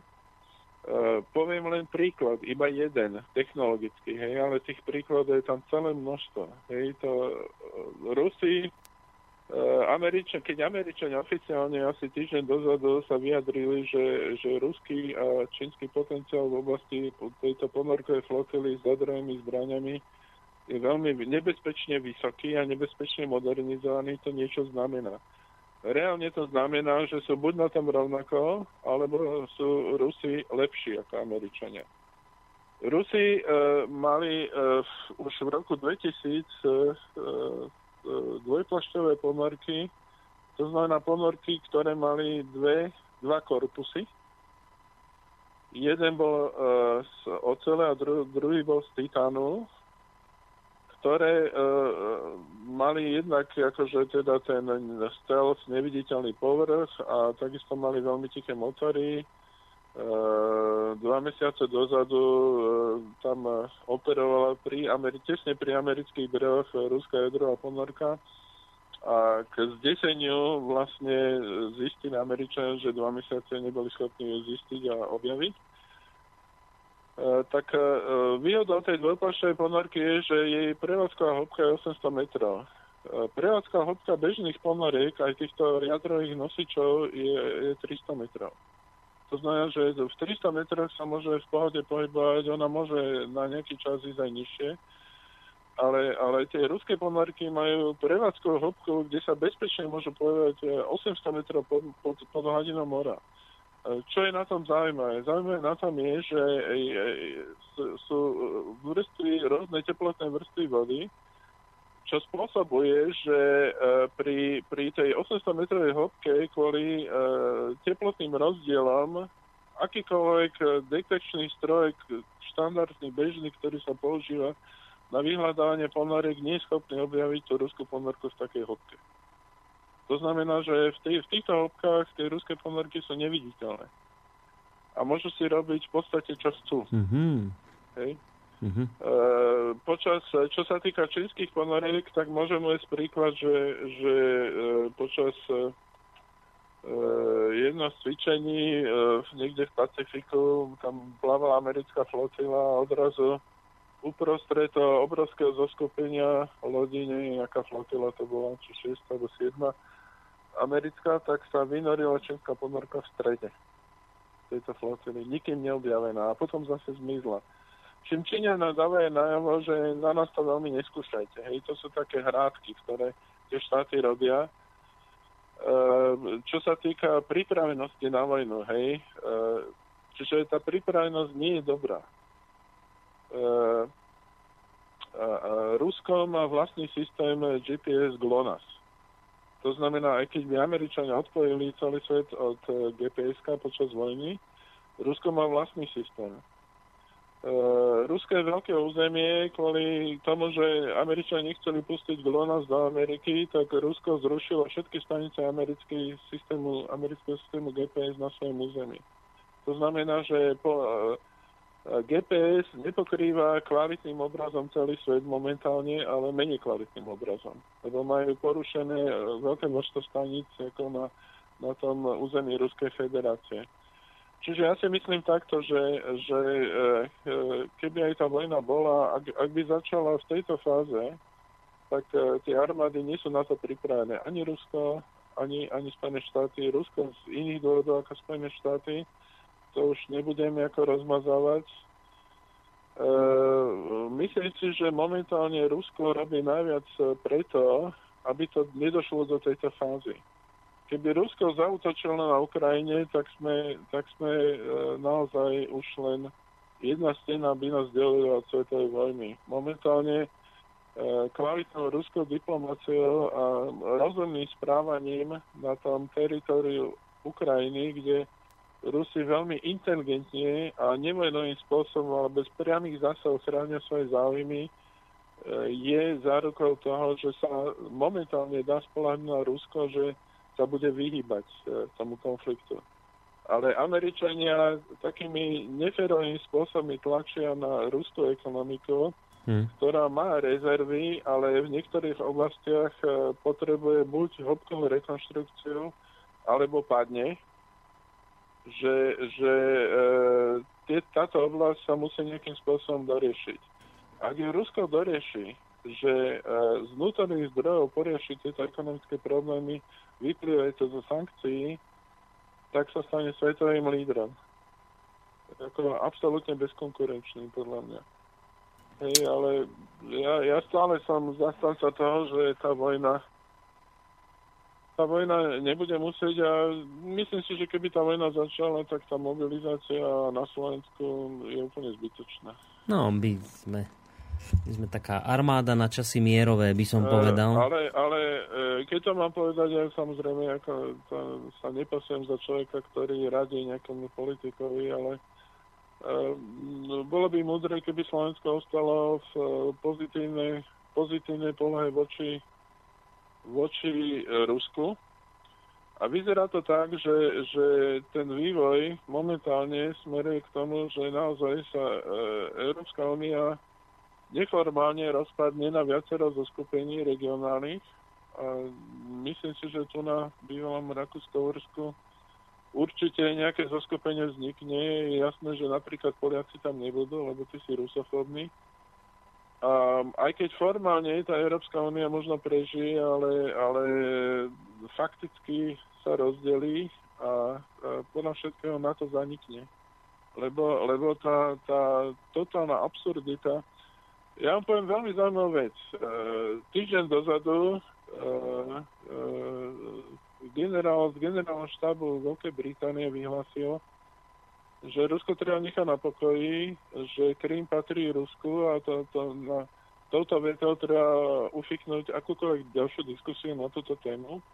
Uh, poviem len príklad, iba jeden, technologický, hej, ale tých príkladov je tam celé množstvo. Hej, to uh, Rusi, uh, Američan, keď Američania oficiálne asi týždeň dozadu sa vyjadrili, že, že ruský a čínsky potenciál v oblasti tejto ponorkovej flotily s jadrovými zbraniami je veľmi nebezpečne vysoký a nebezpečne modernizovaný, to niečo znamená. Reálne to znamená, že sú buď na tom rovnako, alebo sú Rusi lepší ako Američania. Rusi e, mali e, v, už v roku dvetisíc e, e, dvojplaštové ponorky, to znamená ponorky, ktoré mali dve, dva korpusy. Jeden bol e, z ocele a dru, druhý bol z titánu, ktoré e, mali jednak akože teda ten stealth, neviditeľný povrch a takisto mali veľmi tiché motory. E, dva mesiace dozadu e, tam operovala pri, ameri- tesne pri amerických brehoch ruská jadrová ponorka A k zdeseniu vlastne zistil Američan, že dva mesiace neboli schopní ju zistiť a objaviť. E, tak e, výhoda tej dvojplášťovej ponorky je, že jej prevádzková hĺbka je osemsto metrov. E, prevádzková hĺbka bežných ponoriek, aj týchto jadrových nosičov, je, je tristo metrov. To znamená, že v tristo metroch sa môže v pohode pohybovať, ona môže na nejaký čas ísť aj nižšie. Ale, ale tie ruské ponorky majú prevádzkovú hĺbku, kde sa bezpečne môžu pohybovať osemsto metrov pod, pod, pod hladinou mora. Čo je na tom zaujímavé? Zaujímavé na tom je, že sú vrstvy, rôzne teplotné vrstvy vody, čo spôsobuje, že pri, pri tej osemsto metrovej hĺbke kvôli teplotným rozdielom akýkoľvek detekčný stroj, štandardný, bežný, ktorý sa používa na vyhľadávanie ponoriek, nie je schopný objaviť tú ruskú ponorku v takej hĺbke. To znamená, že v, tý, v týchto hĺbkách tie ruské ponorky sú neviditeľné. A môžu si robiť v podstate, čo chcú. Mm-hmm. Hej. Mm-hmm. E, počas, čo sa týka čínskych ponoriek, tak môžem uvieť príklad, že, že e, počas e, jedno z cvičení e, niekde v Pacifiku, tam plávala americká flotila a odrazu uprostred toho obrovského zoskupenia lodí, neviem, aká flotila to bola, či šesť alebo siedma americká, tak sa vynorila čínska ponorka v strede tejto flotily, nikým neobjavená, a potom zase zmizla. Čím Číňana dávajú najavo, že na nás to veľmi neskúšajte. Hej, to sú také hrádky, ktoré tie štáty robia. Čo sa týka pripravenosti na vojnu, hej, čiže tá pripravenosť nie je dobrá. Uh, uh, uh, Rusko má vlastný systém G P S GLONASS. To znamená, aj keď by Američania odpojili celý svet od uh, G P S-ka počas vojny, Rusko má vlastný systém. Uh, Rusko je veľké územie, kvôli tomu, že Američania nechceli pustiť GLONASS do Ameriky, tak Rusko zrušilo všetky stanice amerického systému, amerického systému G P S na svojom území. To znamená, že po... Uh, G P S nepokrýva kvalitným obrazom celý svet momentálne, ale menej kvalitným obrazom. Lebo majú porušené veľké množstvo staníc ako na, na tom území Ruskej federácie. Čiže ja si myslím takto, že, že keby aj tá vojna bola, ak, ak by začala v tejto fáze, tak tie armády nie sú na to pripravené. Ani Rusko, ani, ani Spojené štáty. Rusko z iných dôvodov ako Spojené štáty, to už nebudeme ako rozmazávať. E, myslím si, že momentálne Rusko robí najviac preto, aby to nedošlo do tejto fázy. Keby Rusko zaútočilo na Ukrajine, tak sme, tak sme e, naozaj už len jedna stena by nás delila od svetovej vojny. Momentálne e, kvalitnou ruskou diplomáciou a rozumným správaním na tom teritoriu Ukrajiny, kde Rusi veľmi inteligentne a nevojnovým spôsobom, ale bez priamých zásahov chránia svoje záujmy, je zárukou toho, že sa momentálne dá spoľahnúť na Rusko, že sa bude vyhýbať tomu konfliktu. Ale Američania takými neférovými spôsobmi tlačia na ruskú ekonomiku, hmm. ktorá má rezervy, ale v niektorých oblastiach potrebuje buď hĺbkovú rekonštrukciu, alebo padne. že, že e, táto oblasť sa musí nejakým spôsobom doriešiť. Ak ju Rusko dorieši, že e, z vnútorných zdrojov porieši tieto ekonomické problémy, vyplývajú to zo sankcií, tak sa stane svetovým lídrom. Ako absolútne bezkonkurenčný, podľa mňa. Hej, ale ja, ja stále som zastanca toho, že tá vojna Tá vojna nebude musieť a myslím si, že keby tá vojna začala, tak tá mobilizácia na Slovensku je úplne zbytočná. No, my sme, my sme taká armáda na časy mierové, by som povedal. E, ale, ale keď to mám povedať, ja samozrejme ako to, sa nepasujem za človeka, ktorý radí nejakomu politikovi, ale e, bolo by múdre, keby Slovensko ostalo v pozitívnej, pozitívnej polohe voči voči Rusku. A vyzerá to tak, že, že ten vývoj momentálne smeruje k tomu, že naozaj sa Európska únia neformálne rozpadne na viacero zoskupení regionálnych a a myslím si, že tu na bývalom Rakúsko-Uhorsku určite nejaké zoskupenie vznikne. Je jasné, že napríklad Poliaci tam nebudú, lebo ty si rusofóbny. A aj keď formálne tá Európska únia možno prežije, ale, ale fakticky sa rozdelí a, a podľa všetkého na to zanikne. Lebo, lebo tá, tá totálna absurdita. Ja vám poviem veľmi zaujímavú vec. E, týždeň dozadu e, e, generál z generálneho štábu Veľkej Británie vyhlasil, že Rusko treba nechať na pokoji, že Krym patrí Rusku a to, to, na touto vetou treba ufiknúť akúkoľvek ďalšiu diskusiu na túto tému.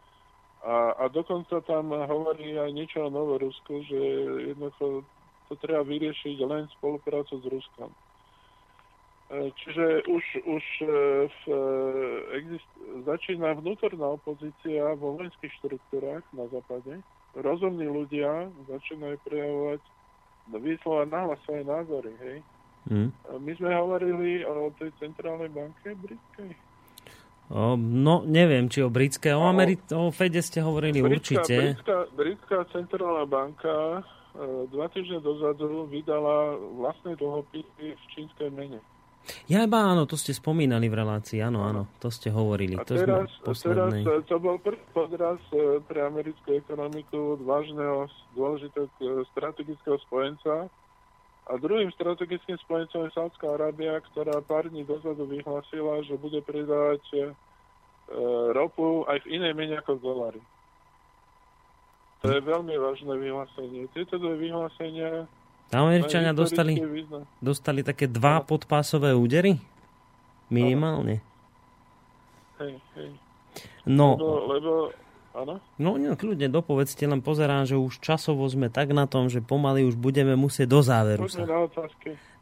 A, a dokonca tam hovorí aj niečo o Novorusku, že jednoducho to treba vyriešiť len spoluprácu s Ruskom. Čiže už, už v, exist- začína vnútorná opozícia vo vojenských štruktúrách na západe. Rozumní ľudia začínajú prejavovať výslova nahlas svoje názory. Hej? Mm. My sme hovorili o tej centrálnej banke britskej. O, no, neviem, či o britskej. O, Ameri- o Fede ste hovorili britská, určite. Britská, britská centrálna banka dva týždne dozadu vydala vlastné dlhopisy v čínskej mene. Ja iba áno, to ste spomínali v relácii, áno, áno, to ste hovorili. A teraz, to, teraz to bol prvý podraz pre americkú ekonomiku vážneho, dôležitého strategického spojenca. A druhým strategickým spojencom je Saudská Arábia, ktorá pár dní dozadu vyhlasila, že bude predávať e, ropu aj v inej mene ako dolári. To je veľmi vážne vyhlásenie. Tieto dve vyhlásenia... Američania dostali, dostali také dva podpásové údery? Minimálne. Hej, hej. No, lebo, lebo, áno? No, no, kľudne dopovedzte, len pozerám, že už časovo sme tak na tom, že pomaly už budeme musieť do záveru sa.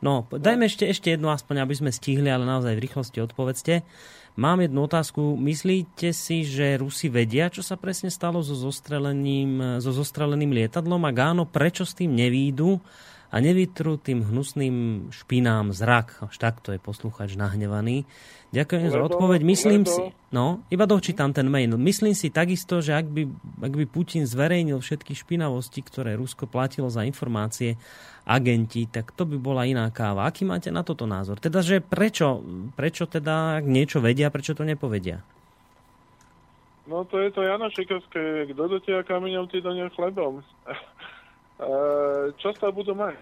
No, dajme ešte, ešte jednu aspoň, aby sme stihli, ale naozaj v rýchlosti odpovedzte. Mám jednu otázku. Myslíte si, že Rusi vedia, čo sa presne stalo so zostreleným, so zostreleným lietadlom? A áno, prečo s tým nevídu? A nevytrú tým hnusným špinám zrak. Až takto je posluchač nahnevaný. Ďakujem lebo, za odpoveď. Myslím lebo... si... No, iba dočítam ten mail. Myslím si takisto, že ak by, ak by Putin zverejnil všetky špinavosti, ktoré Rusko platilo za informácie agenti, tak to by bola iná káva. Aký máte na toto názor? Teda, že prečo? Prečo teda, ak niečo vedia, prečo to nepovedia? No, to je to Janošikovské. Kto do teba kameňom, ty do neho chlebom. Čo sa budú mať?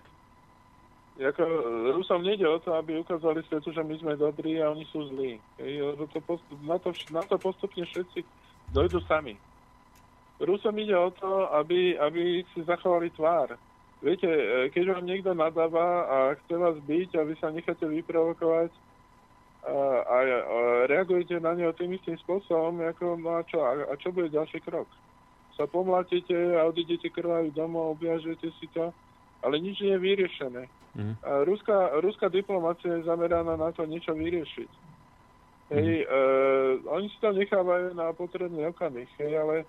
Jako, Rusom nejde o to, aby ukázali svetu, že my sme dobrí a oni sú zlí. To postup, na, to, na to postupne všetci dojdú sami. Rusom ide o to, aby, aby si zachovali tvár. Viete, keď vám niekto nadáva a chce vás biť a vy sa necháte vyprovokovať a, a, a reagujete na neho tým istým spôsobom, ako, no a, čo, a, a čo bude ďalší krok? Sa pomlatíte a odídete krvajú domov, obviažujete si to, ale nič nie je vyriešené. Mm. Ruská, ruská diplomácia je zameraná na to niečo vyriešiť. Mm. Hej, e, oni si to nechávajú na potrebný okamih, hej, ale e,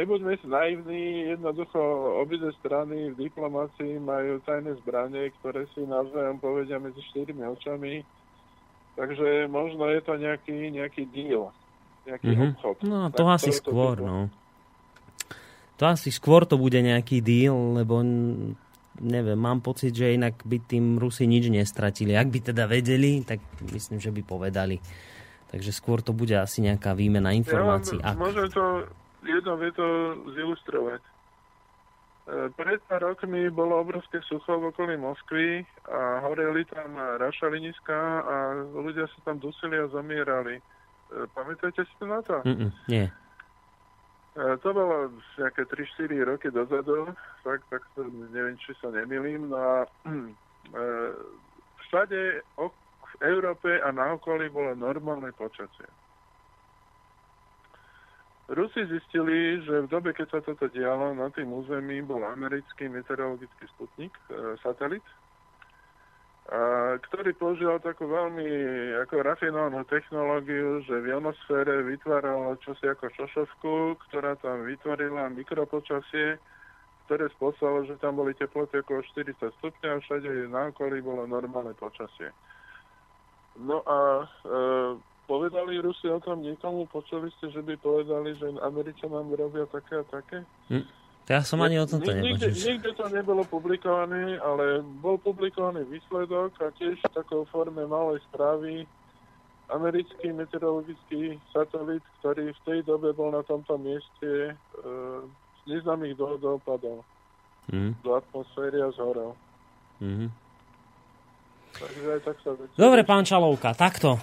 nebuďme naivní, jednoducho obidve strany v diplomácii majú tajné zbranie, ktoré si navzájom povedia medzi štyrmi očami, takže možno je to nejaký, nejaký deal, nejaký mm-hmm. obchod. No to asi to skôr, to no. To asi skôr to bude nejaký deal, lebo neviem, mám pocit, že inak by tým Rusi nič nestratili. Ak by teda vedeli, tak myslím, že by povedali. Takže skôr to bude asi nejaká výmena informácií. Ja vám, môžem to jednou vetou zilustrovať. Pred pár rokmi bolo obrovské sucho v okolí Moskvy a horeli tam rašeliniska a ľudia sa tam dusili a zomierali. Pamätajte si to na to? Mm-mm, nie. To bolo nejaké tri štyri roky dozadu, tak, tak to, neviem, či sa nemýlim. No a všade ok, v Európe a na okolí bolo normálne počasie. Rusi zistili, že v dobe, keď sa toto dialo, na tým území bol americký meteorologický sputnik, satelit, a ktorý používal takú veľmi ako rafinovanú technológiu, že v ionosfére vytváral čosi ako šošovku, ktorá tam vytvorila mikropočasie, ktoré spôsobilo, že tam boli teploty okolo štyridsať stupňov a všade na okolí bolo normálne počasie. No a e, povedali Rusi o tom niekomu? Počuli ste, že by povedali, že Američanom robia také a také? Hm. Ja som ani o tomto nepočul. Nikde, nikde to nebolo publikované, ale bol publikovaný výsledok a tiež v takou forme malej správy. Americký meteorologický satelit, ktorý v tej dobe bol na tomto mieste, e, z neznámych dôvodov padol mm. do atmosféry a zhorel. Mm. Takže aj tak sa väčšie... Dobre, pán Čalovka, takto.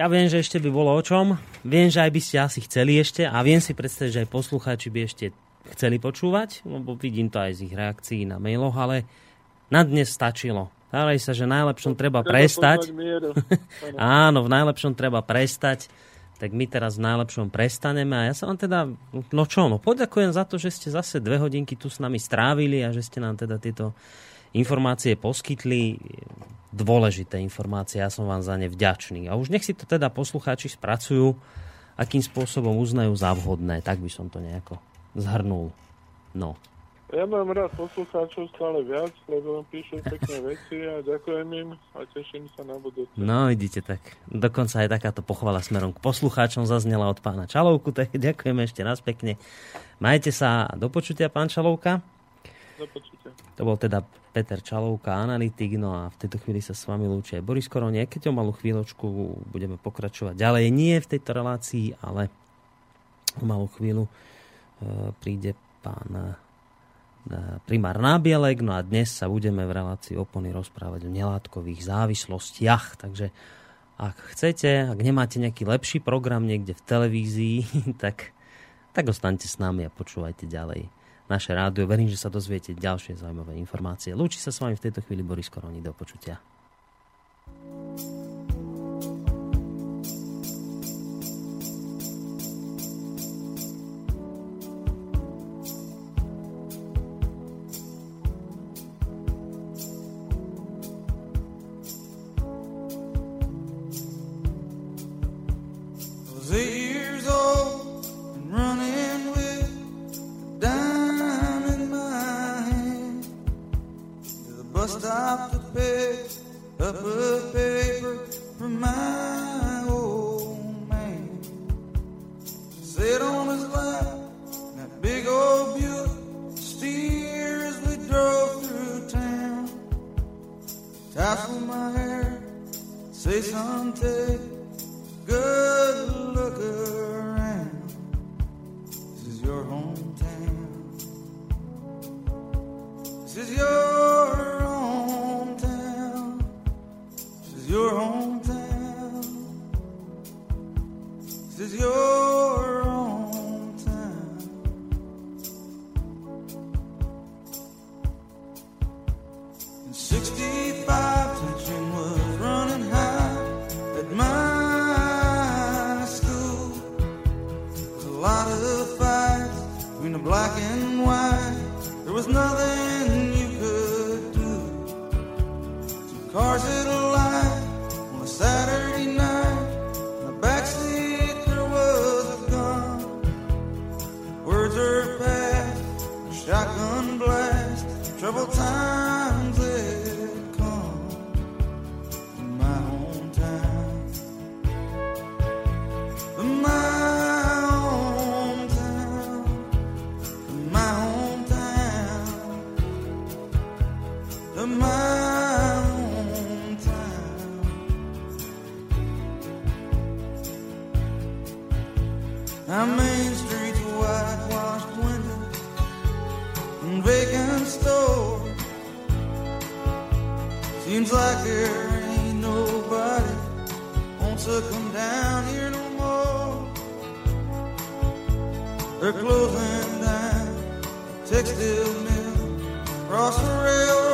Ja viem, že ešte by bolo o čom. Viem, že aj by ste asi chceli ešte a viem si predstaviť, že aj poslucháči by ešte chceli počúvať, lebo vidím to aj z ich reakcií na mailoch, ale na dnes stačilo. Dávej sa, že najlepšom treba, treba prestať. Áno, v najlepšom treba prestať. Tak my teraz v najlepšom prestaneme. A ja sa vám teda, no čo, no poďakujem za to, že ste zase dve hodinky tu s nami strávili a že ste nám teda tieto informácie poskytli. Dôležité informácie, ja som vám za ne vďačný. A už nech si to teda poslucháči spracujú, akým spôsobom uznajú za vhodné. Tak by som to nejako zhrnul. No. Ja mám rád poslucháčov stále viac, lebo vám píšu pekné veci a ďakujem im a teším sa na budúce. No, vidíte, tak dokonca aj takáto pochvala smerom k poslucháčom zaznela od pána Čalovku, tak ďakujeme ešte raz pekne. Majte sa a do počutia, pán Čalovka. Do počutia. To bol teda Peter Čalovka, analytik, no a v tejto chvíli sa s vami lúči aj Boris Koroni. Keď o malú chvíľočku budeme pokračovať ďalej, nie v tejto relácii, ale o malú chvíľu e, príde pán... primár Nábielek, no a dnes sa budeme v relácii Opony rozprávať o nelátkových závislostiach, takže ak chcete, ak nemáte nejaký lepší program niekde v televízii, tak, tak ostaňte s nami a počúvajte ďalej naše rádio. Verím, že sa dozviete ďalšie zaujímavé informácie. Lúči sa s vami v tejto chvíli Boris Koroni, do počutia. They're closing down textile mill across the railroad.